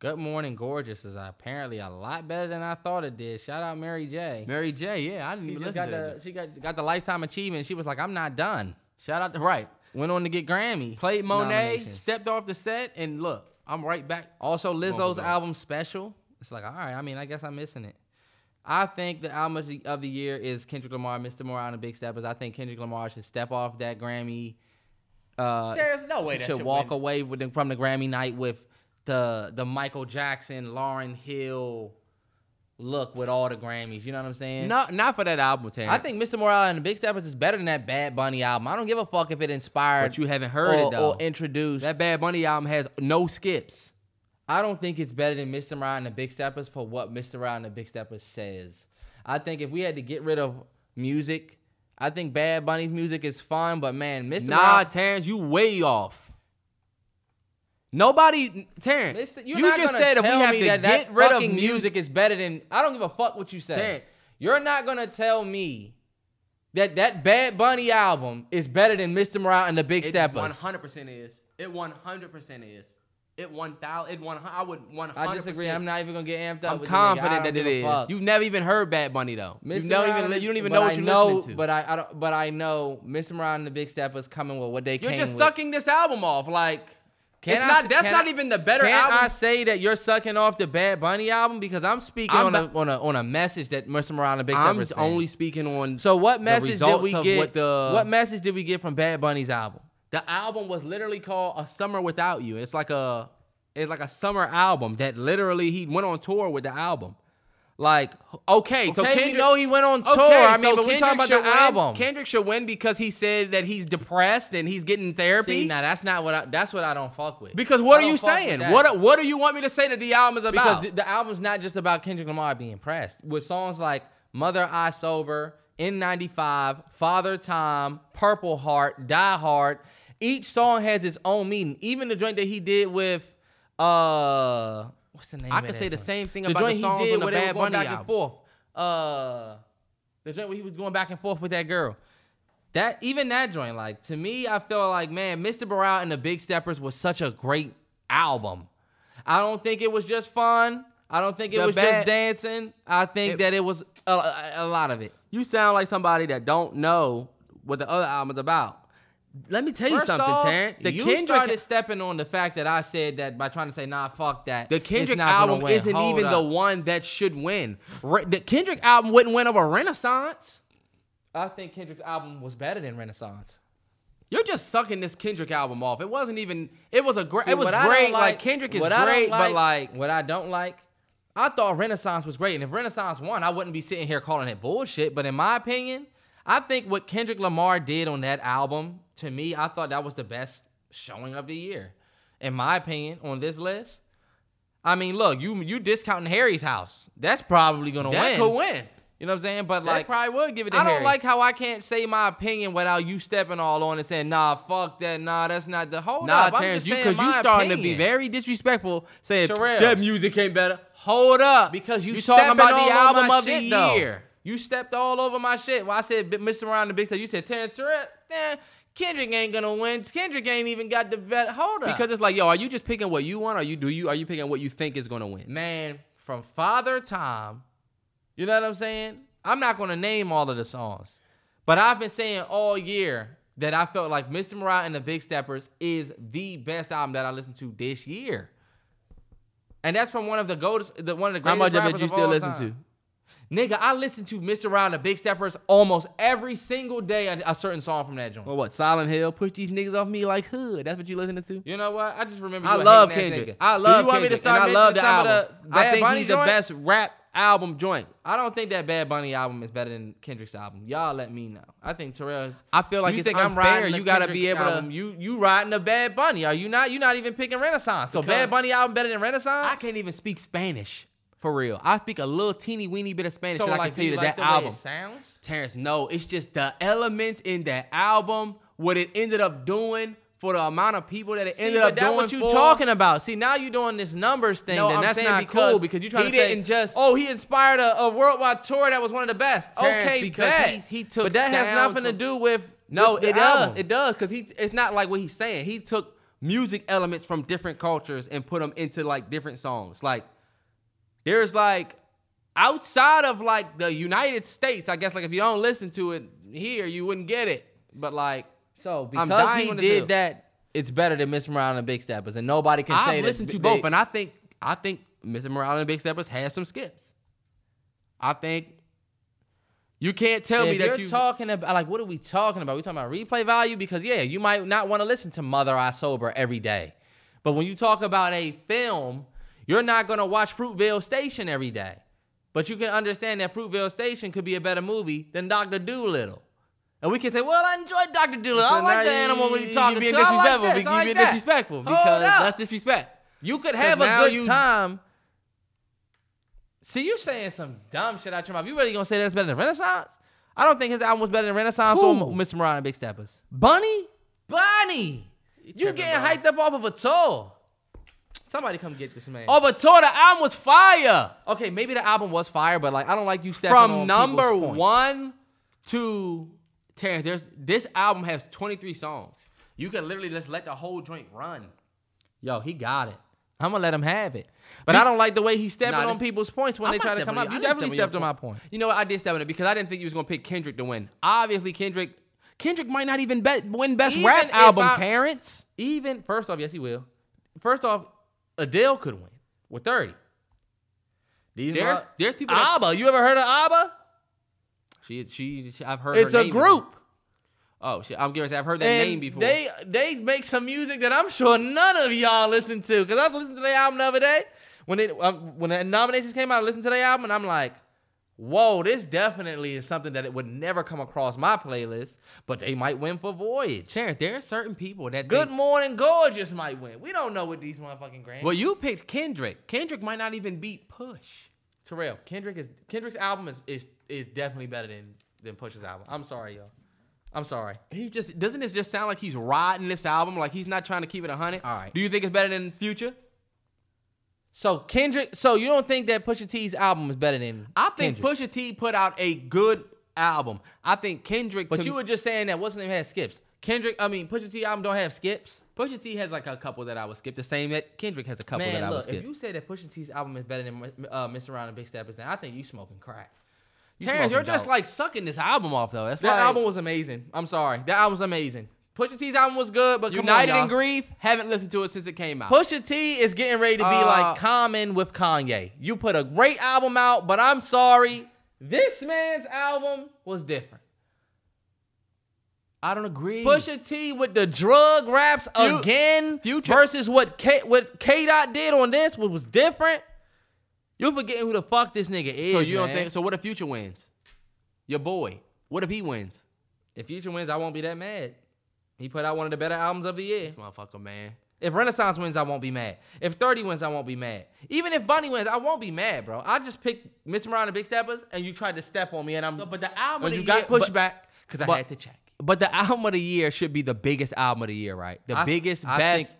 Good Morning Gorgeous is apparently a lot better than I thought it did. Shout out Mary J. Mary J, yeah. I didn't even listen to it. She got the Lifetime Achievement. She was like, I'm not done. Shout out to, right. Went on to get Grammy. Played Monet, stepped off the set, and look, I'm right back. Also, Lizzo's album Special. It's like, all right, I mean, I guess I'm missing it. I think the album of the year is Kendrick Lamar, Mr. Morale and the Big Steppers. I think Kendrick Lamar should step off that Grammy. There's no way that should walk win. Away from the Grammy night with... The Michael Jackson, Lauryn Hill look with all the Grammys. You know what I'm saying? Not for that album, Terrence. I think Mr. Morale and the Big Steppers is better than that Bad Bunny album. I don't give a fuck if it inspired. But you haven't heard it, though. Or introduced. That Bad Bunny album has no skips. I don't think it's better than Mr. Morale and the Big Steppers for what Mr. Morale and the Big Steppers says. I think if we had to get rid of music, I think Bad Bunny's music is fun, but man, Mr. Morale... Terrence, you way off. Nobody, Terrence, listen, you just said if we have to get rid of music is better than, I don't give a fuck what you say. Terrence, you're not going to tell me that Bad Bunny album is better than Mr. Morale and the Big Steppers. It 100% is. It 100% is. It 1,000, I would 100%. I disagree. I'm not even going to get amped up with you. I'm confident that it is. You've never even heard Bad Bunny, though. You don't even know what you're listening to. But I know Mr. Morale and the Big Steppers coming with what they came with. You're just sucking this album off, like... That's not even the better album. Can I say that you're sucking off the Bad Bunny album? Because I'm speaking on a message that Mr. Morale and the Big Steppers is only speaking on. So what message did we get? What message did we get from Bad Bunny's album? The album was literally called A Summer Without You. It's like a summer album that literally he went on tour with the album. Like, okay, so Kendrick, you know he went on tour. Okay, I mean, but we're talking about the album. Kendrick should win because he said that he's depressed and he's getting therapy. See, now that's not what that's what I don't fuck with. Because what are you saying? What do you want me to say that the album is about? Because the album's not just about Kendrick Lamar being pressed. With songs like Mother I Sober, N95, Father Time, Purple Heart, Die Hard. Each song has its own meaning. Even the joint that he did with what's the name of it? I could say the same thing about the songs on the Bad Bunny album. The joint where he was going back and forth with that girl. That joint, like, to me, I feel like, man, Mr. Morale and the Big Steppers was such a great album. I don't think it was just fun. I don't think it was just dancing. I think that it was a lot of it. You sound like somebody that don't know what the other album is about. Let me tell you something, Terrence. You started stepping on the fact that I said that by trying to say, nah, fuck that. The Kendrick album isn't even the one that should win. The Kendrick album wouldn't win over Renaissance. I think Kendrick's album was better than Renaissance. You're just sucking this Kendrick album off. It wasn't even, it was a great, it was great. Like, Kendrick is great, but like. What I don't like, I thought Renaissance was great. And if Renaissance won, I wouldn't be sitting here calling it bullshit. But in my opinion, I think what Kendrick Lamar did on that album, to me, I thought that was the best showing of the year, in my opinion, on this list. I mean, look, you discounting Harry's house. That's probably going to win. That could win. You know what I'm saying? But that, like, probably would give it to Harry. I don't like how I can't say my opinion without you stepping all on and saying, nah, fuck that. Nah, that's not the whole. Nah, up. Terrence, because you starting to be very disrespectful saying, Sherelle, that music ain't better. Hold up. Because you talking about the album of the year. You stepped all over my shit. Well, I said Mr. Morale and the Big Steppers. You said Terrence Terrell. Kendrick ain't gonna win. Kendrick ain't even got the bet. Hold up. Because it's like, yo, are you just picking what you want? Or are you picking what you think is gonna win? Man, from Father Time, you know what I'm saying? I'm not gonna name all of the songs, but I've been saying all year that I felt like Mr. Morale and the Big Steppers is the best album that I listened to this year, and that's from one of the greatest rappers of all time. How much of it you still listen to? Nigga, I listen to Mr. Morale and the Big Steppers almost every single day, a certain song from that joint. Well, what? Silent Hill, Push These Niggas Off Me Like Hood. That's what you listening to? You know what? I just remember you love Kendrick. That nigga. I love Kendrick. Do you want me to start mentioning some of the Bad Bunny joint? I think he's the best rap album joint. I don't think that Bad Bunny album is better than Kendrick's album. Y'all let me know. I think Terrell's... I feel like it's unfair. I'm riding you gotta be able album. To... You riding a Bad Bunny. Are you not? You're not even picking Renaissance. So Bad Bunny album better than Renaissance? I can't even speak Spanish. For real. I speak a little teeny weeny bit of Spanish, so, and I can tell you that album. Way it sounds? Terrence, no. It's just the elements in that album, what it ended up doing for the amount of people that it ended up doing for. That's what you're talking about. See, now you're doing this numbers thing, and that's not cool because you're trying to say, he inspired a worldwide tour that was one of the best. Terrence, okay, bet. He took but that has nothing to do with no, with it does. Album. It does, because it's not like what he's saying. He took music elements from different cultures and put them into like different songs. Like, there's like, outside of like the United States, I guess like if you don't listen to it here, you wouldn't get it. But like, so because he did that, it's better than Mr. Morale and the Big Steppers, and nobody can say that. I've listened to both, and I think Mr. Morale and the Big Steppers has some skips. I think you can't tell me that you're talking about like, what are we talking about? We talking about replay value because yeah, you might not want to listen to Mother I Sober every day, but when you talk about a film. You're not going to watch Fruitvale Station every day. But you can understand that Fruitvale Station could be a better movie than Dr. Doolittle. And we can say, well, I enjoyed Dr. Doolittle. So I like the animal when he's talking to him. I like this, I like that. You're being disrespectful because that's disrespect. You could have a good time. See, you're saying some dumb shit out your mouth. You really going to say that's better than Renaissance? I don't think his album was better than Renaissance or Mr. Morale and Big Steppers. Bunny! You getting hyped up off of a tour. Somebody come get this man. Oh, but Tor, the album was fire. Okay, maybe the album was fire, but like I don't like you stepping on people's points. From number 1 to 10, this album has 23 songs. You can literally just let the whole joint run. Yo, he got it. I'm gonna let him have it. But I don't like the way he's stepping on people's points when they try to come up. You definitely stepped on my point. You know what? I did step on it because I didn't think you was gonna pick Kendrick to win. Obviously, Kendrick might not even win best rap album. Terrence, even first off, yes he will. First off. Adele could win with 30. There's people. ABBA. You ever heard of ABBA? I've heard. It's her name. It's a group. Before. Oh, shit, I'm giving. I've heard that name before. They make some music that I'm sure none of y'all listen to because I was listening to their album the other day when the nominations came out. I listened to their album and I'm like, whoa, this definitely is something that it would never come across my playlist, but they might win for Voyage. Terrence, there are certain people that Good Morning Gorgeous might win. We don't know what these motherfucking Grammys. Well, you picked Kendrick. Kendrick might not even beat Push. Terrell, Kendrick's album is definitely better than Push's album. I'm sorry, y'all. I'm sorry. He just doesn't it just sound like he's riding this album like he's not trying to keep it 100? All right. Do you think it's better than Future? So you don't think that Pusha T's album is better than I think Kendrick. Pusha T put out a good album. I think Kendrick... But you were just saying that what's his name has skips. Pusha T album don't have skips. Pusha T has like a couple that I would skip. The same that Kendrick has a couple that I would skip. If you say that Pusha T's album is better than Mr. Morale and Big Steppers, then I think you smoking crack. Terrence, you're just like sucking this album off though. That album was amazing. I'm sorry. That album was amazing. Pusha T's album was good, but United in Grief, haven't listened to it since it came out. Pusha T is getting ready to be like Common with Kanye. You put a great album out, but I'm sorry, this man's album was different. I don't agree. Pusha T with the drug raps again Future. Versus what K-Dot did on this was different. You're forgetting who the fuck this nigga is, So what if Future wins? Your boy. What if he wins? If Future wins, I won't be that mad. He put out one of the better albums of the year. This motherfucker, man. If Renaissance wins, I won't be mad. If 30 wins, I won't be mad. Even if Bunny wins, I won't be mad, bro. I just picked Mr. Morale and the Big Steppers, and you tried to step on me, and I'm... So, but the album of the year... Well, you got pushback, because I had to check. But the album of the year should be the biggest album of the year, right? The biggest, best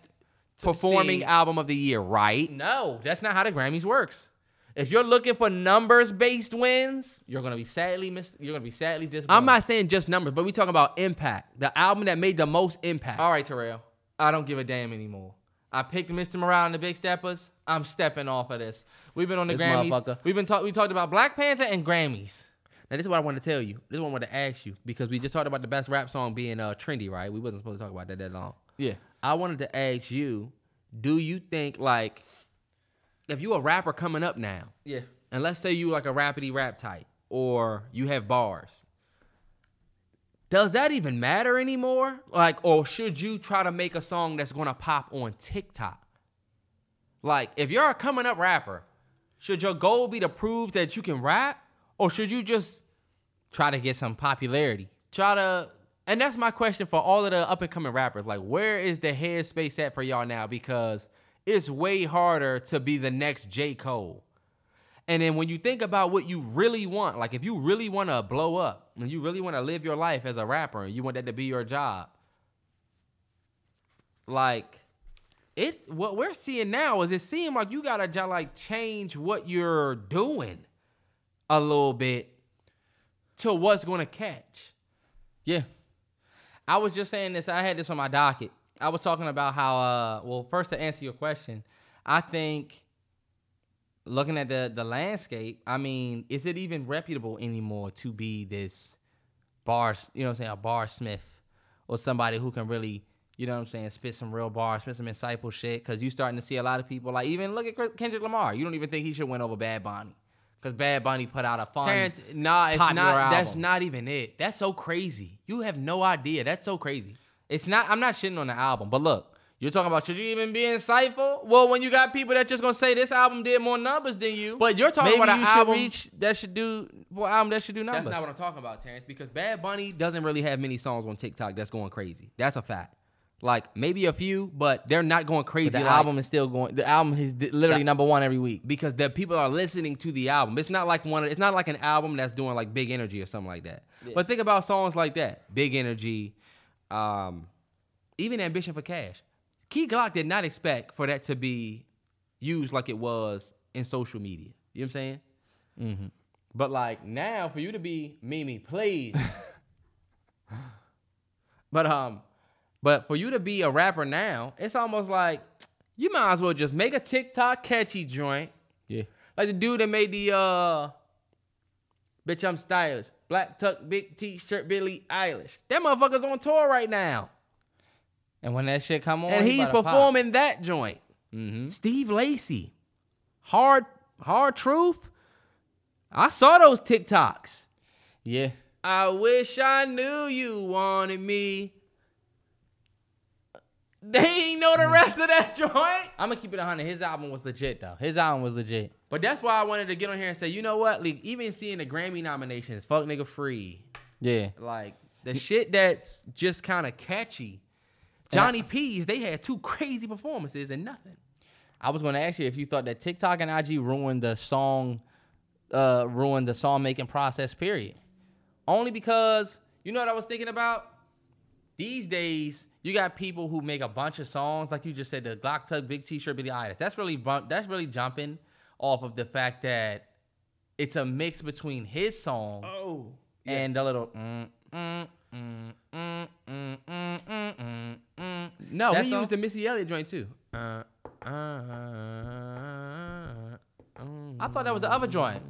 performing album of the year, right? No, that's not how the Grammys works. If you're looking for numbers-based wins, you're gonna be sadly disappointed. I'm not saying just numbers, but we talking about impact. The album that made the most impact. All right, Terrell. I don't give a damn anymore. I picked Mr. Morale and the Big Steppers. I'm stepping off of this. We've been on the Grammys. We talked about Black Panther and Grammys. Now, this is what I wanted to tell you. This is what I wanted to ask you, because we just talked about the best rap song being trendy, right? We wasn't supposed to talk about that long. Yeah. I wanted to ask you, do you think, like, if you a rapper coming up now, yeah, and let's say you like a rapidy rap type, or you have bars, does that even matter anymore? Like, or should you try to make a song that's going to pop on TikTok? Like, if you're a coming up rapper, should your goal be to prove that you can rap? Or should you just try to get some popularity? And that's my question for all of the up-and-coming rappers. Like, where is the headspace at for y'all now? Because it's way harder to be the next J. Cole. And then when you think about what you really want, like if you really want to blow up and you really want to live your life as a rapper and you want that to be your job, like what we're seeing now is it seems like you got to just like change what you're doing a little bit to what's going to catch. Yeah. I was just saying this. I had this on my docket. I was talking about how, first to answer your question, I think looking at the landscape, I mean, is it even reputable anymore to be this a barsmith or somebody who can really, you know what I'm saying, spit some real bars, spit some insightful shit? Because you're starting to see a lot of people, like even look at Kendrick Lamar. You don't even think he should win over Bad Bunny. Because Bad Bunny put out a fun album. That's not even it. That's so crazy. You have no idea. That's so crazy. It's not. I'm not shitting on the album. But look, you're talking about should you even be insightful? Well, when you got people that just going to say this album did more numbers than you. But you're talking about an album that should do numbers. That's not what I'm talking about, Terrence. Because Bad Bunny doesn't really have many songs on TikTok that's going crazy. That's a fact. Like, maybe a few, but they're not going crazy. But the album is still going. The album is literally number one every week. Because the people are listening to the album. It's not like it's not like an album that's doing, like, Big Energy or something like that. Yeah. But think about songs like that. Big Energy. Even Ambition for Cash. Key Glock did not expect for that to be used like it was in social media. You know what I'm saying? Mm-hmm. But, like, now for you to be Mimi, please. But for you to be a rapper now, it's almost like you might as well just make a TikTok catchy joint. Yeah. Like the dude that made the Bitch I'm Stylish, Black Tuck, Big T-shirt, Billie Eilish. That motherfucker's on tour right now. And when that shit come on, and he's performing that joint. Mm-hmm. Steve Lacy, Hard Truth. I saw those TikToks. Yeah. I wish I knew you wanted me. They ain't know the rest of that joint. I'm going to keep it 100. His album was legit, though. His album was legit. But that's why I wanted to get on here and say, you know what? Like, even seeing the Grammy nominations, fuck nigga free. Yeah. Like, the shit that's just kind of catchy. Johnny P's, they had two crazy performances and nothing. I was going to ask you if you thought that TikTok and IG ruined the song-making process, period. Only because, you know what I was thinking about? These days, you got people who make a bunch of songs, like you just said, the Glock Tug, Big T-shirt, Billie Eilish. That's really jumping off of the fact that it's a mix between his song and the little. No, that he used the Missy Elliott joint too. I thought that was the other joint.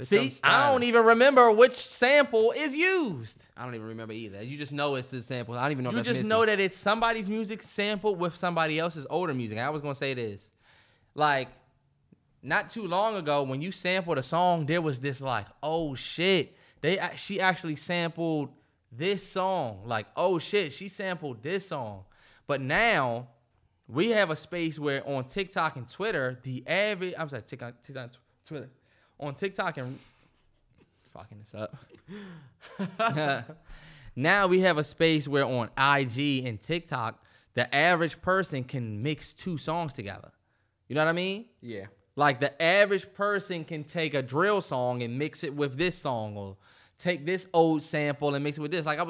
See, I don't even remember which sample is used. I don't even remember either. You just know it's the sample. I don't even know. You just know that it's somebody's music sampled with somebody else's older music. I was going to say this. Like, not too long ago, when you sampled a song, there was this like, oh, shit. She actually sampled this song. Like, oh, shit, she sampled this song. But now we have a space where on TikTok and Twitter, on TikTok and fucking this up. Now we have a space where on IG and TikTok, the average person can mix two songs together. You know what I mean? Yeah. Like the average person can take a drill song and mix it with this song, or take this old sample and mix it with this. Like I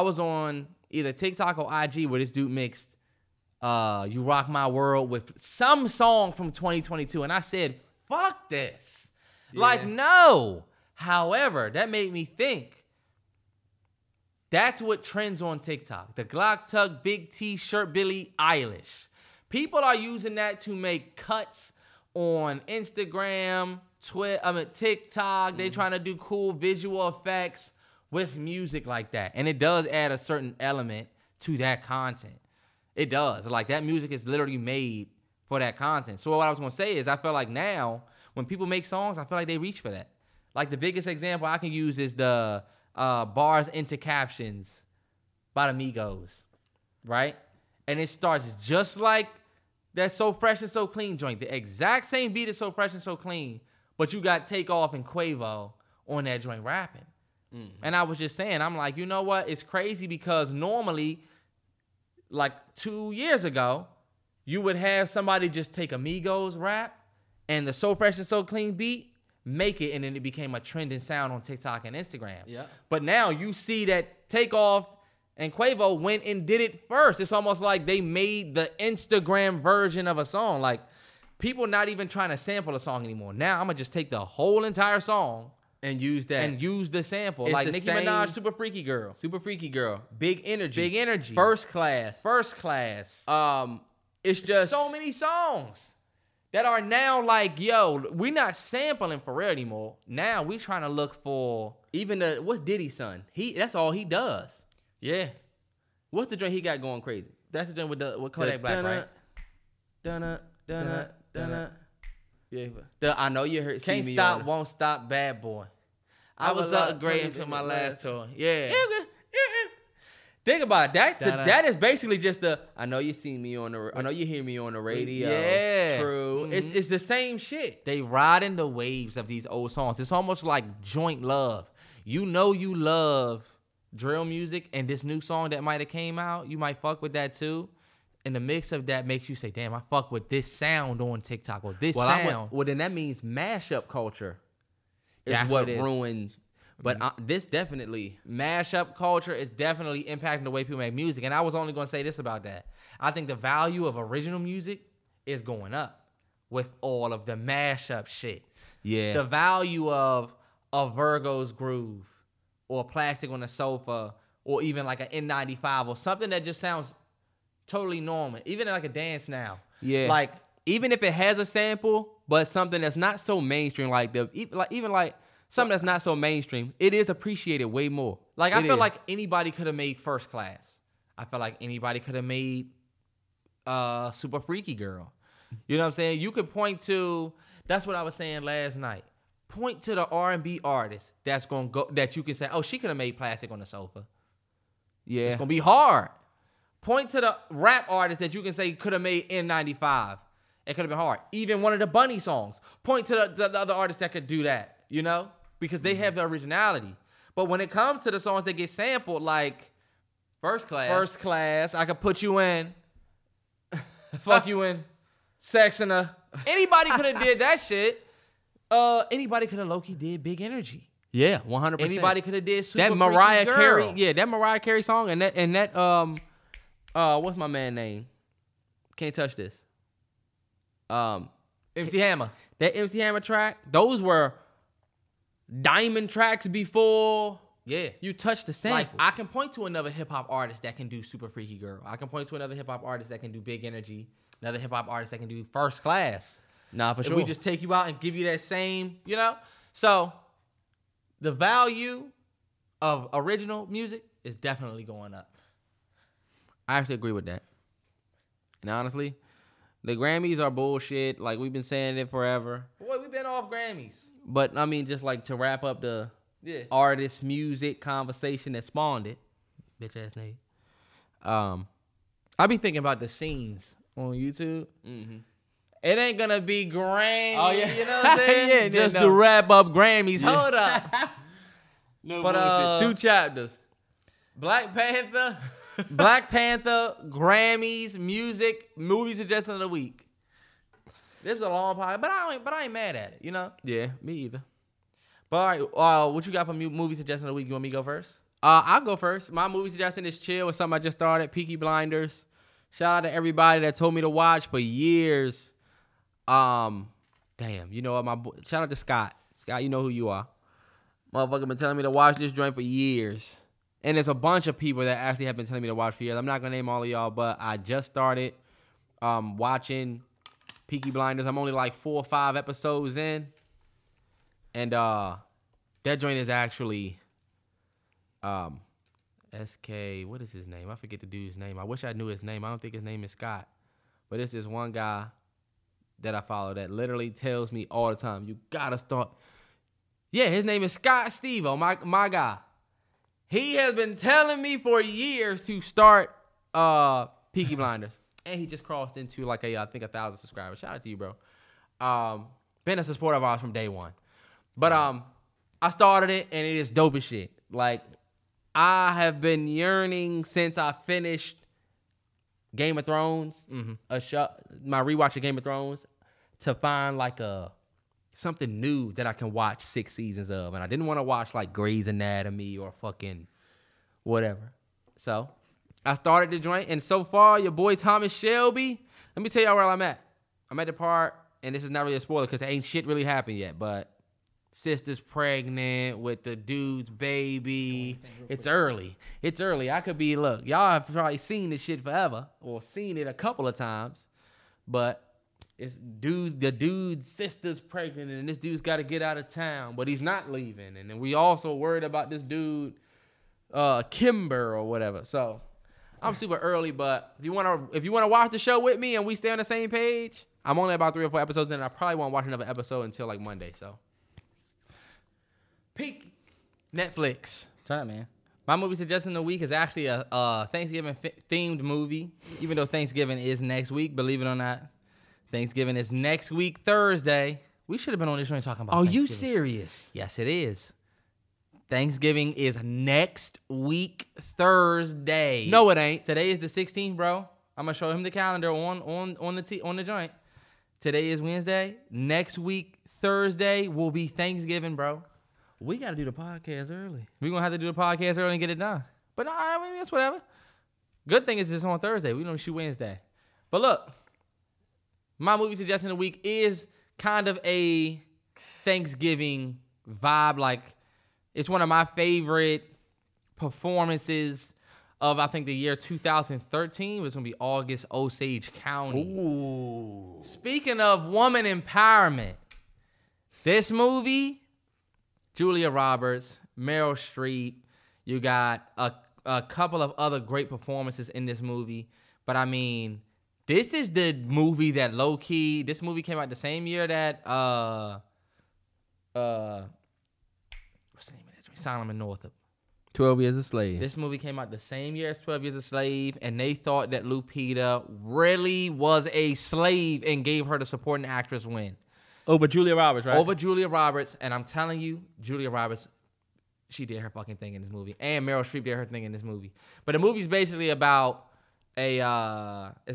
was on either TikTok or IG where this dude mixed You Rock My World with some song from 2022. And I said, fuck this. Yeah. Like, no. However, that made me think. That's what trends on TikTok. The Glock Tug, Big T-shirt, Billie Eilish. People are using that to make cuts on Instagram, Twitter, TikTok. Mm-hmm. They trying to do cool visual effects with music like that. And it does add a certain element to that content. It does. Like, that music is literally made for that content. So what I was going to say is, I feel like now, when people make songs, I feel like they reach for that. Like, the biggest example I can use is the Bars Into Captions by the Migos, right? And it starts just like that So Fresh and So Clean joint. The exact same beat as So Fresh and So Clean, but you got Takeoff and Quavo on that joint rapping. Mm-hmm. And I was just saying, I'm like, you know what? It's crazy because normally, like 2 years ago, you would have somebody just take a Migos rap and the So Fresh and So Clean beat, make it, and then it became a trending sound on TikTok and Instagram. Yeah. But now you see that Takeoff and Quavo went and did it first. It's almost like they made the Instagram version of a song. Like, people not even trying to sample a song anymore. Now I'm going to just take the whole entire song and use that. And use the sample. It's like the Nicki Minaj, Super Freaky Girl. Super Freaky Girl. Big Energy. Big Energy. First Class. First Class. It's just so many songs that are now like, yo, we not sampling for real anymore. Now we trying to look for even the, what's Diddy's son? That's all he does. Yeah. What's the joint he got going crazy? That's the joint with Kodak Black, right? Dunna, dunna, dunna. Yeah, I know you heard. Can't stop, won't stop, bad boy. I was upgrading to my last tour. Yeah. Think about it. That is basically just the, I know you see me on the, I know you hear me on the radio. Yeah. True. Mm-hmm. It's the same shit. They riding the waves of these old songs. It's almost like joint love. You know you love drill music, and this new song that might have came out, you might fuck with that too. And the mix of that makes you say, damn, I fuck with this sound on TikTok or this sound. Well, then that means mashup culture is what ruins. But this definitely, mashup culture is definitely impacting the way people make music. And I was only going to say this about that. I think the value of original music is going up with all of the mashup shit. Yeah. The value of a Virgo's Groove or Plastic on the Sofa or even like an N95 or something that just sounds totally normal. Even like a Dance Now. Yeah. Like, even if it has a sample, but something that's not so mainstream, like something that's not so mainstream, it is appreciated way more. Like, I feel like anybody could have made First Class. I feel like anybody could have made Super Freaky Girl. You know what I'm saying? You could point to, that's what I was saying last night. Point to the R&B artist that's gonna go, that you can say, oh, she could have made Plastic on the Sofa. Yeah. It's gonna be hard. Point to the rap artist that you can say could have made N95. It could have been hard. Even one of the Bunny songs. Point to the other artist that could do that, you know? Because they have the originality. But when it comes to the songs that get sampled, like First Class, I Could Put You In, Fuck You In, Sexin' Her. Anybody could have did that shit. Anybody could have low-key did Big Energy. Yeah, 100%. Anybody could have did Super Freaky Girl. That Mariah Carey song and what's my man name? Can't Touch This. MC Hammer. That MC Hammer track, those were diamond tracks before you touched the sample. Like, I can point to another hip-hop artist that can do Super Freaky Girl. I can point to another hip-hop artist that can do Big Energy. Another hip-hop artist that can do First Class. Nah, for sure. We just take you out and give you that same, you know? So, the value of original music is definitely going up. I actually agree with that. And honestly, the Grammys are bullshit. Like, we've been saying it forever. Boy, we've been off Grammys. But, I mean, just like to wrap up the artist music conversation that spawned it. Bitch ass nigga. I be thinking about the scenes on YouTube. Mm-hmm. It ain't going to be Grammy. Oh, yeah. You know what I'm saying? Just to wrap up Grammys. Yeah. Hold up. Two chapters. Black Panther, Grammys, music, movie suggestion of the week. This is a long podcast, but I ain't mad at it, you know? Yeah, me either. But all right, what you got for movie suggestion of the week? You want me to go first? I'll go first. My movie suggestion is chill. It's something I just started, Peaky Blinders. Shout out to everybody that told me to watch for years. Damn, you know what, my boy, shout out to Scott. Scott, you know who you are. Motherfucker been telling me to watch this joint for years. And there's a bunch of people that actually have been telling me to watch for years. I'm not going to name all of y'all, but I just started watching Peaky Blinders. I'm only like 4 or 5 episodes in. And that joint is actually SK, what is his name? I forget the dude's name. I wish I knew his name. I don't think his name is Scott. But this is one guy that I follow that literally tells me all the time, you got to start. Yeah, his name is Scott Stevo, my guy. He has been telling me for years to start Peaky Blinders. And he just crossed into like a, I think 1,000 subscribers. Shout out to you, bro. Been a supporter of ours from day one. But I started it and it is dope as shit. Like, I have been yearning since I finished Game of Thrones, my rewatch of Game of Thrones, to find like something new that I can watch 6 seasons of. And I didn't want to watch like Grey's Anatomy or fucking whatever. So I started the joint. And so far, your boy Thomas Shelby, let me tell y'all where I'm at. I'm at the part, and this is not really a spoiler because ain't shit really happened yet, but sister's pregnant with the dude's baby. It's early. It's early. I could be, look, y'all have probably seen this shit forever or seen it a couple of times, but it's the dude's sister's pregnant and this dude's got to get out of town, but he's not leaving. And then we also worried about this dude, Kimber or whatever. So I'm super early, but if you want to watch the show with me and we stay on the same page, I'm only about 3 or 4 episodes in, and I probably won't watch another episode until like Monday, so. Peak Netflix. Try it, man. My movie suggestion of the week is actually a Thanksgiving-themed movie, even though Thanksgiving is next week. Believe it or not, Thanksgiving is next week, Thursday. We should have been on this show talking about Thanksgiving. Are you serious? Yes, it is. Thanksgiving is next week, Thursday. No, it ain't. Today is the 16th, bro. I'm going to show him the calendar on the joint. Today is Wednesday. Next week, Thursday, will be Thanksgiving, bro. We got to do the podcast early. We're going to have to do the podcast early and get it done. But no, I mean, it's whatever. Good thing is it's on Thursday. We don't shoot Wednesday. But look, my movie suggestion of the week is kind of a Thanksgiving vibe. Like, it's one of my favorite performances of, I think, the year 2013. It's going to be August Osage County. Ooh. Speaking of woman empowerment, this movie... Julia Roberts, Meryl Streep. You got a couple of other great performances in this movie. But, I mean, this is the movie that low-key... This movie came out the same year that... what's the name of that? Solomon Northup. 12 Years a Slave. This movie came out the same year as 12 Years a Slave, and they thought that Lupita really was a slave and gave her the supporting actress win. Over Julia Roberts, right? Over Julia Roberts, and I'm telling you, Julia Roberts, she did her fucking thing in this movie, and Meryl Streep did her thing in this movie. But the movie's basically about it's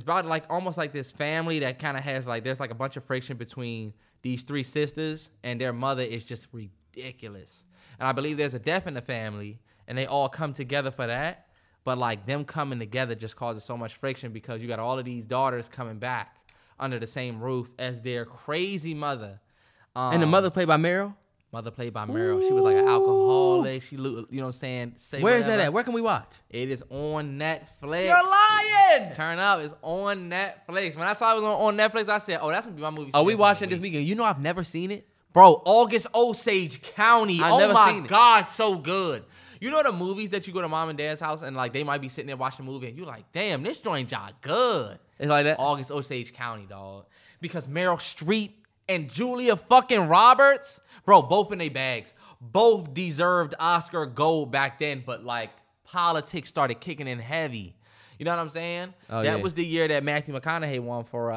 about like almost like this family that kind of has like there's like a bunch of friction between these 3 sisters, and their mother is just ridiculous. And I believe there's a death in the family, and they all come together for that. But like them coming together just causes so much friction because you got all of these daughters coming back under the same roof as their crazy mother. And the mother played by Meryl? Mother played by Meryl. Ooh. She was like an alcoholic. She, you know what I'm saying? Where is that at? Where can we watch? It is on Netflix. You're lying! Turn up. It's on Netflix. When I saw it was on Netflix, I said, oh, that's going to be my movie. Are we watching this weekend? You know I've never seen it? Bro, August Osage County. Oh, my God, so good. You know the movies that you go to mom and dad's house and like they might be sitting there watching a movie and you're like, damn, this joint y'all good. It's like that. August Osage County, dog. Because Meryl Streep and Julia fucking Roberts, bro, both in their bags. Both deserved Oscar gold back then, but like politics started kicking in heavy. You know what I'm saying? Oh, that was the year that Matthew McConaughey won for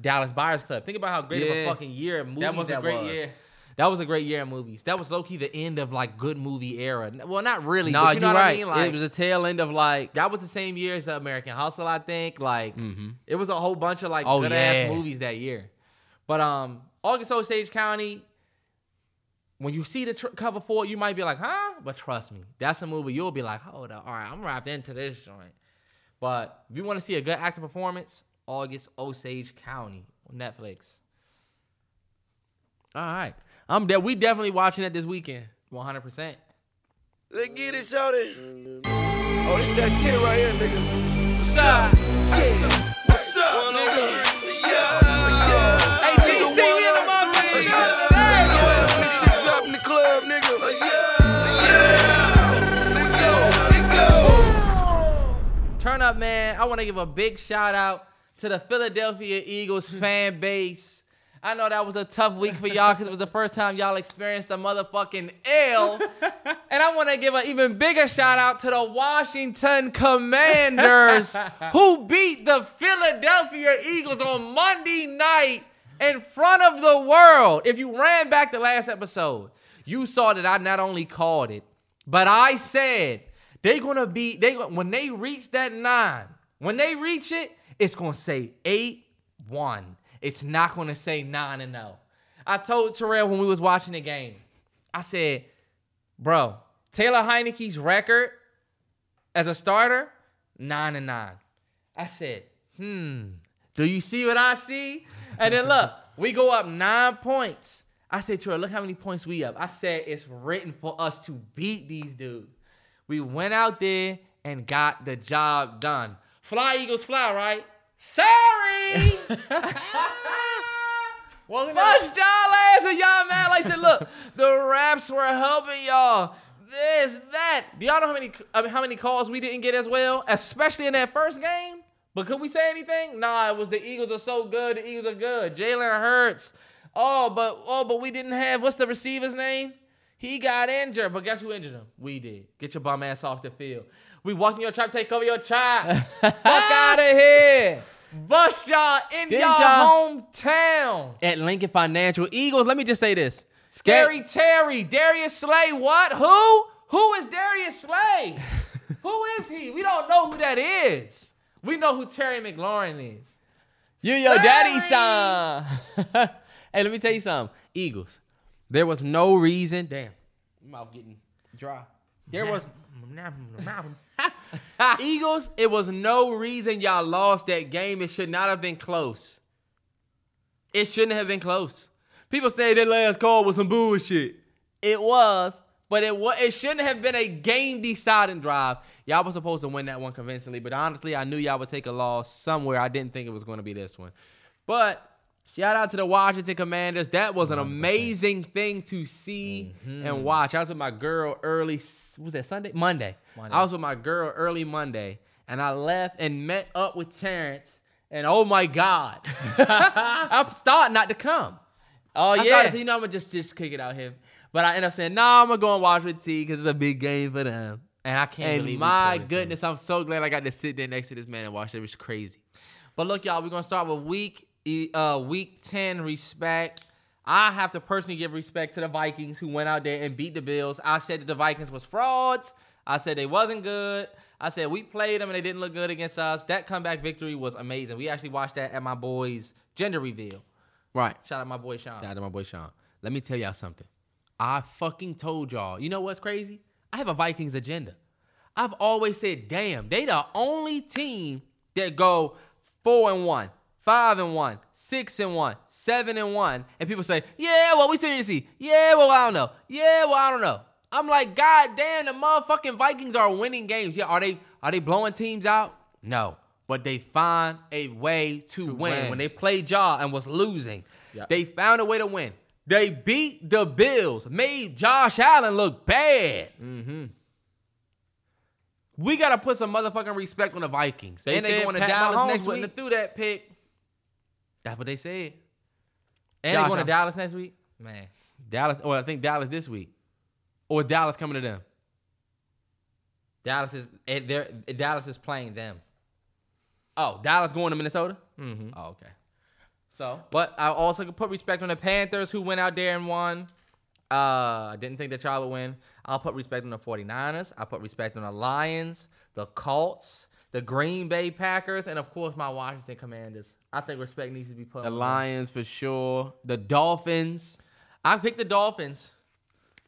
Dallas Buyers Club. Think about how great of a fucking year in movies that was. That was a great year in movies. That was low-key the end of, like, good movie era. Well, not really, but you know what right. I mean? Like, it was a tail end of, like... That was the same year as American Hustle, I think. Like, It was a whole bunch of, like, good-ass movies that year. But August Osage County, when you see the cover for it, you might be like, huh? But trust me, that's a movie you'll be like, hold up. All right, I'm wrapped into this joint. But if you want to see a good acting performance, August Osage County on Netflix. All right. We definitely watching it this weekend. 100%. Let's get it, shorty. Oh, this that shit right here, nigga. What's up? Yeah. What's up, nigga? Yeah. Hey, nigga, we in the motherfucker. Yeah. This shit's up in the club, nigga. Yeah. Let's go. Turn up, man. I want to give a big shout out to the Philadelphia Eagles fan base. I know that was a tough week for y'all because it was the first time y'all experienced a motherfucking L. And I want to give an even bigger shout out to the Washington Commanders who beat the Philadelphia Eagles on Monday night in front of the world. If you ran back the last episode, you saw that I not only called it, but I said when they reach that 9, when they reach it, it's going to say 8-1. It's not going to say 9-0. I told Terrell when we was watching the game, I said, bro, Taylor Heineke's record as a starter, 9-9. I said, do you see what I see? And then look, we go up 9 points. I said, Terrell, look how many points we up. I said, it's written for us to beat these dudes. We went out there and got the job done. Fly, Eagles, fly, right? Sorry! Well, pushed y'all ass and y'all mad. Like I said, look, the raps were helping y'all. This, that. Do y'all know how many calls we didn't get as well? Especially in that first game? But could we say anything? Nah, it was the Eagles are so good. The Eagles are good. Jalen Hurts. But we didn't have, what's the receiver's name? He got injured. But guess who injured him? We did. Get your bum ass off the field. We walk in your trap, take over your trap. Fuck out of here. Bust y'all in y'all hometown. At Lincoln Financial Eagles, let me just say this. Scary Terry, Darius Slay, what? Who? Who is Darius Slay? Who is he? We don't know who that is. We know who Terry McLaurin is. You your daddy's son. Hey, let me tell you something. Eagles, there was no reason. Damn, my mouth getting dry. There was... Eagles, it was no reason y'all lost that game. It should not have been close. It shouldn't have been close. People say that last call was some bullshit. It was, but it shouldn't have been a game-deciding drive. Y'all were supposed to win that one convincingly, but honestly, I knew y'all would take a loss somewhere. I didn't think it was going to be this one. But shout out to the Washington Commanders. That was an amazing thing to see and watch. I was with my girl early, was that Sunday? Monday. I was with my girl early Monday, and I left and met up with Terrence, and oh my God. I'm starting not to come. Oh, yeah. I thought, I'm going to just kick it out here. But I end up saying, I'm going to go and watch with T because it's a big game for them. And I can't believe it. And my goodness, I'm so glad I got to sit there next to this man and watch it. It was crazy. But look, y'all, we're going to start with Week 10 respect. I have to personally give respect to the Vikings who went out there and beat the Bills. I said that the Vikings was frauds. I said they wasn't good. I said we played them and they didn't look good against us. That comeback victory was amazing. We actually watched that at my boy's gender reveal. Right. Shout out my boy Sean. Let me tell y'all something. I fucking told y'all. You know what's crazy? I have a Vikings agenda. I've always said, damn, they the only team that go 4-1. 5-1, 6-1, 7-1, and people say, yeah, well, we still need to see. Yeah, well, I don't know. I'm like, God damn, the motherfucking Vikings are winning games. Yeah, are they blowing teams out? No, but they find a way to win. When they played Ja and was losing, They found a way to win. They beat the Bills, made Josh Allen look bad. Mm-hmm. We got to put some motherfucking respect on the Vikings. They're going to Dallas next week. And threw that pick. That's what they said. And they're going to Dallas next week? Man. Dallas, or I think Dallas this week. Or Dallas coming to them. Dallas is playing them. Oh, Dallas going to Minnesota? Mm-hmm. Oh, okay. So, but I also could put respect on the Panthers who went out there and won. I didn't think that y'all would win. I'll put respect on the 49ers. I'll put respect on the Lions, the Colts, the Green Bay Packers, and, of course, my Washington Commanders. I think respect needs to be put on the Lions for sure. The Dolphins. I picked the Dolphins.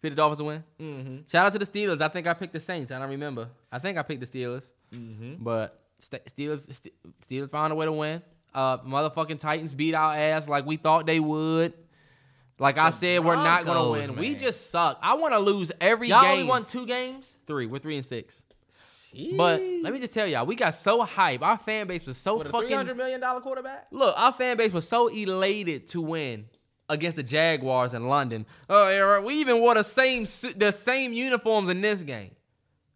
Picked the Dolphins to win? Mm-hmm. Shout out to the Steelers. I think I picked the Saints. I don't remember. I think I picked the Steelers. Mm-hmm. But Steelers found a way to win. Motherfucking Titans beat our ass like we thought they would. Like I said, Broncos, we're not gonna win. Man. We just suck. I want to lose every game. Y'all only won 2 games? 3. We're 3-6. Jeez. But let me just tell y'all, we got so hype. Our fan base was so fucking $300 million quarterback. Look, our fan base was so elated to win against the Jaguars in London. We even wore the same uniforms in this game.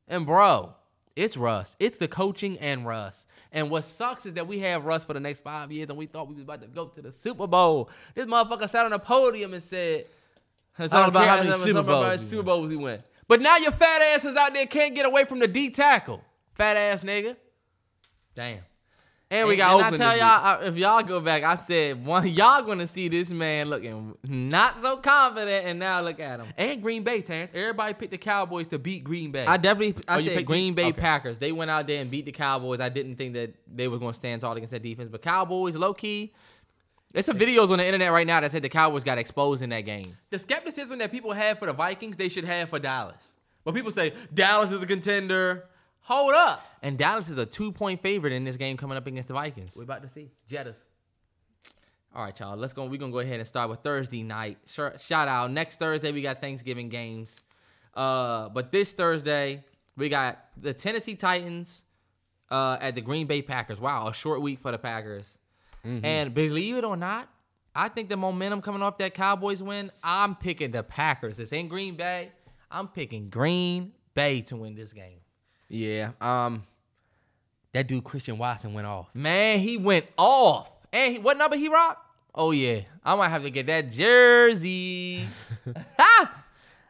And bro, it's Russ. It's the coaching and Russ. And what sucks is that we have Russ for the next 5 years, and we thought we was about to go to the Super Bowl. This motherfucker sat on a podium and said, "It's all about how many Super Bowls he went." But now your fat asses out there can't get away from the D tackle, fat ass nigga. Damn. And we got Oakland. And I tell y'all, if y'all go back, I said, y'all gonna see this man looking not so confident, and now look at him. And Green Bay, Terrence. Everybody picked the Cowboys to beat Green Bay. I said Green Bay Packers. They went out there and beat the Cowboys. I didn't think that they were gonna stand tall against that defense, but Cowboys, low key. There's some videos on the internet right now that said the Cowboys got exposed in that game. The skepticism that people have for the Vikings, they should have for Dallas. But people say Dallas is a contender. Hold up. And Dallas is a 2-point favorite in this game coming up against the Vikings. We're about to see. Jettas. All right, y'all. Let's go. We're going to go ahead and start with Thursday night. Shout out. Next Thursday, we got Thanksgiving games. But this Thursday, we got the Tennessee Titans at the Green Bay Packers. Wow, a short week for the Packers. Mm-hmm. And believe it or not, I think the momentum coming off that Cowboys win, I'm picking the Packers. It's in Green Bay. I'm picking Green Bay to win this game. Yeah, that dude Christian Watson went off. Man, he went off. And what number he rocked? Oh, yeah. I might have to get that jersey.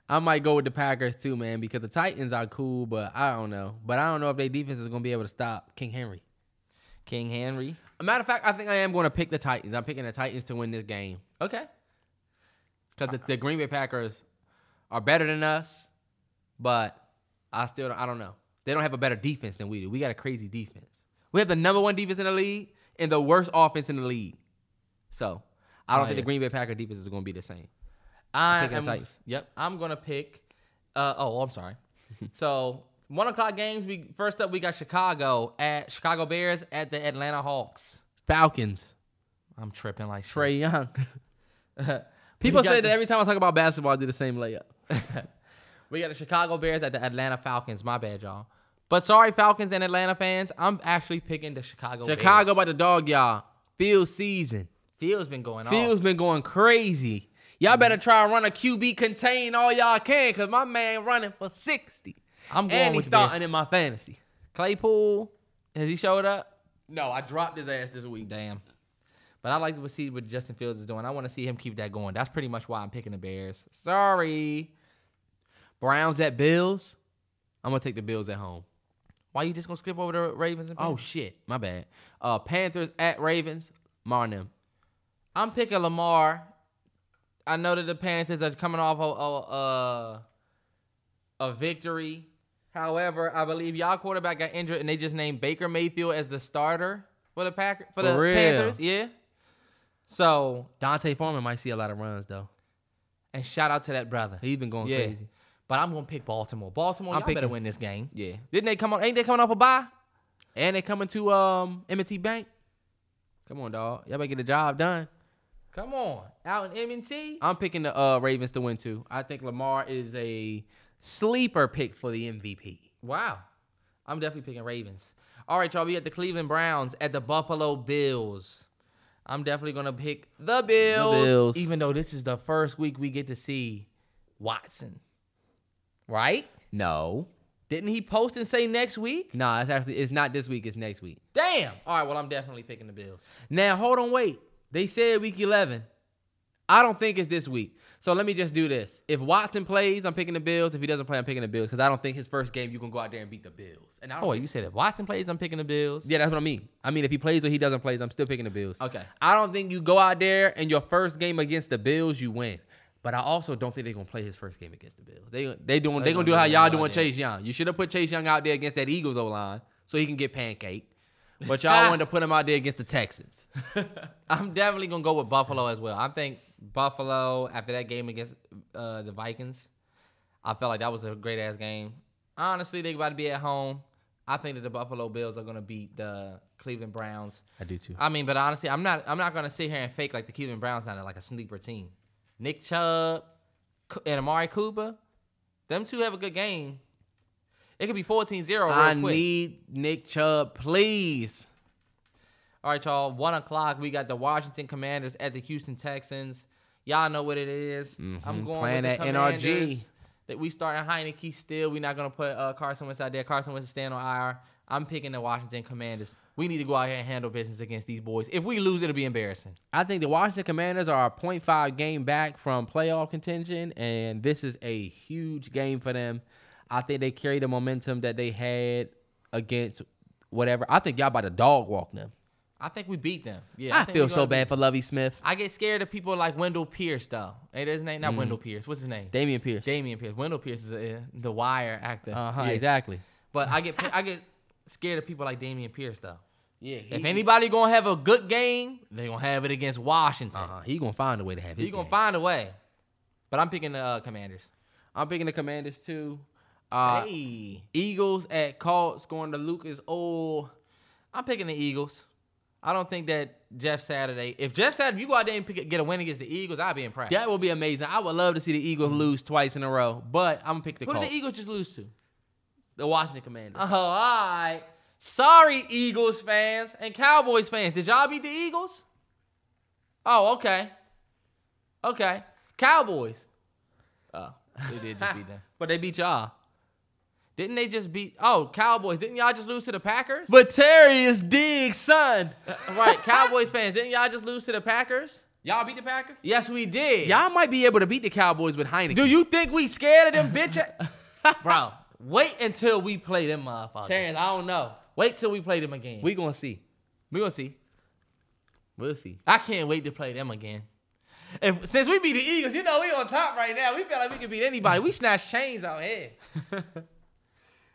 I might go with the Packers, too, man, because the Titans are cool, but I don't know. But I don't know if their defense is going to be able to stop King Henry. A matter of fact, I think I am going to pick the Titans. I'm picking the Titans to win this game. Okay. Because the Green Bay Packers are better than us, but I don't know. They don't have a better defense than we do. We got a crazy defense. We have the number 1 defense in the league and the worst offense in the league. So, I don't think the Green Bay Packers defense is going to be the same. I'm going to pick. I'm sorry. So, 1 o'clock games. First up, we got Chicago Bears at the Atlanta Hawks. Falcons. I'm tripping like Trae Young. People say that every time I talk about basketball, I do the same layup. We got the Chicago Bears at the Atlanta Falcons. My bad, y'all. But sorry, Falcons and Atlanta fans. I'm actually picking the Chicago Bears. Chicago by the dog, y'all. Field season. Field's been going on. Field's been going crazy. Y'all better try and run a QB contain all y'all can because my man running for 60. I'm going and he's starting in my fantasy. Claypool, has he showed up? No, I dropped his ass this week. Damn. But I like to see what Justin Fields is doing. I want to see him keep that going. That's pretty much why I'm picking the Bears. Sorry. Browns at Bills. I'm going to take the Bills at home. Why you just going to skip over the Ravens? And Panthers? Oh, shit. My bad. Panthers at Ravens. Marnim. I'm picking Lamar. I know that the Panthers are coming off a victory. However, I believe y'all quarterback got injured, and they just named Baker Mayfield as the starter for the Panthers. Yeah. So Dante Foreman might see a lot of runs, though. And shout out to that brother. He's been going crazy. But I'm gonna pick Baltimore. Y'all better win this game. Yeah. Ain't they coming off a bye? And they coming to M&T Bank. Come on, dog. Y'all better get the job done. Come on. Out in M&T. I'm picking the Ravens to win too. I think Lamar is a sleeper pick for the MVP. Wow. I'm definitely picking Ravens. All right, y'all. We at the Cleveland Browns at the Buffalo Bills. I'm definitely gonna pick the Bills. Even though this is the first week we get to see Watson. Right? No. Didn't he post and say next week? No, it's not this week. It's next week. Damn. All right, well, I'm definitely picking the Bills. Now, hold on, wait. They said week 11. I don't think it's this week. So let me just do this. If Watson plays, I'm picking the Bills. If he doesn't play, I'm picking the Bills because I don't think his first game you can go out there and beat the Bills. And you said if Watson plays, I'm picking the Bills? Yeah, that's what I mean. I mean, if he plays or he doesn't play, I'm still picking the Bills. Okay. I don't think you go out there and your first game against the Bills, you win. But I also don't think they're going to play his first game against the Bills. They're going to do how y'all doing Chase Young. You should have put Chase Young out there against that Eagles O-line so he can get pancaked. But y'all wanted to put him out there against the Texans. I'm definitely going to go with Buffalo as well. I think Buffalo, after that game against the Vikings, I felt like that was a great-ass game. Honestly, they about to be at home. I think that the Buffalo Bills are going to beat the Cleveland Browns. I do too. I mean, but honestly, I'm not going to sit here and fake like the Cleveland Browns not like a sleeper team. Nick Chubb and Amari Cooper, them two have a good game. It could be 14-0 real quick. I need Nick Chubb, please. All right, y'all. 1:00, we got the Washington Commanders at the Houston Texans. Y'all know what it is. Mm-hmm. I'm going playing with the Commanders. NRG. That we starting Heineke still. We're not going to put Carson Wentz out there. Carson Wentz is staying on IR. I'm picking the Washington Commanders. We need to go out here and handle business against these boys. If we lose, it'll be embarrassing. I think the Washington Commanders are a 0.5 game back from playoff contention, and this is a huge game for them. I think they carry the momentum that they had against whatever. I think y'all about to dog walk them. I think we beat them. Yeah, I feel so bad for Lovie Smith. I get scared of people like Wendell Pierce, though. Hey, his name not Wendell Pierce. What's his name? Damian Pierce. Damian Pierce. Wendell Pierce is the Wire actor. Uh-huh, yeah. Exactly. But I get scared of people like Damian Pierce, though. Yeah. If anybody gonna have a good game, they gonna have it against Washington. Uh-huh. He gonna find a way to have his. He gonna game. Find a way. But I'm picking the Commanders. I'm picking the Commanders too. Eagles at Colts going to Lucas Oil. I'm picking the Eagles. I don't think that if you go out there and get a win against the Eagles, I'd be impressed. That would be amazing. I would love to see the Eagles lose twice in a row, but I'm going to pick the Colts. Who did the Eagles just lose to? The Washington Commanders. Oh, all right. Sorry, Eagles fans and Cowboys fans. Did y'all beat the Eagles? Oh, okay. Okay. Cowboys. Oh, they did just beat them. But they beat y'all. Didn't they just beat... Oh, Cowboys. Didn't y'all just lose to the Packers? But Terry is Diggs, son. Right. Cowboys fans, didn't y'all just lose to the Packers? Y'all beat the Packers? Yes, we did. Y'all might be able to beat the Cowboys with Heineken. Do you think we scared of them bitches? Bro, wait until we play them motherfuckers. Terrence, I don't know. Wait till we play them again. We going to see. We going to see. We'll see. I can't wait to play them again. And since we beat the Eagles, you know we on top right now. We feel like we can beat anybody. We snatch chains out here.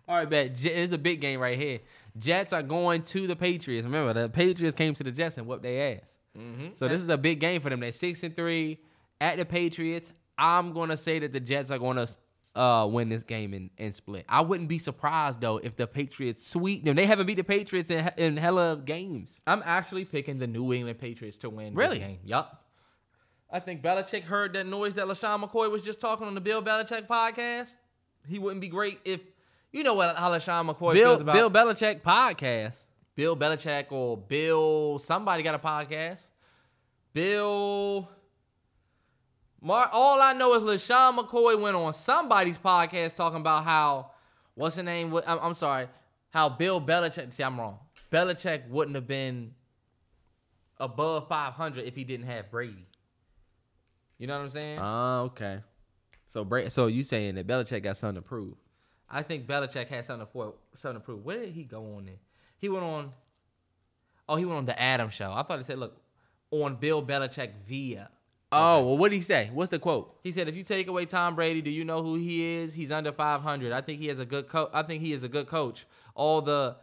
All right, bet. It's a big game right here. Jets are going to the Patriots. Remember, the Patriots came to the Jets and whooped their ass. Mm-hmm. So this is a big game for them. They're 6-3 at the Patriots. I'm going to say that the Jets are going to win this game and split. I wouldn't be surprised, though, if the Patriots sweep them. They haven't beat the Patriots in hella games. I'm actually picking the New England Patriots to win this game. Yup. I think Belichick heard that noise that LaShawn McCoy was just talking on the Bill Belichick podcast. He wouldn't be great if... You know what LaShawn McCoy feels about Bill Belichick podcast. Bill Belichick or Bill somebody got a podcast. All I know is LaShawn McCoy went on somebody's podcast talking about how what's the name? I'm sorry, how Bill Belichick. See, I'm wrong. Belichick wouldn't have been above 500 if he didn't have Brady. You know what I'm saying? Okay. So you saying that Belichick got something to prove? I think Belichick had something to prove. Where did he go on then? He went on The Adam Show. I thought he said, look, on Bill Belichick via. Oh, okay. Well, what did he say? What's the quote? He said, if you take away Tom Brady, do you know who he is? He's under 500. I think he has a good coach. I think he is a good coach. All the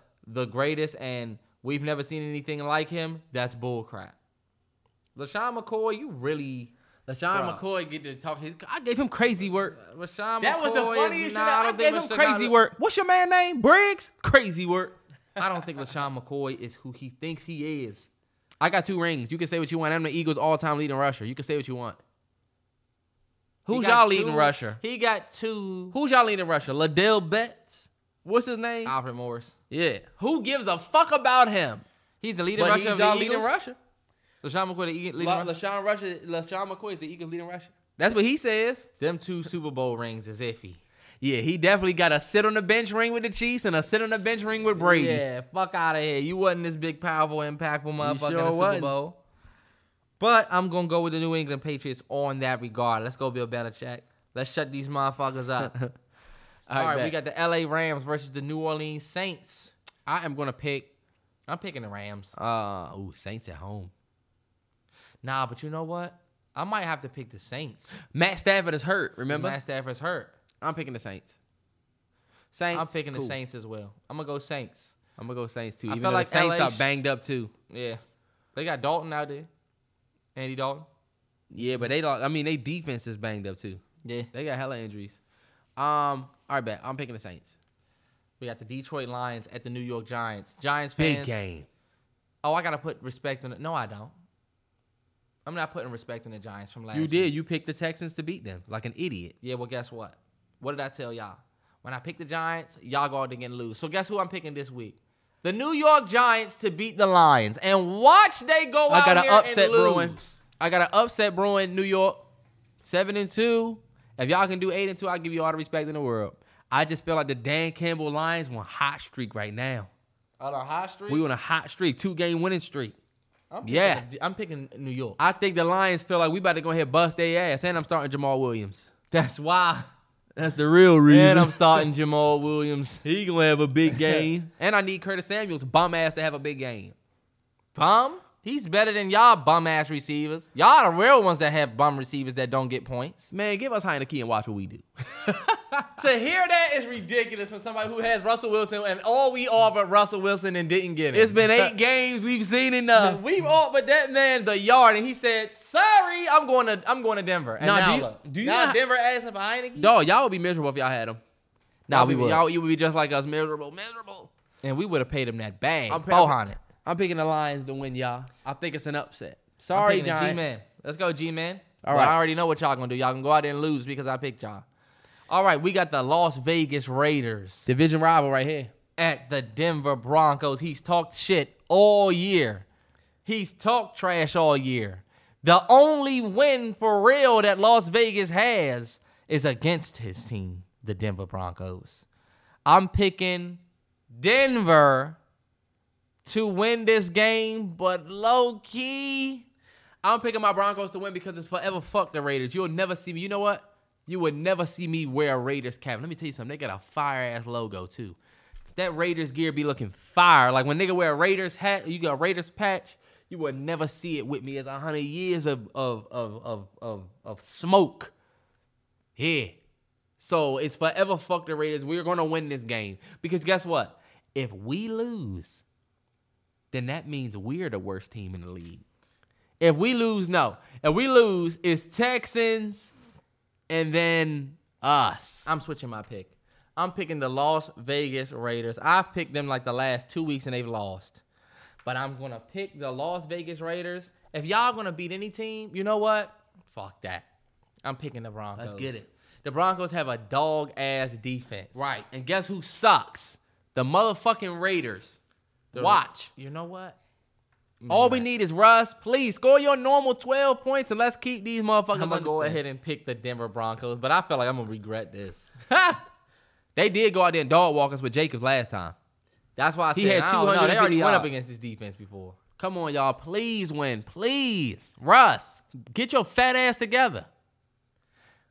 greatest, and we've never seen anything like him. That's bullcrap. LaShawn McCoy, you really... LaShawn McCoy get to talk his... I gave him crazy work. LaShawn that McCoy was the funniest I gave him crazy work. What's your man name? Briggs? Crazy work. I don't think LaShawn McCoy is who he thinks he is. I got 2 rings. You can say what you want. I'm the Eagles' all-time leading rusher. You can say what you want. Who's y'all leading rusher? He got 2. Who's y'all leading rusher? Liddell Betts? What's his name? Alfred Morris. Yeah. Who gives a fuck about him? He's the leading rusher of the Eagles. He's y'all leading rusher. LaShawn McCoy, the leading rusher. LaShawn McCoy is the Eagles' leading rusher. That's what he says. Them 2 Super Bowl rings is iffy. Yeah, he definitely got a sit-on-the-bench ring with the Chiefs and a sit-on-the-bench ring with Brady. Yeah, fuck out of here. You wasn't this big, powerful, impactful motherfucker in the Super Bowl. But I'm going to go with the New England Patriots on that regard. Let's go Bill Belichick. Let's shut these motherfuckers up. All right, we got the L.A. Rams versus the New Orleans Saints. I'm picking the Rams. Saints at home. Nah, but you know what? I might have to pick the Saints. Matt Stafford is hurt, remember? I'm picking the Saints. I'm picking the Saints as well. I'm going to go Saints. I'm going to go Saints, too. Even though the Saints are banged up, too. Yeah. They got Dalton out there. Andy Dalton. Yeah, but their defense is banged up, too. Yeah. They got hella injuries. All right, bet. I'm picking the Saints. We got the Detroit Lions at the New York Giants. Giants fans. Big game. Oh, I got to put respect on it. No, I don't. I'm not putting respect on the Giants from last year. You did. Week. You picked the Texans to beat them like an idiot. Yeah, well, guess what? What did I tell y'all? When I picked the Giants, y'all going to get lose. So guess who I'm picking this week? The New York Giants to beat the Lions. And watch they go out here and lose. Brewing. I got an upset brewing New York. 7-2. If y'all can do 8-2, I'll give you all the respect in the world. I just feel like the Dan Campbell Lions on a hot streak right now. On a hot streak? We on a hot streak. 2-game winning streak. I'm picking New York. I think the Lions feel like we about to go ahead and bust their ass. And I'm starting Jamal Williams. That's why. That's the real reason. And I'm starting Jamal Williams. He going to have a big game. And I need Curtis Samuel's bum ass to have a big game. Bum? He's better than y'all bum ass receivers. Y'all the real ones that have bum receivers that don't get points. Man, give us Heineken and watch what we do. To hear that is ridiculous from somebody who has Russell Wilson and all we are but Russell Wilson and didn't get it. It's been 8 games. We've seen enough. We've all but that man the yard and he said, "Sorry, I'm going to Denver." And now Denver asked for Heineken. Dog, y'all would be miserable if y'all had him. Nah, we would. Y'all you would be just like us, miserable. And we would have paid him that bang. I'm picking the Lions to win, y'all. I think it's an upset. Sorry, Giants. G-Man. Let's go, G-Man. All right. I already know what y'all going to do. Y'all going to go out there and lose because I picked y'all. All right, we got the Las Vegas Raiders. Division rival right here. At the Denver Broncos. He's talked shit all year. He's talked trash all year. The only win for real that Las Vegas has is against his team, the Denver Broncos. I'm picking Denver to win this game, but low-key, I'm picking my Broncos to win because it's forever fuck the Raiders. You'll never see me. You know what? You would never see me wear a Raiders cap. Let me tell you something. They got a fire-ass logo, too. That Raiders gear be looking fire. Like, when nigga wear a Raiders hat, you got a Raiders patch, you would never see it with me. It's 100 years of smoke. Yeah. So, it's forever fuck the Raiders. We're going to win this game. Because guess what? If we lose, then that means we're the worst team in the league. If we lose, no. If we lose, it's Texans and then us. I'm switching my pick. I'm picking the Las Vegas Raiders. I've picked them like the last 2 weeks and they've lost. But I'm going to pick the Las Vegas Raiders. If y'all going to beat any team, you know what? Fuck that. I'm picking the Broncos. Let's get it. The Broncos have a dog-ass defense. Right. And guess who sucks? The motherfucking Raiders. Watch. You know what? All we need is Russ. Please score your normal 12 points and let's keep these motherfuckers. I'm going to go ahead and pick the Denver Broncos, but I feel like I'm going to regret this. They did go out there and dog walk us with Jacobs last time. That's why I said, had 200. They already went up against this defense before. Come on, y'all. Please win. Please. Russ, get your fat ass together.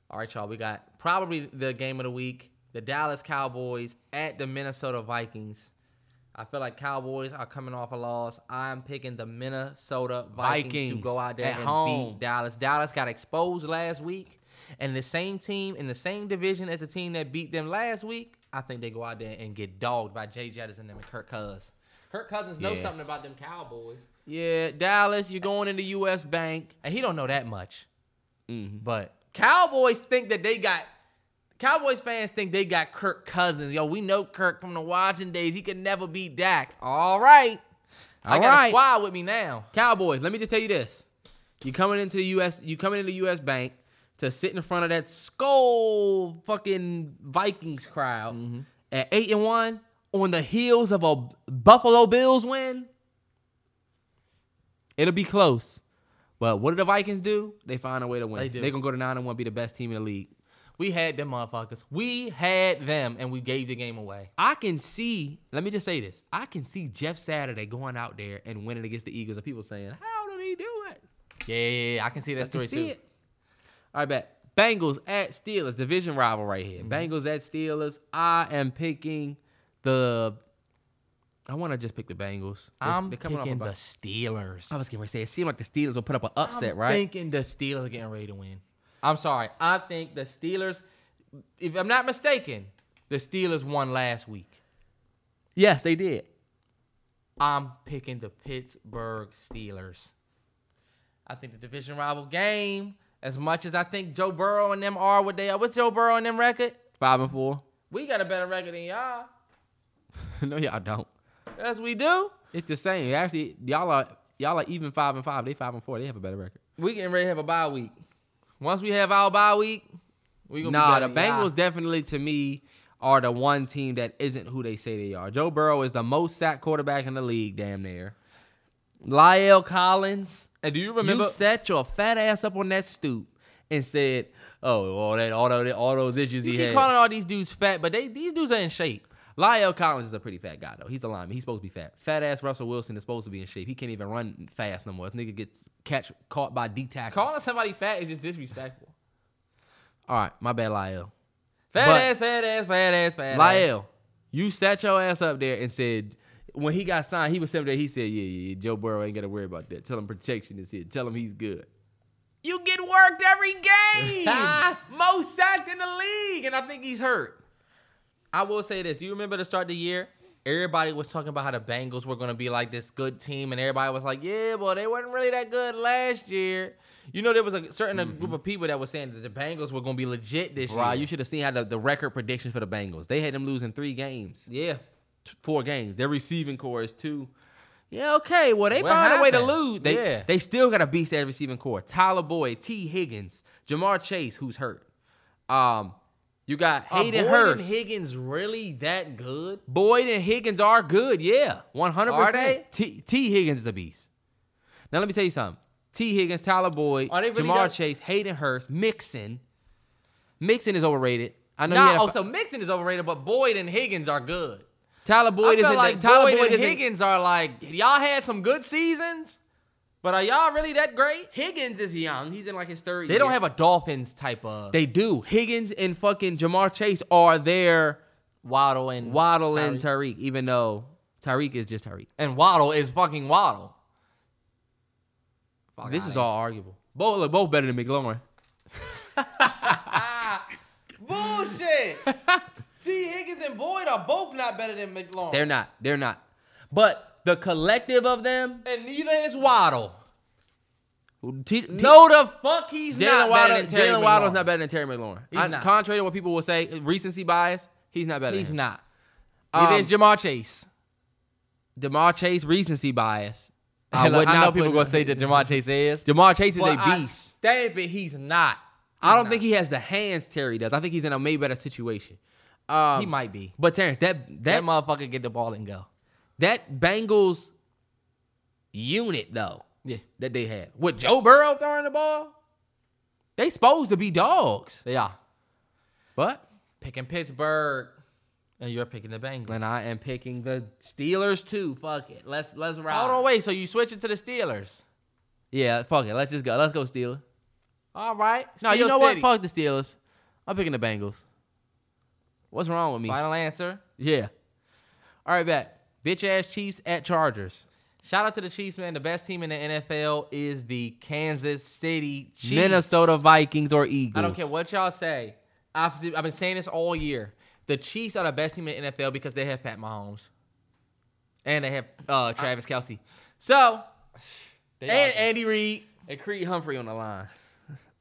All right, y'all. We got probably the game of the week, the Dallas Cowboys at the Minnesota Vikings. I feel like Cowboys are coming off a loss. I'm picking the Minnesota Vikings to go out there and beat Dallas. Dallas got exposed last week. And the same team in the same division as the team that beat them last week, I think they go out there and get dogged by Jay Jettis and them and Kirk Cousins. Kirk Cousins knows something about them Cowboys. Yeah, Dallas, you're going into U.S. Bank. And he don't know that much. Mm-hmm. But Cowboys think that they got... Cowboys fans think they got Kirk Cousins. Yo, we know Kirk from the Washington days. He could never beat Dak. All right. I got a squad with me now. Cowboys, let me just tell you this. You coming into the U.S. Bank to sit in front of that skull fucking Vikings crowd at 8-1 on the heels of a Buffalo Bills win. It'll be close. But what do the Vikings do? They find a way to win. They're going to go to 9-1, be the best team in the league. We had them motherfuckers. We had them, and we gave the game away. Let me just say this. I can see Jeff Saturday going out there and winning against the Eagles, and people saying, how did he do it? Yeah, I can see that story, too. It. All right, back. Bengals at Steelers. Division rival right here. Mm-hmm. Bengals at Steelers. I am picking the... I want to just pick the Bengals. I'm picking the Steelers. I was getting ready to say, it seemed like the Steelers will put up an upset, right? I'm thinking the Steelers are getting ready to win. I'm sorry. I think the Steelers, if I'm not mistaken, the Steelers won last week. Yes, they did. I'm picking the Pittsburgh Steelers. I think the division rival game, as much as I think Joe Burrow and them are what they are. What's Joe Burrow and them record? 5-4. We got a better record than y'all. No, y'all don't. Yes, we do. It's the same. Actually, y'all are even 5-5. They 5-4. They have a better record. We getting ready to have a bye week. Once we have our bye week, we gonna be better. The Bengals definitely, to me, are the one team that isn't who they say they are. Joe Burrow is the most sacked quarterback in the league, damn near. La'el Collins. And do you remember? You set your fat ass up on that stoop and said, "Oh, all those issues he had." You keep calling all these dudes fat, but these dudes are in shape. La'el Collins is a pretty fat guy, though. He's a lineman. He's supposed to be fat. Fat ass Russell Wilson is supposed to be in shape. He can't even run fast no more. This nigga gets caught by D tackles. Calling somebody fat is just disrespectful. All right, my bad, La'el. Fat ass. La'el, you sat your ass up there and said, when he got signed, he was sitting there. He said, yeah, Joe Burrow ain't got to worry about that. Tell him protection is here. Tell him he's good. You get worked every game. Most sacked in the league, and I think he's hurt. I will say this. Do you remember the start of the year? Everybody was talking about how the Bengals were going to be like this good team, and everybody was like, yeah, well, they weren't really that good last year. You know, there was a certain group of people that were saying that the Bengals were going to be legit this year. Wow, you should have seen how the record predictions for the Bengals. They had them losing 3 games. Yeah. 4 games. Their receiving core is 2. Yeah, okay. Well, they found a way to lose. They still got a beast at receiving core. Tyler Boyd, T. Higgins, Jamar Chase, who's hurt. You got Hayden Hurst. Boyd and Higgins really that good? Boyd and Higgins are good, yeah. 100%. Are they? T. Higgins is a beast. Now, let me tell you something. T. Higgins, Tyler Boyd, really Jamar Chase, Hayden Hurst, Mixon. Mixon is overrated. I know. So Mixon is overrated, but Boyd and Higgins are good. Tyler Boyd is like Boyd and Higgins are like, y'all had some good seasons, but are y'all really that great? Higgins is young. He's in like his third year. They don't have a Dolphins type of. They do. Higgins and fucking Jamar Chase are their Waddle and Tyreek, even though Tyreek is just Tyreek. And Waddle is fucking Waddle. Fuck, this is all arguable. Both better than McLaurin. Bullshit. T. Higgins and Boyd are both not better than McLaurin. They're not. But the collective of them. And neither is Waddle. No, the fuck he's not better than Terry McLaurin. Jalen Waddle's not better than Terry McLaurin. Contrary to what people will say, recency bias, he's not better than him. He's not. It is Jamar Chase. Jamar Chase, recency bias. I know people going to say that Jamar Chase is. Jamar Chase is a beast. Damn it, he's not. I don't think he has the hands Terry does. I think he's in a maybe better situation. He might be. But Terrence, that motherfucker get the ball and go. That Bengals unit, though, that they had. With Joe Burrow throwing the ball, they supposed to be dogs. They are. But picking Pittsburgh. And you're picking the Bengals. And I am picking the Steelers, too. Fuck it. Let's ride. Hold on, wait. So you switch it to the Steelers? Yeah, fuck it. Let's just go. Let's go, Steelers. All right. No, you know what? Fuck the Steelers. I'm picking the Bengals. What's wrong with me? Final answer? Yeah. All right, back. Bitch-ass Chiefs at Chargers. Shout out to the Chiefs, man. The best team in the NFL is the Kansas City Chiefs. Minnesota Vikings or Eagles. I don't care what y'all say. I've been saying this all year. The Chiefs are the best team in the NFL because they have Pat Mahomes. And they have Travis Kelce. So, and Andy Reid. And Creed Humphrey on the line.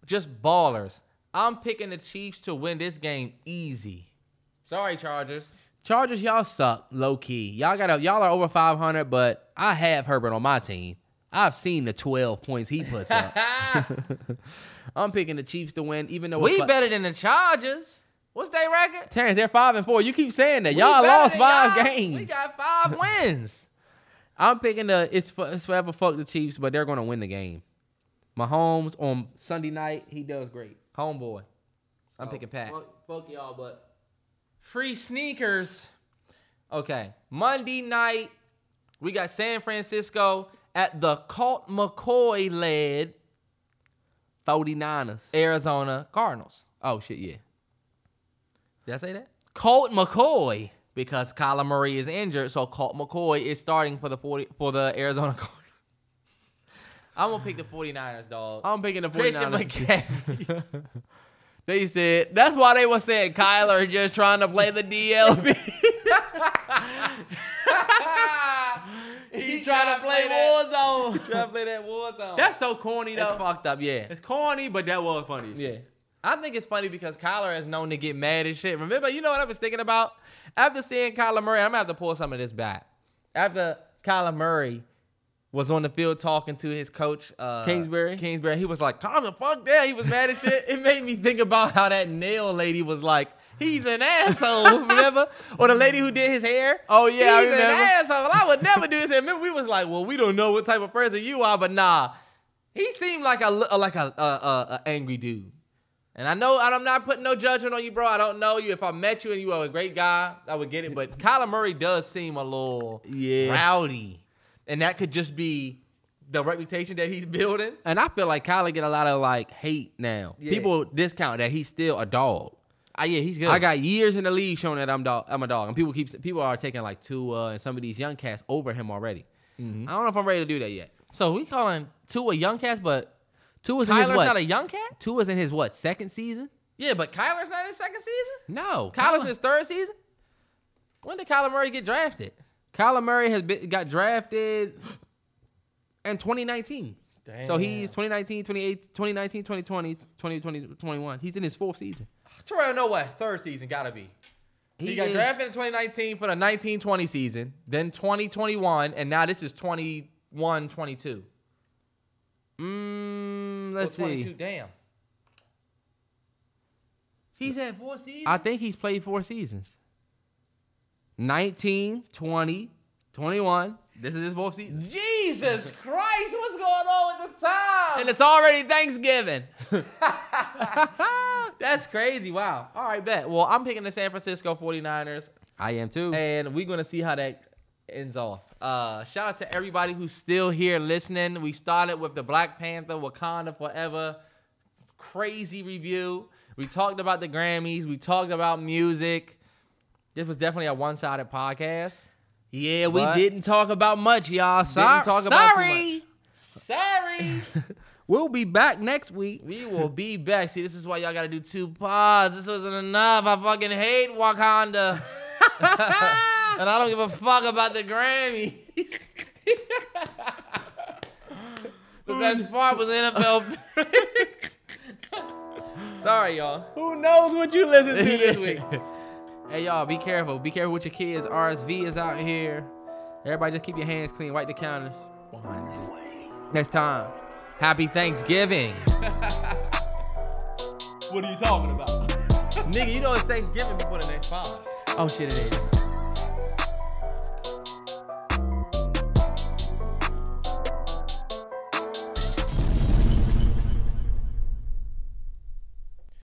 Just ballers. I'm picking the Chiefs to win this game easy. Sorry, Chargers. Chargers, y'all suck, low-key. Y'all are over 500, but I have Herbert on my team. I've seen the 12 points he puts up. I'm picking the Chiefs to win, even though we better than the Chargers. What's their record? Terrence, they're 5-4. You keep saying that. Y'all lost 5 games. We got 5 wins. I'm picking it's forever fuck the Chiefs, but they're going to win the game. Mahomes on Sunday night, he does great. Homeboy. I'm picking Pat. Fuck y'all, but... Free sneakers. Okay. Monday night, we got San Francisco at the Colt McCoy-led 49ers. Arizona Cardinals. Oh, shit, yeah. Did I say that? Colt McCoy. Because Kyler Murray is injured, so Colt McCoy is starting for the Arizona Cardinals. I'm going to pick the 49ers, dog. I'm picking the 49ers. Christian McCaffrey. They said, that's why they were saying Kyler is just trying to play the DLB. He's trying to play Warzone. Trying to play that Warzone. That's so corny, though. That's fucked up, yeah. It's corny, but that was funny. Yeah. I think it's funny because Kyler is known to get mad and shit. Remember, you know what I was thinking about? After seeing Kyler Murray, I'm going to have to pull some of this back. After Kyler Murray was on the field talking to his coach, Kingsbury, he was like, calm the fuck down. He was mad and shit. It made me think about how that nail lady was like, he's an asshole, remember? Or the lady who did his hair. Oh, yeah, he's an asshole. I would never do this. And remember, we was like, well, we don't know what type of person you are, but nah. He seemed like a angry dude. And I know I'm not putting no judgment on you, bro. I don't know you. If I met you and you were a great guy, I would get it. But Kyler Murray does seem a little rowdy. And that could just be the reputation that he's building. And I feel like Kyler get a lot of, like, hate now. Yeah. People discount that he's still a dog. Yeah, he's good. I got years in the league showing that I'm a dog. And people are taking, like, Tua and some of these young cats over him already. Mm-hmm. I don't know if I'm ready to do that yet. So we calling Tua young cats, but... Tua's in his what? Kyler's not a young cat? Tua's in his what? Second season? Yeah, but Kyler's not in his second season? No. Kyler's in his third season? When did Kyler Murray get drafted? Kyler Murray got drafted in 2019. Damn. So he's 2019, 2018, 2019, 2020, 2020, 2021. He's in his fourth season. Terrell, no way. Third season, gotta be. He got drafted in 2019 for the 19-20 season, then 2021, and now this is 21-22. Let's see. 22, damn. He's had four seasons? I think he's played four seasons. 19, 20, 21. This is his fourth season. Jesus Christ, what's going on with the time? And it's already Thanksgiving. That's crazy. Wow. All right, bet. Well, I'm picking the San Francisco 49ers. I am too. And we're going to see how that ends off. Shout out to everybody who's still here listening. We started with the Black Panther, Wakanda Forever. Crazy review. We talked about the Grammys. We talked about music. This was definitely a one-sided podcast. Yeah, but we didn't talk about much, y'all. Sorry. We'll be back next week. We will be back. See, this is why y'all got to do two pods. This wasn't enough. I fucking hate Wakanda. And I don't give a fuck about the Grammys. The best part was NFL picks. Sorry, y'all. Who knows what you listen to this week? Hey, y'all, be careful. Be careful with your kids. RSV is out here. Everybody just keep your hands clean. Wipe the counters. Next time. Happy Thanksgiving. What are you talking about? Nigga, you know it's Thanksgiving before the next pod. Oh, shit, it is.